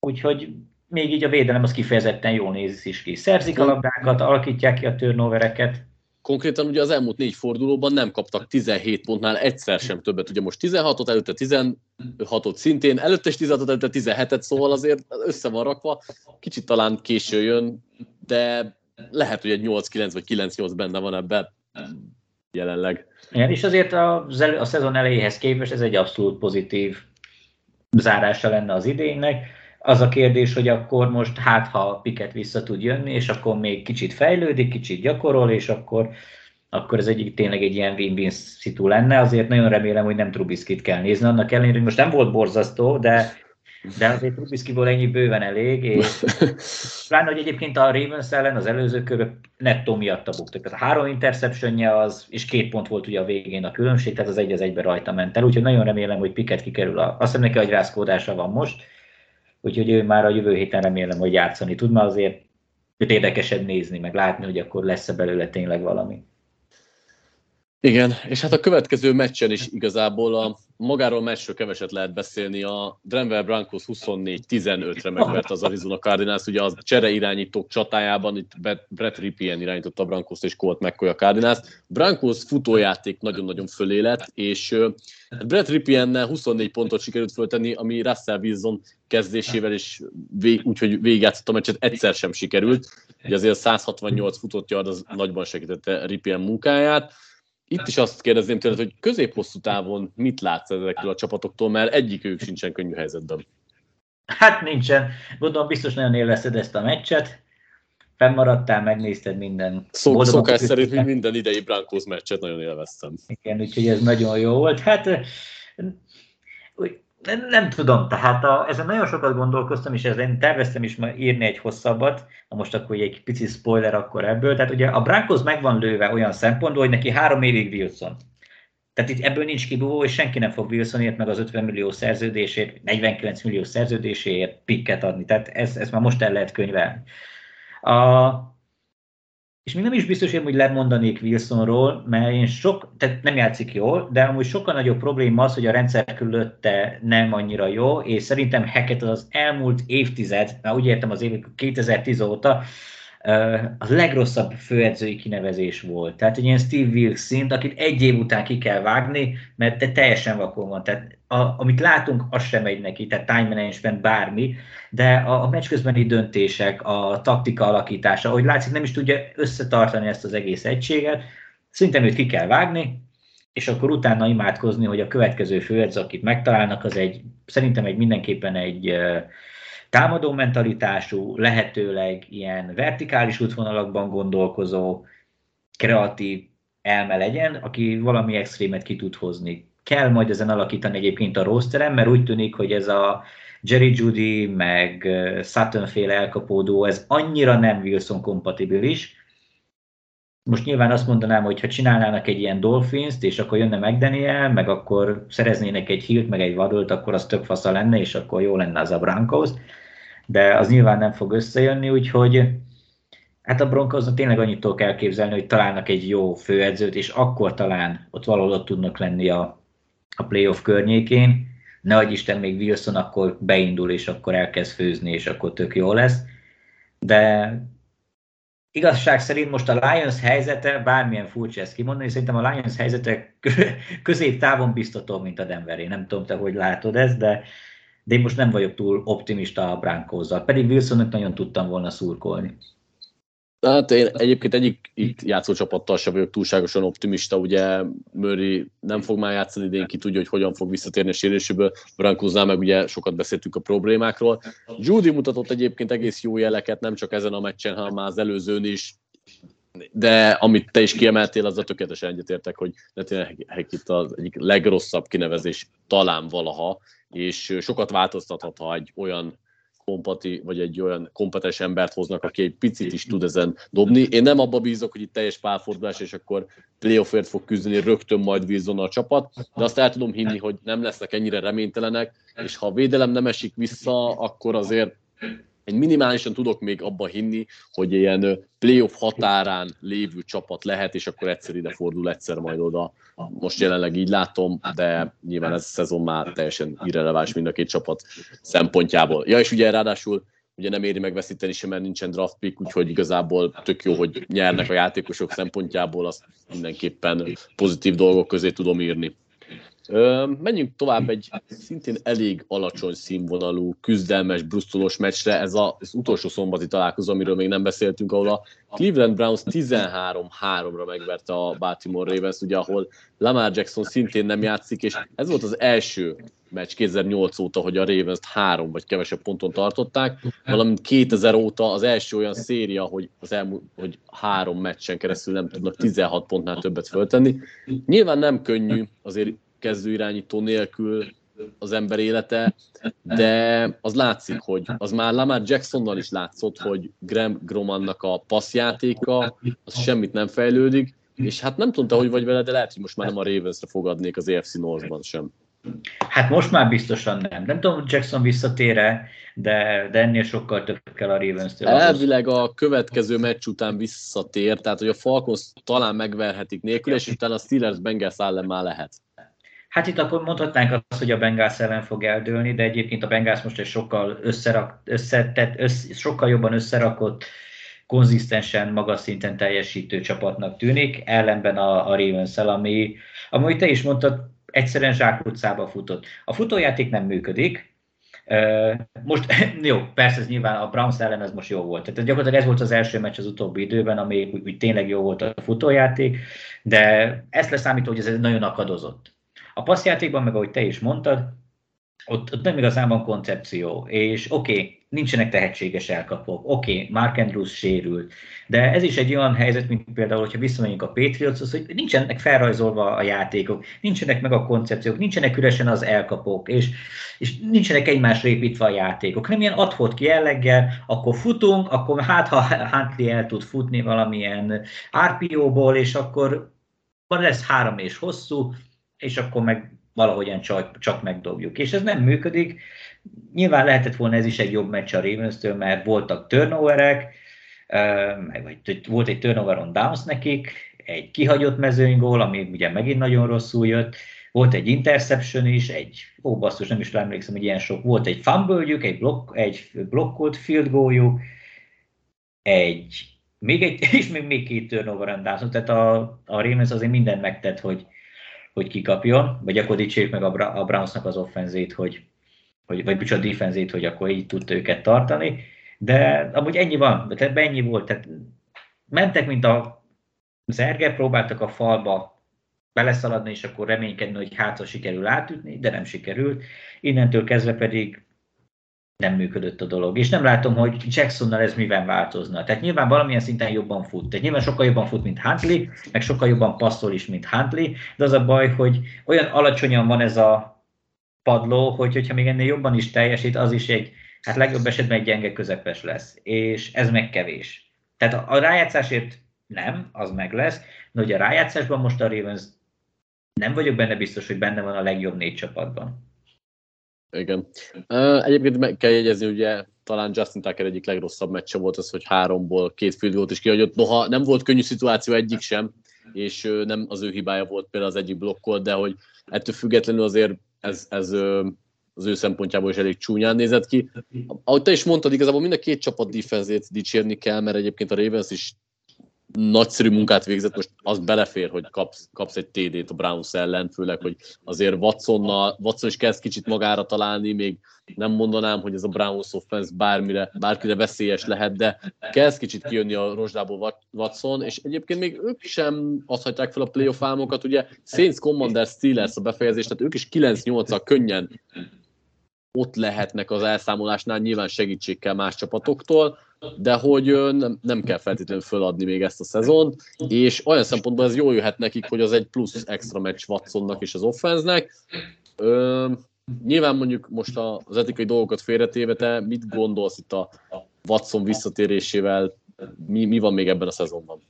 úgyhogy még így a védelem az kifejezetten jól néz is ki. Szerzik a labdákat, alakítják ki a turnovereket. Konkrétan ugye az elmúlt négy fordulóban nem kaptak tizenhét pontnál egyszer sem többet. Ugye most tizenhatot, előtte tizenhatot szintén, előtte is tizenhatot, előtte tizenhetet, szóval azért össze van rakva. Kicsit talán késő jön, de... lehet, hogy egy nyolc-kilenc vagy kilenc-nyolc benne van ebben jelenleg. Igen, és azért a, a szezon elejéhez képest ez egy abszolút pozitív zárása lenne az idénynek. Az a kérdés, hogy akkor most hát, ha Pickett vissza tud jönni, és akkor még kicsit fejlődik, kicsit gyakorol, és akkor, akkor ez egy, tényleg egy ilyen win-win szitu lenne. Azért nagyon remélem, hogy nem Trubiskyt kell nézni. Annak ellenére, hogy most nem volt borzasztó, de... de azért Trubiskyból ennyi bőven elég, és pláne, hogy egyébként a Ravens ellen az előző körök nettó miatta buktak. Tehát a három interceptionje az, és két pont volt ugye a végén a különbség, tehát az egy az egybe rajta ment el, úgyhogy nagyon remélem, hogy Pickett kikerül. A... Azt hiszem neki agyrázkódása van most, úgyhogy ő már a jövő héten remélem, hogy játszani tud, mert azért őt érdekesebb nézni, meg látni, hogy akkor lesz-e belőle tényleg valami. Igen, és hát a következő meccsen is igazából a magáról meccsről keveset lehet beszélni. A Denver Broncos huszonnégy tizenötre megvert az Arizona Cardinals, ugye az csere irányítók csatájában, itt Brett Ripien irányította a Broncos és Colt McCoy a Cardinals. Broncos futójáték nagyon-nagyon fölé lett, és Brett Ripiennel huszonnégy pontot sikerült föltenni, ami Russell Wilson kezdésével és vég, úgyhogy végigjátszott a meccset egyszer sem sikerült. Ugye azért a száz hatvannyolc futott yard az nagyban segítette Ripien munkáját. Itt is azt kérdezném tőled, hogy közép-hosszú távon mit látsz ezekről a csapatoktól, mert egyikük sincsen könnyű helyzetben. Hát nincsen. Gondolom biztos nagyon élvezted ezt a meccset. Fennmaradtál, megnézted minden. Szok, szokás szerint mi minden idei Broncos meccset nagyon élveztem. Igen, úgyhogy ez nagyon jó volt. Hát nem tudom, tehát a, ezen nagyon sokat gondolkoztam, és ezen terveztem is írni egy hosszabbat, na most akkor egy pici spoiler akkor ebből, tehát ugye a Broncos meg van lőve olyan szempontból, hogy neki három évig Wilson. Tehát itt ebből nincs kibúvó, és senki nem fog Wilsonért meg az ötven millió szerződésért, negyvenkilenc millió szerződéséért pikket adni, tehát ezt ez már most el lehet könyvelni. A, és még nem is biztos, hogy lemondanék Wilsonról, mert én sok, tehát nem játszik jól, de amúgy sokkal nagyobb probléma az, hogy a rendszer körülötte nem annyira jó, és szerintem Hackett az, az elmúlt évtized, már úgy értem az évek kétezer-tíz óta, a legrosszabb főedzői kinevezés volt. Tehát egy ilyen Steve Wilks szint, akit egy év után ki kell vágni, mert te teljesen vakon van. Tehát a, amit látunk, az sem megy neki, tehát time management, bármi, de a, a meccs közbeni döntések, a taktika alakítása, ahogy látszik, nem is tudja összetartani ezt az egész egységet. Szerintem őt ki kell vágni, és akkor utána imádkozni, hogy a következő főedző, akit megtalálnak, az egy, szerintem egy mindenképpen egy... támadó mentalitású, lehetőleg ilyen vertikális útvonalakban gondolkozó, kreatív elme legyen, aki valami extrémet ki tud hozni. Kell majd ezen alakítani egyébként a rosterem, mert úgy tűnik, hogy ez a Jerry Jeudy meg Sutton-féle elkapódó, ez annyira nem Wilson kompatibilis. Most nyilván azt mondanám, hogy ha csinálnának egy ilyen Dolphinst, és akkor jönne McDaniel, meg akkor szereznének egy Hilt, meg egy Waddle-t, akkor az tök fasza lenne, és akkor jó lenne az a Broncos. De az nyilván nem fog összejönni, úgyhogy hát a Broncosnak tényleg annyitól kell képzelni, hogy találnak egy jó főedzőt, és akkor talán ott valahol ott tudnak lenni a, a playoff környékén. Nehogy Isten még Wilson akkor beindul, és akkor elkezd főzni, és akkor tök jó lesz. De... igazság szerint most a Lions helyzete, bármilyen furcsa ezt kimondani, szerintem a Lions helyzete középtávon biztató, mint a Denveré. Nem tudom, te hogy látod ezt, de, de én most nem vagyok túl optimista a Broncózzal. Pedig Wilsonnak nagyon tudtam volna szurkolni. Hát én egyébként egyik itt játszó csapattal sem vagyok túlságosan optimista, ugye Murray nem fog már játszani, de én ki tudja, hogy hogyan fog visszatérni a sérüléséből. Broncosnál meg ugye sokat beszéltünk a problémákról. Jeudy mutatott egyébként egész jó jeleket, nem csak ezen a meccsen, hanem már az előzőn is, de amit te is kiemeltél, azzal tökéletesen egyetértek, hogy itt az egyik legrosszabb kinevezés talán valaha, és sokat változtathat, ha egy olyan kompati, vagy egy olyan kompetens embert hoznak, aki egy picit is tud ezen dobni. Én nem abba bízok, hogy itt teljes pálfordulás, és akkor playoffért fog küzdeni, rögtön majd bízzon a csapat, de azt el tudom hinni, hogy nem lesznek ennyire reménytelenek, és ha a védelem nem esik vissza, akkor azért én minimálisan tudok még abba hinni, hogy ilyen playoff határán lévő csapat lehet, és akkor egyszer ide fordul, egyszer majd oda. Most jelenleg így látom, de nyilván ez a szezon már teljesen irreleváns mind a két csapat szempontjából. Ja, és ugye ráadásul ugye nem éri megveszíteni sem, mert nincsen draft pick, úgyhogy igazából tök jó, hogy nyernek a játékosok szempontjából, azt mindenképpen pozitív dolgok közé tudom írni. Menjünk tovább egy szintén elég alacsony színvonalú, küzdelmes, brusztolós meccsre. Ez az utolsó szombati találkozó, amiről még nem beszéltünk, ahol a Cleveland Browns tizenhárom három-ra megverte a Baltimore Ravens, ugye, ahol Lamar Jackson szintén nem játszik, és ez volt az első meccs kétezer-nyolc óta, hogy a Ravens-t három vagy kevesebb ponton tartották, valamint kétezer óta az első olyan széria, hogy, az elmú, hogy három meccsen keresztül nem tudnak tizenhat pontnál többet föltenni. Nyilván nem könnyű azért kezdőirányító nélkül az ember élete, de az látszik, hogy az már Lamar Jacksonnal is látszott, hogy Graham Gromannak a passzjátéka, az semmit nem fejlődik, és hát nem tudom, te hogy vagy vele, de lehet, hogy most már nem a Ravensre fogadnék az á ef cé Northban sem. Hát most már biztosan nem. Nem tudom, hogy Jackson visszatér-e, de, de ennél sokkal több kell a Ravens-től. Elvileg a következő meccs után visszatér, tehát hogy a Falcons talán megverhetik nélkül, és utána a Steelers Bengals ellen már lehet. Hát itt akkor mondhatnánk azt, hogy a Bengals ellen fog eldőlni, de egyébként a Bengals most egy sokkal, összerak, összetett, össz, sokkal jobban összerakott, konzisztensen, magas szinten teljesítő csapatnak tűnik, ellenben a, a Ravens-el, ami, amúgy te is mondtad, egyszerűen zsákutcába futott. A futójáték nem működik, Most jó, persze ez nyilván a Browns ellen ez most jó volt. Tehát gyakorlatilag ez volt az első meccs az utóbbi időben, ami úgy, úgy tényleg jó volt a futójáték, de ezt leszámítva, hogy ez nagyon akadozott. A passzjátékban, meg ahogy te is mondtad, ott, ott nem igazán van koncepció, és oké, okay, nincsenek tehetséges elkapók, oké, okay, Mark Andrews sérült, de ez is egy olyan helyzet, mint például, hogyha visszamegyünk a Patriotshoz, hogy nincsenek felrajzolva a játékok, nincsenek meg a koncepciók, nincsenek üresen az elkapók, és, és nincsenek egymásra építve a játékok, nem ilyen ad-hoc jelleggel, akkor futunk, akkor hát ha Huntley el tud futni valamilyen er pé ó-ból, és akkor lesz három és hosszú, és akkor meg valahogyan csak, csak megdobjuk. És ez nem működik. Nyilván lehetett volna ez is egy jobb meccs a Ravens-től, mert voltak turnoverek, vagy volt egy turnover on downs nekik, egy kihagyott mezőnygól, ami ugye megint nagyon rosszul jött, volt egy interception is, egy, ó basszus, nem is emlékszem, hogy ilyen sok, volt egy fumble-jük, egy, blokk, egy blokkolt field goal-juk, egy, még egy, és még, még két turnover on downs, tehát a, a Ravens azért mindent megtett, hogy hogy kikapjon, vagy akkor dicsérjük meg a Brownsnak az offenzét, hogy, hogy, vagy bocsánat, a defenzét, hogy akkor így tudta őket tartani, de amúgy ennyi van, tehát ennyi volt, tehát mentek, mint a zerge, próbáltak a falba beleszaladni, és akkor reménykedni, hogy hátra sikerül átütni, de nem sikerült, innentől kezdve pedig nem működött a dolog, és nem látom, hogy Jacksonnal ez miben változna. Tehát nyilván valamilyen szinten jobban fut. Tehát nyilván sokkal jobban fut, mint Huntley, meg sokkal jobban passzol is, mint Huntley, de az a baj, hogy olyan alacsonyan van ez a padló, hogy hogyha még ennél jobban is teljesít, az is egy, hát legjobb esetben egy gyenge közepes lesz, és ez meg kevés. Tehát a rájátszásért nem, az meg lesz, de ugye a rájátszásban most a Ravens nem vagyok benne biztos, hogy benne van a legjobb négy csapatban. Igen. Egyébként meg kell jegyezni, ugye talán Justin Tucker egyik legrosszabb meccse volt az, hogy háromból két field goalt is kihagyott. Noha nem volt könnyű szituáció egyik sem, és nem az ő hibája volt például az egyik blokkol, de hogy ettől függetlenül azért ez, ez az ő szempontjából is elég csúnyán nézett ki. Ahogy te is mondtad, igazából mind a két csapat defenzét dicsérni kell, mert egyébként a Ravens is nagyszerű munkát végzett, most az belefér, hogy kapsz, kapsz egy té dét a Browns ellen, főleg, hogy azért Watsonnal, Watson is kezd kicsit magára találni, még nem mondanám, hogy ez a Browns offense bármire, bárkire veszélyes lehet, de kezd kicsit kijönni a rozsdából Watson, és egyébként még ők sem adhatják fel a playoff álmokat, ugye Saints, Commander, Steelers a befejezés, tehát ők is kilenc nyolccal könnyen ott lehetnek az elszámolásnál, nyilván segítség kell más csapatoktól, de hogy nem, nem kell feltétlenül föladni még ezt a szezont, és olyan szempontból ez jól jöhet nekik, hogy az egy plusz extra meccs Watsonnak és az offense-nek. Ö, nyilván mondjuk most az etikai dolgokat félretéve, te mit gondolsz itt a Watson visszatérésével, mi, mi van még ebben a szezonban?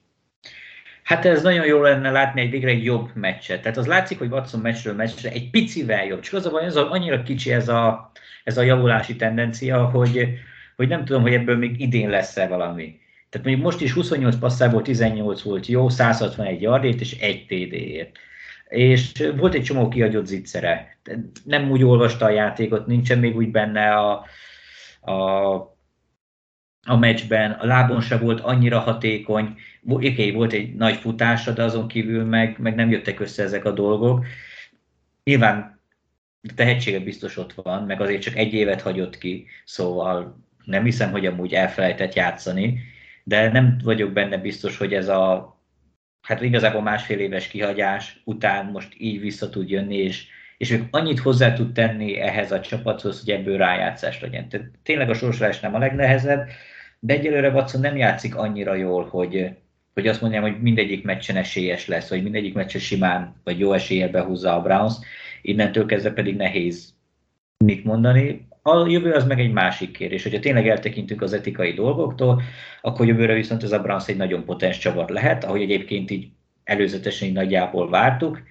Hát ez nagyon jó lenne látni egy végre egy jobb meccset. Tehát az látszik, hogy Watson meccsről meccsre egy picivel jobb. Csak az a baj, az annyira kicsi ez a, ez a javulási tendencia, hogy, hogy nem tudom, hogy ebből még idén lesz-e valami. Tehát mondjuk most is huszonnyolc passzából tizennyolc volt jó, száz hatvanegy yardért és egy té déért. És volt egy csomó kihagyott zicsere. Nem úgy olvasta a játékot, nincsen még úgy benne a... a a meccsben, a lábon se volt annyira hatékony, oké, volt egy nagy futása, de azon kívül meg, meg nem jöttek össze ezek a dolgok. Nyilván tehetsége biztos ott van, meg azért csak egy évet hagyott ki, szóval nem hiszem, hogy amúgy elfelejtett játszani, de nem vagyok benne biztos, hogy ez a, hát igazából másfél éves kihagyás után most így vissza tud jönni, és és még annyit hozzá tud tenni ehhez a csapathoz, hogy ebből rájátszás legyen. Tehát tényleg a sorsolás nem a legnehezebb, de egyelőre Watson nem játszik annyira jól, hogy, hogy azt mondjam, hogy mindegyik meccsen esélyes lesz, vagy mindegyik meccsen simán, vagy jó eséllyel behúzza a Browns, innentől kezdve pedig nehéz mit mondani. A jövő az meg egy másik kérdés, hogyha tényleg eltekintünk az etikai dolgoktól, akkor jövőre viszont ez a Browns egy nagyon potens csapat lehet, ahogy egyébként így előzetesen így nagyjából vártuk.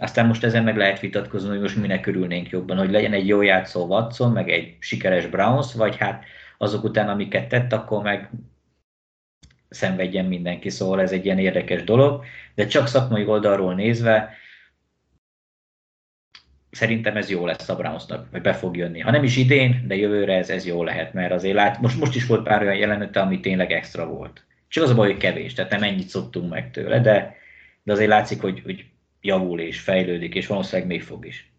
Aztán most ezen meg lehet vitatkozni, hogy most minek örülnénk jobban, hogy legyen egy jó játszó Watson, meg egy sikeres Browns, vagy hát azok után, amiket tett, akkor meg szenvedjen mindenki, szóval ez egy ilyen érdekes dolog, de csak szakmai oldalról nézve szerintem ez jó lesz a Brownsnak, vagy be fog jönni. Ha nem is idén, de jövőre ez, ez jó lehet, mert azért lát, most, most is volt pár olyan jelenete, ami tényleg extra volt. Csak az a baj, hogy kevés, tehát nem ennyit szoktunk meg tőle, de, de azért látszik, hogy, hogy javul és fejlődik, és valószínűleg még fog is.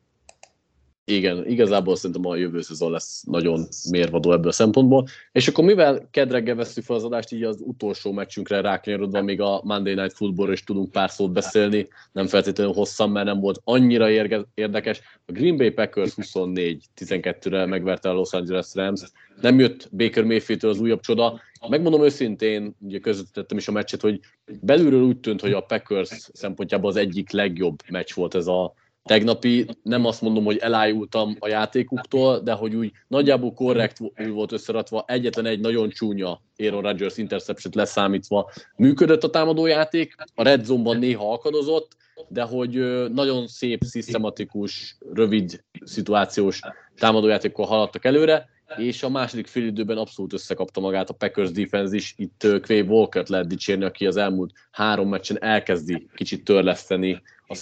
Igen, igazából szerintem a jövő szezon lesz nagyon mérvadó ebből a szempontból. És akkor mivel kedreggel veszünk fel az adást, így az utolsó meccsünkre rákanyarodva, még a Monday Night Footballról is tudunk pár szót beszélni, nem feltétlenül hosszan, mert nem volt annyira érge- érdekes. A Green Bay Packers huszonnégy tizenkettőre megverte a Los Angeles Rams. Nem jött Baker Mayfieldtől az újabb csoda. Megmondom őszintén, ugye közvetítettem is a meccset, hogy belülről úgy tűnt, hogy a Packers szempontjából az egyik legjobb meccs volt ez a tegnapi, nem azt mondom, hogy elájultam a játékuktól, de hogy úgy nagyjából korrekt volt összeratva, egyetlen egy nagyon csúnya Aaron Rodgers interception-t leszámítva működött a támadójáték, a red zone-ban néha akadozott, de hogy nagyon szép, szisztematikus, rövid szituációs támadójátékkal haladtak előre, és a második fél időben abszolút összekapta magát a Packers defense is, itt Quay Walkert lehet dicsérni, aki az elmúlt három meccsen elkezdi kicsit törleszteni a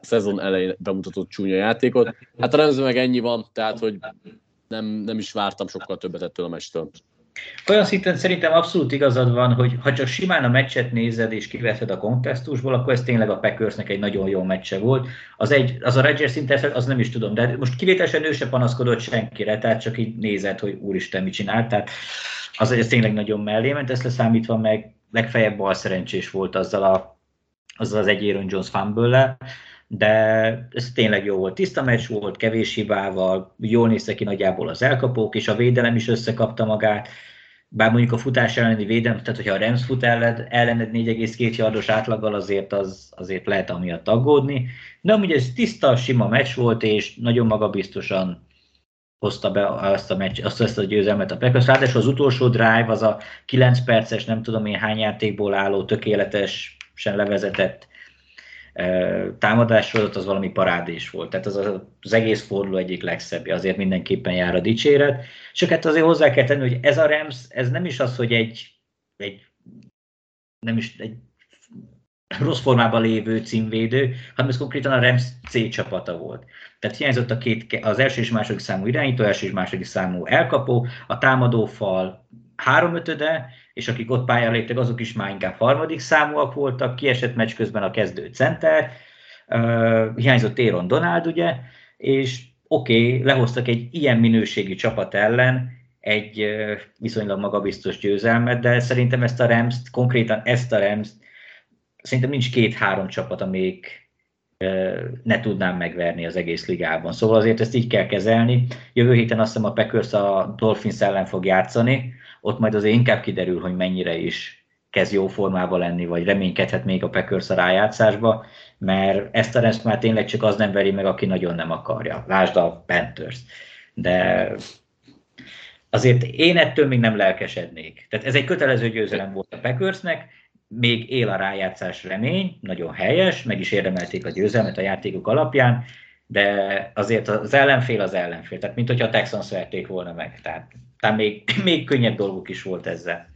szezon elején bemutatott csúnya játékot. Hát a Remző meg ennyi van, tehát hogy nem, nem is vártam sokkal többet ettől a meccstől. Olyan szinten szerintem abszolút igazad van, hogy ha csak simán a meccset nézed és kiveszed a kontextusból, akkor ez tényleg a Packersnek egy nagyon jó meccse volt. Az, egy, az a Rodgers intercept, az nem is tudom, de most kivételesen ő se panaszkodott senkire, tehát csak így nézed, hogy úristen, mit csinált. Tehát az, ez tényleg nagyon mellé ment, ezt leszámítva meg legfeljebb balszerencsés volt azzal a azzal az egy Aaron Jones fumble-lel, de ez tényleg jó volt. Tiszta meccs volt, kevés hibával, jól néztek ki nagyjából az elkapók, és a védelem is összekapta magát, bár mondjuk a futás elleni védelem, tehát hogyha a Rams fut ellened, ellened négy egész két yardos átlaggal, azért, az, azért lehet amiatt aggódni. De amúgy ez tiszta, sima meccs volt, és nagyon magabiztosan hozta be azt a, meccs, azt, azt a győzelmet a Packers. Ráadásul az utolsó drive, az a kilenc perces, nem tudom én hány játékból álló, tökéletes, sem levezetett támadásról, az valami parádés volt. Tehát az az egész forduló egyik legszebbje, azért mindenképpen jár a dicséret. Csak hát azért hozzá kell tenni, hogy ez a Rams, ez nem is az, hogy egy, egy nem is egy rossz formában lévő címvédő, hanem ez konkrétan a Rams C csapata volt. Tehát hiányzott a két, az első és második számú irányító, első és második számú elkapó, a támadófal háromötöde, és akik ott pályára léptek, azok is már inkább harmadik számúak voltak, kiesett meccs közben a kezdő center, uh, hiányzott Aaron Donald, ugye, és oké, okay, lehoztak egy ilyen minőségi csapat ellen egy uh, viszonylag magabiztos győzelmet, de szerintem ezt a Rams-t, konkrétan ezt a Rams-t, szerintem nincs két-három csapat, amelyik uh, ne tudnám megverni az egész ligában. Szóval azért ezt így kell kezelni. Jövő héten azt hiszem a Packers a Dolphins ellen fog játszani, ott majd azért inkább kiderül, hogy mennyire is kezd jó formában lenni, vagy reménykedhet még a Packers a rájátszásba, mert ezt a Rams már tényleg csak az nem veri meg, aki nagyon nem akarja. Lásd a Panthers. De azért én ettől még nem lelkesednék. Tehát ez egy kötelező győzelem volt a Packersnek, még él a rájátszás remény, nagyon helyes, meg is érdemelték a győzelmet a játékok alapján, de azért az ellenfél az ellenfél. Tehát mint hogyha a Texans verték volna meg. Tehát Tehát még, még könnyebb dolguk is volt ezzel.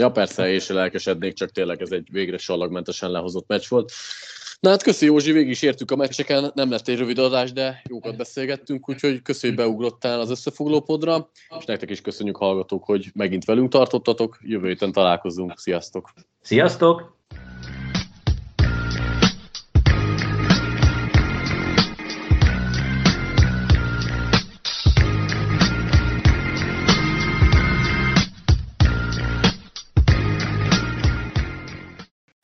Ja, persze, és lelkesednék, csak tényleg ez egy végre sallagmentesen lehozott meccs volt. Na hát köszi, Józsi, végig is értük a meccseken, nem lett egy rövid adás, de jókat beszélgettünk, úgyhogy köszi, hogy beugrottál az összefoglalópodra, és nektek is köszönjük, hallgatók, hogy megint velünk tartottatok, jövő héten találkozunk, sziasztok! Sziasztok!